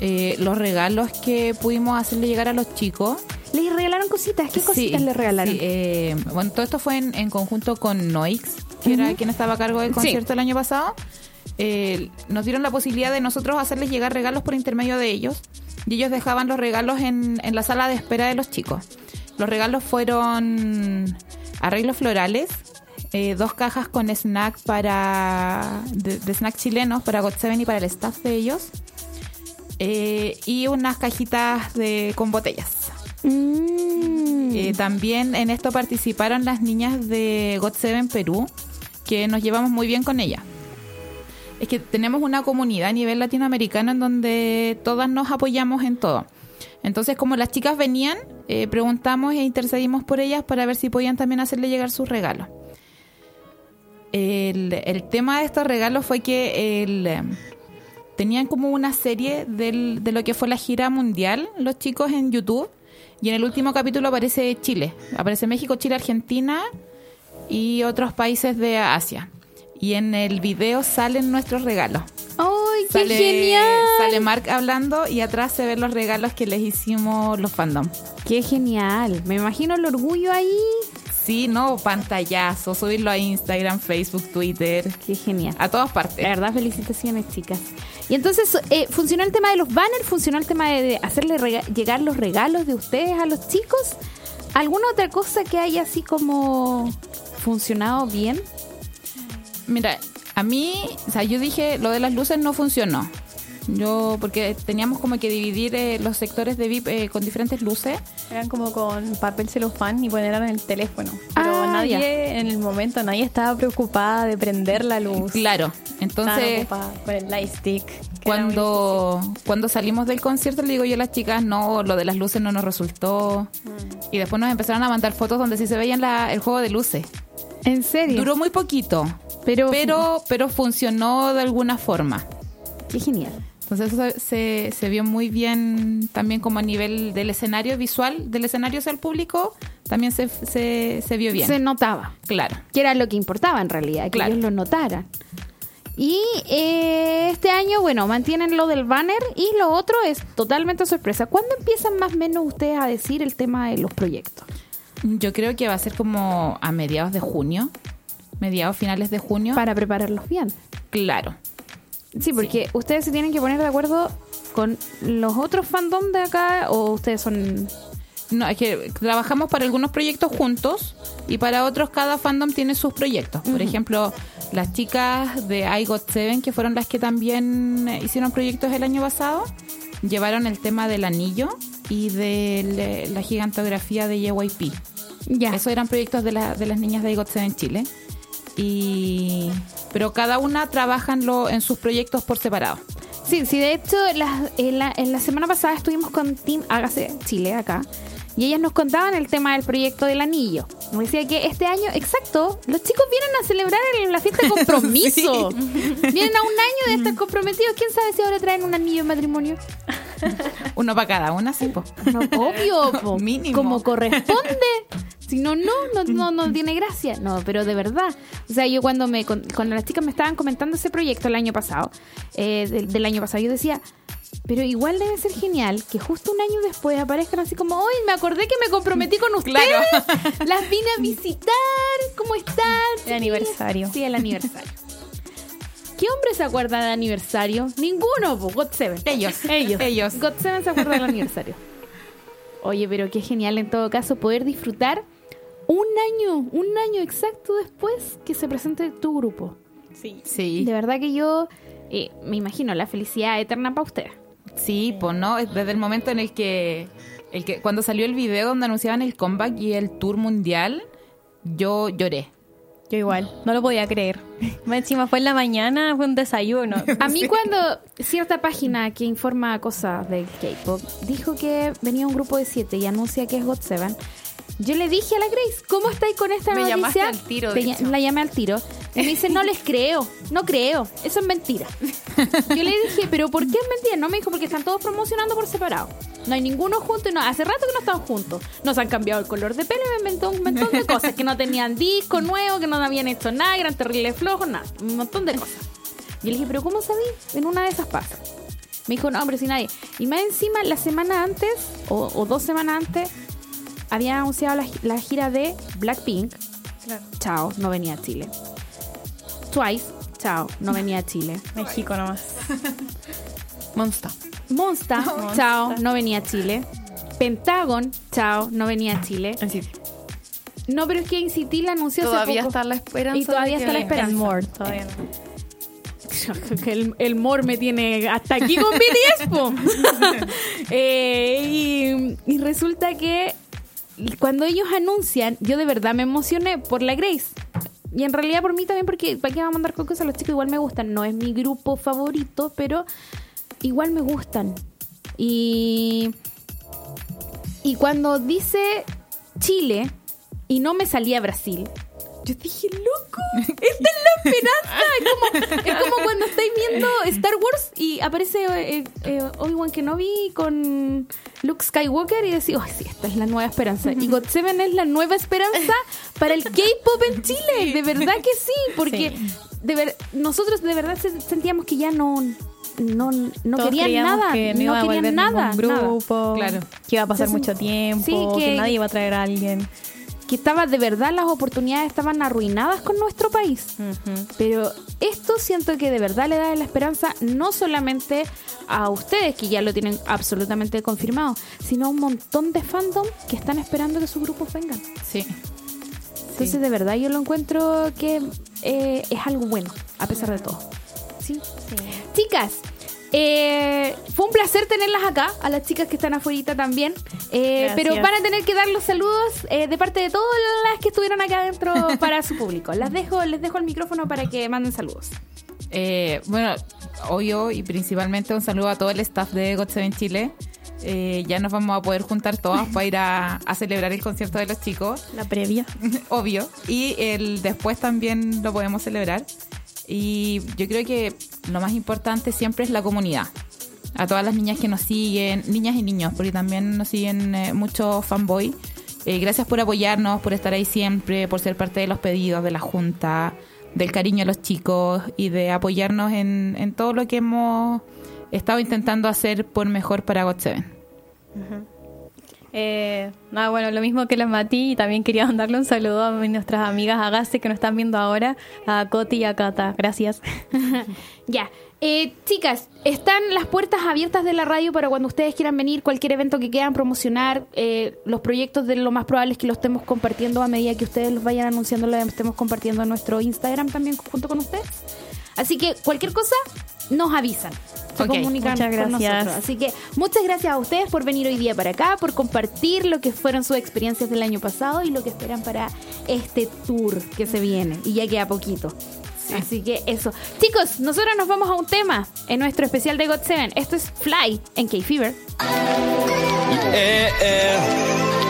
eh, los regalos que pudimos hacerle llegar a los chicos. ¿Les regalaron cositas? ¿Qué cositas sí, les regalaron? Sí, eh, bueno, todo esto fue en, en conjunto con Noix, que uh-huh. era quien estaba a cargo del concierto sí. el año pasado. Eh, nos dieron la posibilidad de nosotros hacerles llegar regalos por intermedio de ellos. Y ellos dejaban los regalos en, en la sala de espera de los chicos. Los regalos fueron arreglos florales, eh, dos cajas con snack para de, de snack chilenos para got seven y para el staff de ellos, eh, y unas cajitas de con botellas. Mm. Eh, también en esto participaron las niñas de got seven Perú, que nos llevamos muy bien con ellas. Es que tenemos una comunidad a nivel latinoamericano en donde todas nos apoyamos en todo. Entonces, como las chicas venían, eh, preguntamos e intercedimos por ellas para ver si podían también hacerle llegar sus regalos. El, el tema de estos regalos fue que el, eh, tenían como una serie del, de lo que fue la gira mundial, los chicos en YouTube. Y en el último capítulo aparece Chile. Aparece México, Chile, Argentina y otros países de Asia. Y en el video salen nuestros regalos. ¡Ay, qué sale, genial! Sale Mark hablando y atrás se ven los regalos que les hicimos los fandom. ¡Qué genial! Me imagino el orgullo ahí. Sí, no, pantallazo, subirlo a Instagram, Facebook, Twitter. ¡Qué genial! A todas partes. La verdad, felicitaciones, chicas. Y entonces, eh, ¿funcionó el tema de los banners? ¿Funcionó el tema de, de hacerle rega- llegar los regalos de ustedes a los chicos? ¿Alguna otra cosa que haya así como funcionado bien? Mira, a mí, o sea, yo dije, lo de las luces no funcionó. Yo, porque teníamos como que dividir eh, los sectores de V I P eh, con diferentes luces. Eran como con papel celofán y ponerlo en el teléfono. Pero ah, nadie, yeah. en el momento, nadie estaba preocupada de prender la luz. Claro, entonces... Estaba preocupada por el light stick. Cuando, cuando salimos del concierto, le digo yo a las chicas, no, lo de las luces no nos resultó. Mm. Y después nos empezaron a mandar fotos donde sí se veían la, el juego de luces. ¿En serio? Duró muy poquito. Pero, pero pero funcionó de alguna forma. Qué genial. Entonces eso se, se vio muy bien también como a nivel del escenario visual, del escenario hacia el público, también se, se, se vio bien. Se notaba. Claro. Que era lo que importaba en realidad, que claro. ellos lo notaran. Y eh, este año, bueno, mantienen lo del banner y lo otro es totalmente sorpresa. ¿Cuándo empiezan más o menos ustedes a decir el tema de los proyectos? Yo creo que va a ser como a mediados de junio. Mediados, finales de junio. Para prepararlos bien. Claro. Sí, porque sí. ustedes se tienen que poner de acuerdo con los otros fandom de acá, o ustedes son... No, es que trabajamos para algunos proyectos juntos y para otros cada fandom tiene sus proyectos. Por uh-huh. ejemplo, las chicas de got seven, que fueron las que también hicieron proyectos el año pasado, llevaron el tema del anillo y de la gigantografía de J Y P. Ya. Esos eran proyectos de, la, de las niñas de got seven Chile. Y pero cada una trabajan lo, en sus proyectos por separado. Sí, sí, de hecho la, en, la, en la semana pasada estuvimos con Team Hágase Chile acá y ellas nos contaban el tema del proyecto del anillo. Me decía que este año, exacto, los chicos vienen a celebrar el, la fiesta de compromiso. Sí. Vienen a un año de estar comprometidos. ¿Quién sabe si ahora traen un anillo de matrimonio? Uno para cada una, sí, po. No, obvio, po. Mínimo. Como corresponde. Si no, no, no, no, no tiene gracia. No, pero de verdad. O sea, yo cuando me con, cuando las chicas me estaban comentando ese proyecto el año pasado, eh, del, del año pasado, yo decía, pero igual debe ser genial que justo un año después aparezcan así como, hoy me acordé que me comprometí con ustedes. Claro. Las vine a visitar. ¿Cómo están? El aniversario. Sí, el aniversario. ¿Qué hombre se acuerda del aniversario? Ninguno, po. got seven. Ellos. Ellos. Ellos. got seven se acuerda del aniversario. Oye, pero qué genial en todo caso poder disfrutar un año, un año exacto después que se presente tu grupo. Sí, sí. De verdad que yo eh, me imagino la felicidad eterna para ustedes. Sí, sí, pues no, desde el momento en el que, el que cuando salió el video donde anunciaban el comeback y el tour mundial, yo lloré. Yo igual, no lo podía creer. Encima fue en la mañana, fue un desayuno. A mí cuando cierta página que informa cosas del K-pop dijo que venía un grupo de siete y anuncia que es got seven, yo le dije a la Grace, ¿cómo estáis con esta me noticia? Me llamaste al tiro. Te, la llamé al tiro. Y me dice, no les creo, no creo, eso es mentira. Yo le dije, ¿pero por qué es mentira? No, me dijo, porque están todos promocionando por separado. No hay ninguno junto, no, hace rato que no están juntos. Nos han cambiado el color de pelo y me inventó un montón de cosas. Que no tenían disco nuevo, que no habían hecho nada, eran terribles flojos, nada, un montón de cosas. Yo le dije, ¿pero cómo sabí? En una de esas pasas. Me dijo, no, hombre, sin nadie. Y más encima, la semana antes, o, o dos semanas antes, había anunciado la, la gira de Blackpink. Claro. Chao, no venía a Chile. Twice, chao, no venía a Chile. México nomás. Monsta. Monsta, Monsta, chao, no venía a Chile. Pentagon, chao, no venía a Chile. N C T. No, pero es que N C T la anunció todavía hace poco. Todavía está la esperanza. Y todavía está la esperanza. El More, todavía no. El, el More me tiene hasta aquí con B T S, po. eh, y, y resulta que cuando ellos anuncian, yo de verdad me emocioné por la Grace. Y en realidad por mí también, porque para qué vamos a mandar cocos a los chicos, igual me gustan. No es mi grupo favorito, pero igual me gustan. Y, y cuando dice Chile y no me salía Brasil, yo dije, loco, esta es la esperanza. Es como, es como cuando estáis viendo Star Wars y aparece eh, eh, Obi-Wan Kenobi con Luke Skywalker y decís, oh sí, esta es la nueva esperanza. Y got seven es la nueva esperanza para el K-pop en Chile. De verdad que sí, porque sí. De ver, nosotros de verdad sentíamos que ya no... No, no querían nada, que no, no querían nada, grupo, nada. Claro. Que iba a pasar entonces, mucho tiempo, sí, que, que nadie iba a traer a alguien. Que estaba de verdad, las oportunidades estaban arruinadas con nuestro país. Uh-huh. Pero esto siento que de verdad le da la esperanza no solamente a ustedes, que ya lo tienen absolutamente confirmado, sino a un montón de fandom que están esperando que sus grupos vengan. Sí. Entonces sí. De verdad yo lo encuentro que eh, es algo bueno, a pesar de todo. Sí. Sí. Chicas, eh, fue un placer tenerlas acá, a las chicas que están afuera también, eh, pero van a tener que dar los saludos eh, de parte de todas las que estuvieron acá adentro para su público. Las dejo, les dejo el micrófono para que manden saludos. Eh, bueno, hoy, hoy y principalmente un saludo a todo el staff de got seven Chile. Eh, ya nos vamos a poder juntar todas para ir a, a celebrar el concierto de los chicos. La previa. Obvio. Y el después también lo podemos celebrar. Y yo creo que lo más importante siempre es la comunidad. A todas las niñas que nos siguen, niñas y niños, porque también nos siguen eh, muchos fanboy. Eh, gracias por apoyarnos, por estar ahí siempre, por ser parte de los pedidos de la junta, del cariño a los chicos y de apoyarnos en, en todo lo que hemos estado intentando hacer por mejor para got seven. Uh-huh. Eh, nada, bueno, lo mismo que las Mati, y también quería mandarle un saludo a nuestras amigas Agase que nos están viendo ahora, a Coti y a Cata. Gracias. Ya. Eh, chicas, están las puertas abiertas de la radio para cuando ustedes quieran venir, cualquier evento que quieran promocionar, eh, los proyectos de lo más probable es que los estemos compartiendo a medida que ustedes los vayan anunciando, los estemos compartiendo en nuestro Instagram también junto con ustedes. Así que cualquier cosa nos avisan, se okay, comunican muchas gracias. Con nosotros. Así que muchas gracias a ustedes por venir hoy día para acá, por compartir lo que fueron sus experiencias del año pasado y lo que esperan para este tour que se viene. Y ya queda poquito. Sí. Así que eso. Chicos, nosotros nos vamos a un tema en nuestro especial de got seven. Esto es Fly en K-Fever. Yeah, yeah.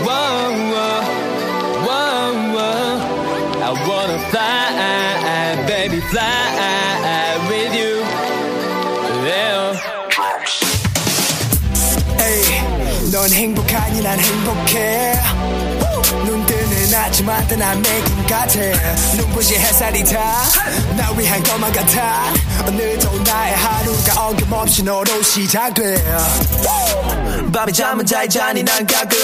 Wow, wow. Wow, wow. I wanna fly, baby, fly with you. Yeah. Hey, 넌 행복하니 난 행복해. 눈 뜨는 아침마다 난 매긴 같아. 눈부신 햇살이 다 나 위한 것만 같아. 오늘도 나의 하루가 어김없이 너로 시작돼. 밤에 잠은 잘 자니 난 가끔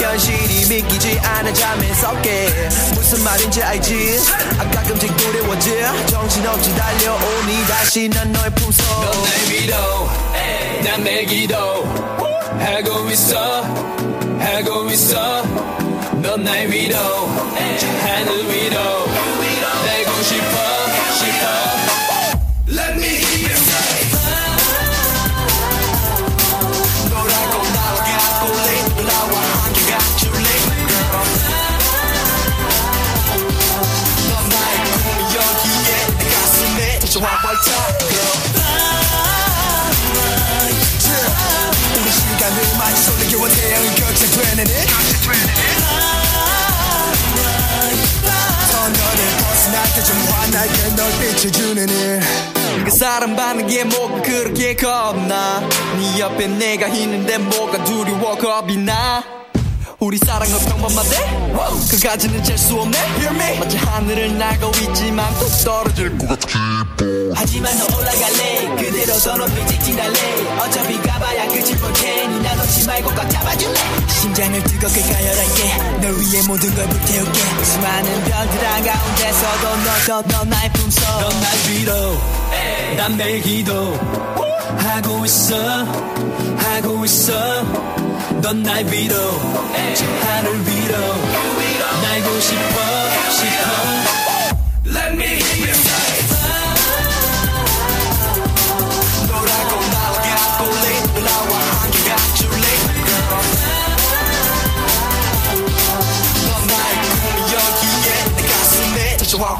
현실이 믿기지 않아 잠에서 깨 무슨 말인지 알지 아 가끔씩 두려워지 정신없이 달려오니 다시 난 너의 품속 넌 날 믿어 난 내 기도 하고 있어 하고 있어 너 넌 날 믿어 하늘 위로 날고 싶어 싶어 Let me hear you say 너라고 나와 get up go late 나와 한계가 too late girl 넌 나의 꿈이 여기에 내 가슴에 도시와 활짝 girl You're a day and go to train in it 네가 사랑받는 게 뭐가 그렇게 겁나 네 옆에 내가 있는데 뭐가 두려워 겁이 나 우리 사랑은 평범한데 그까지는 잴 수 없네 마치 하늘을 날고 있지만 또 떨어질 것 같아 하지만 너 올라갈래 그대로 더 높이 찍찍 날래 어차피 가봐야 끝일 볼 테니 나 놓지 말고 꽉 잡아줄래 심장을 뜨겁게 가열할게 널 위해 모든 걸 불태울게 수많은 별들 한가운데서도 너 나의 품속 넌 날 위로 난 매일 기도 하고 있어 하고 있어 넌 날 위로 저 하늘 위로 날고 싶어 싶어 Let me hear you say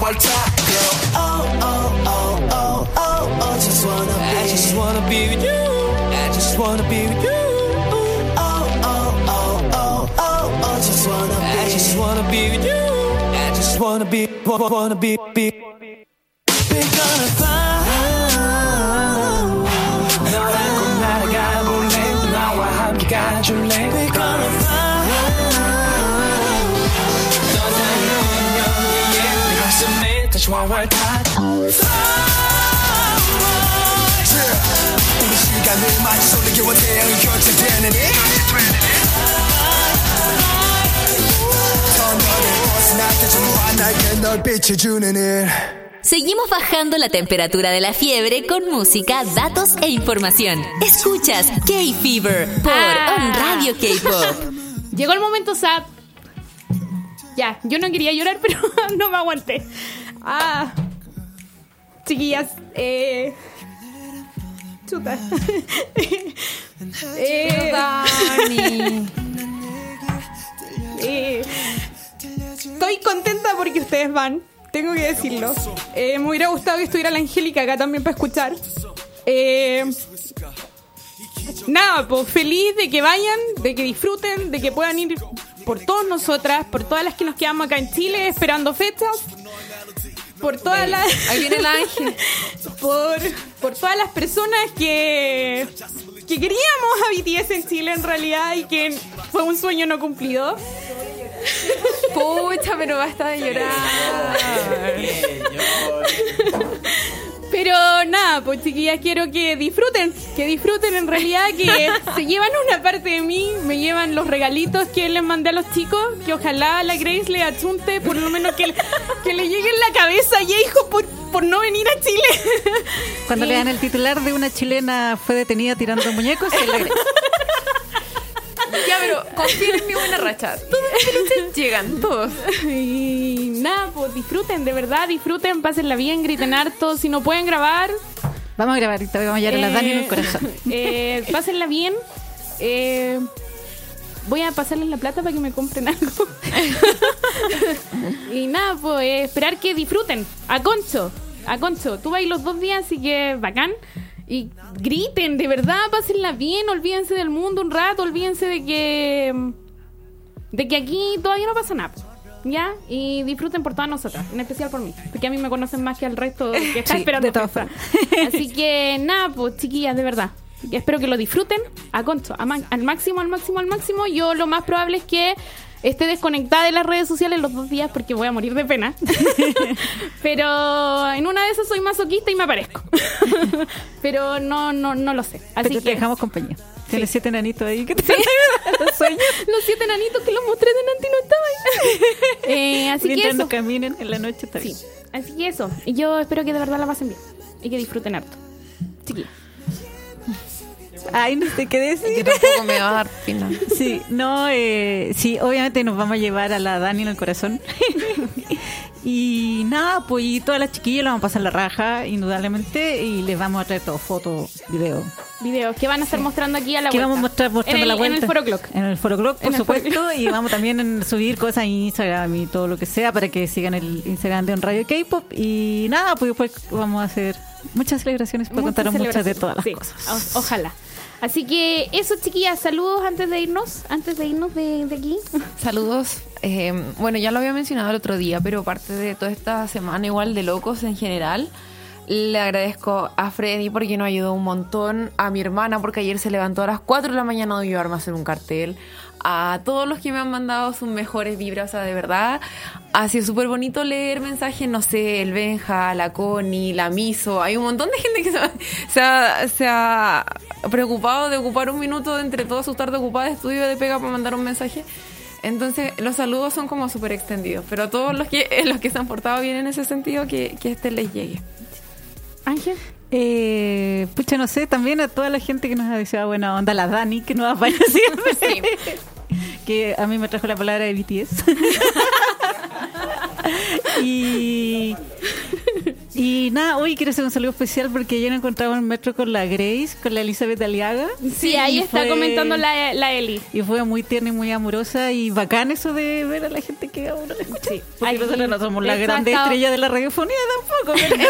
Girl. Oh, oh, oh, oh, oh, oh, just wanna be. I just wanna be with you. I just wanna be with you. Oh, oh, oh, oh, oh, oh, just wanna be. I just wanna be with you. I just wanna be, wanna be, be. We're gonna find. 너라고 날아가볼래? 나와 함께 가줄래? We're gonna find. Flower, 우리 시간을 마치 손에 겨워 대양이 결정되는 일 더 너를 벗어나게 좋아 나에게 널 비춰주는 일 Seguimos bajando la temperatura de la fiebre con música, datos e información. Escuchas K-Fever por ah. On Radio K-Pop. Llegó el momento Zap. Ya, yo no quería llorar, pero no me aguanté. Ah, chiquillas, eh, chuta. eh, eh, estoy contenta porque ustedes van, tengo que decirlo. Eh, me hubiera gustado que estuviera la Angélica acá también para escuchar. Eh, nada, pues feliz de que vayan, de que disfruten, de que puedan ir por todas nosotras, por todas las que nos quedamos acá en Chile esperando fechas. Por todas las Ahí viene el ángel. por, por todas las personas que que queríamos a B T S en Chile en realidad y que fue un sueño no cumplido. Pucha, pero basta de llorar. Pero nada, pues chiquillas, quiero que disfruten, que disfruten en realidad, que se llevan una parte de mí, me llevan los regalitos que les mandé a los chicos, que ojalá la Grace le achunte, por lo menos que, que le llegue en la cabeza, y hijo, por, por no venir a Chile. Cuando sí. Le dan el titular de una chilena fue detenida tirando muñecos, es la Grace. Ya, pero confío en mi buena racha. Todos los llegan, todos. Y nada, pues disfruten, de verdad, disfruten, pásenla bien, griten harto. Si no pueden grabar... Vamos a grabar, todavía vamos a llevar eh, a la Dani en el corazón. Eh, pásenla bien. Eh, voy a pasarles la plata para que me compren algo. Y nada, pues eh, esperar que disfruten. A Concho, a Concho. Tú vas los dos días, así que bacán. Y griten, de verdad, pásenla bien, olvídense del mundo un rato, olvídense de que de que aquí todavía no pasa nada, ¿ya? Y disfruten por todas nosotras, en especial por mí, porque a mí me conocen más que al resto que está sí, esperando. De todas formas. Así que nada, pues chiquillas, de verdad, espero que lo disfruten a concho, a man, al máximo, al máximo, al máximo. Yo lo más probable es que esté desconectada de las redes sociales los dos días porque voy a morir de pena. Pero en una de esas soy masoquista y me aparezco. Pero no no no lo sé. Así Pero que te dejamos compañía. Tienes sí. siete enanitos ahí que te ¿Sí? los sueños. Los siete enanitos que los mostré delante y no estaban ahí. Eh, así Mientras que eso. No caminen en la noche está sí. bien. Así que eso. Y yo espero que de verdad la pasen bien y que disfruten harto. Chiquillos. Ay, no sé qué decir. Yo tampoco me va a dar pena. Sí, no, eh, sí, obviamente nos vamos a llevar a la Dani en el corazón. Y nada, pues y todas las chiquillas las vamos a pasar la raja, indudablemente, y les vamos a traer todos fotos, videos. Videos que van a estar sí. mostrando aquí a la que vuelta. Que vamos a mostrar mostrando el, la vuelta. En el Foro Clock. En el Foro Clock, por en supuesto, y vamos también a subir cosas en Instagram y todo lo que sea para que sigan el Instagram de On Radio K-Pop. Y nada, pues después vamos a hacer muchas celebraciones para contaros muchas de todas las sí. cosas. O- ojalá. Así que eso, chiquillas, saludos antes de irnos, antes de irnos de, de aquí. Saludos. Eh, bueno, ya lo había mencionado el otro día, pero parte de toda esta semana igual de locos en general, le agradezco a Freddy porque nos ayudó un montón, a mi hermana porque ayer se levantó a las cuatro de la mañana de ayudarme a hacer un cartel, a todos los que me han mandado sus mejores vibras, o sea, de verdad, ha sido súper bonito leer mensajes, no sé, el Benja, la Connie, la Miso, hay un montón de gente que se, se, ha, se ha preocupado de ocupar un minuto entre todas sus tardes ocupadas de estudio de pega para mandar un mensaje. Entonces, los saludos son como súper extendidos, pero a todos los que, los que se han portado bien en ese sentido, que, que este les llegue. Ángel. Eh, pucha, no sé, también a toda la gente que nos ha deseado buena onda, la Dani, que nos apaña siempre. Sí. Que a mí me trajo la palabra de B T S. y... Y nada, hoy quiero hacer un saludo especial porque ayer nos encontramos en el metro con la Grace, con la Elizabeth Aliaga. Sí, ahí está fue, comentando la, la Eli. Y fue muy tierna y muy amorosa y bacán eso de ver a la gente que a uno le escucha. Sí, porque nosotros no somos la grande estado, estrella de la radiofonía tampoco.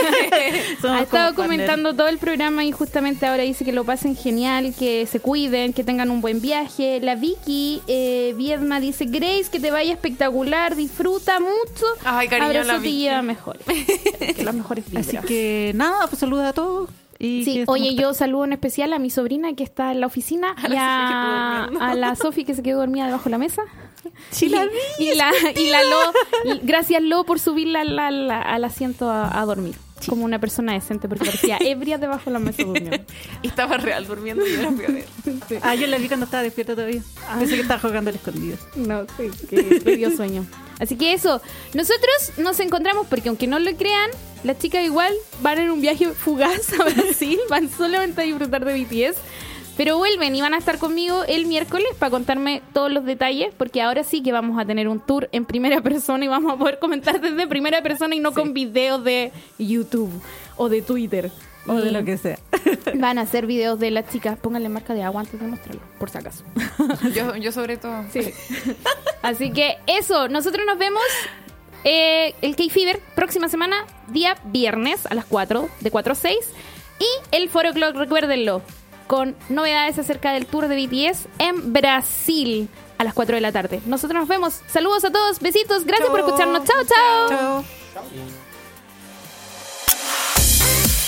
Ha estado comentando todo el programa y justamente ahora dice que lo pasen genial, que se cuiden, que tengan un buen viaje. La Vicky eh, Viedma dice, Grace, que te vaya espectacular, disfruta mucho. Ay, cariño, abrazo, la Vicky. Abrazo, mejor. Que las mejores. Así que nada, pues saluda a todos. Y sí, oye, yo saludo en especial a mi sobrina que está en la oficina a y la a, a la Sofi que se quedó dormida debajo de la mesa. Sí, y, la vi, y la y la Lo, gracias Lo por subirla la, la, al asiento a, a dormir. Sí. Como una persona decente, porque parecía ebria debajo de la mesa durmió. Y estaba real durmiendo y era pionero. Sí. Ah, yo la vi cuando estaba despierta todavía. Ah. Pensé que estaba jugando al escondido. No, sí, que me dio sueño. Así que eso, nosotros nos encontramos porque aunque no lo crean, las chicas igual van en un viaje fugaz a Brasil, van solamente a disfrutar de B T S. Pero vuelven y van a estar conmigo el miércoles para contarme todos los detalles, porque ahora sí que vamos a tener un tour en primera persona y vamos a poder comentar desde primera persona y no sí. con videos de YouTube o de Twitter. O y de lo que sea. Van a hacer videos de las chicas. Pónganle marca de agua antes de mostrarlo, por si acaso. Yo, yo sobre todo. Sí. Así que eso, nosotros nos vemos eh, el K-Fever próxima semana, día viernes a las cuatro, de cuatro a seis. Y el Foro Clock, recuérdenlo, con novedades acerca del tour de B T S en Brasil a las cuatro de la tarde. Nosotros nos vemos. Saludos a todos. Besitos. Gracias chau. por escucharnos. Chao, chao.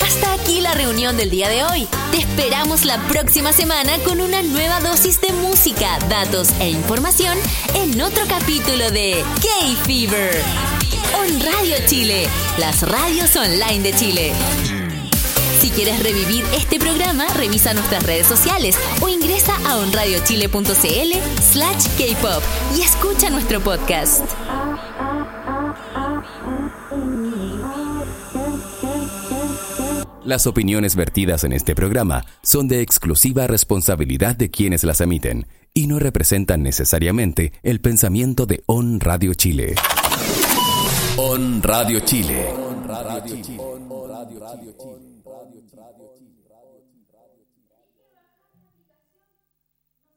Hasta aquí la reunión del día de hoy. Te esperamos la próxima semana con una nueva dosis de música, datos e información en otro capítulo de K-Fever. On Radio Chile. Las radios online de Chile. Si quieres revivir este programa, revisa nuestras redes sociales o ingresa a onradiochile punto cl slash K pop y escucha nuestro podcast. Las opiniones vertidas en este programa son de exclusiva responsabilidad de quienes las emiten y no representan necesariamente el pensamiento de On Radio Chile. On Radio Chile. On Radio Chile. On Radio Chile. On Radio Chile.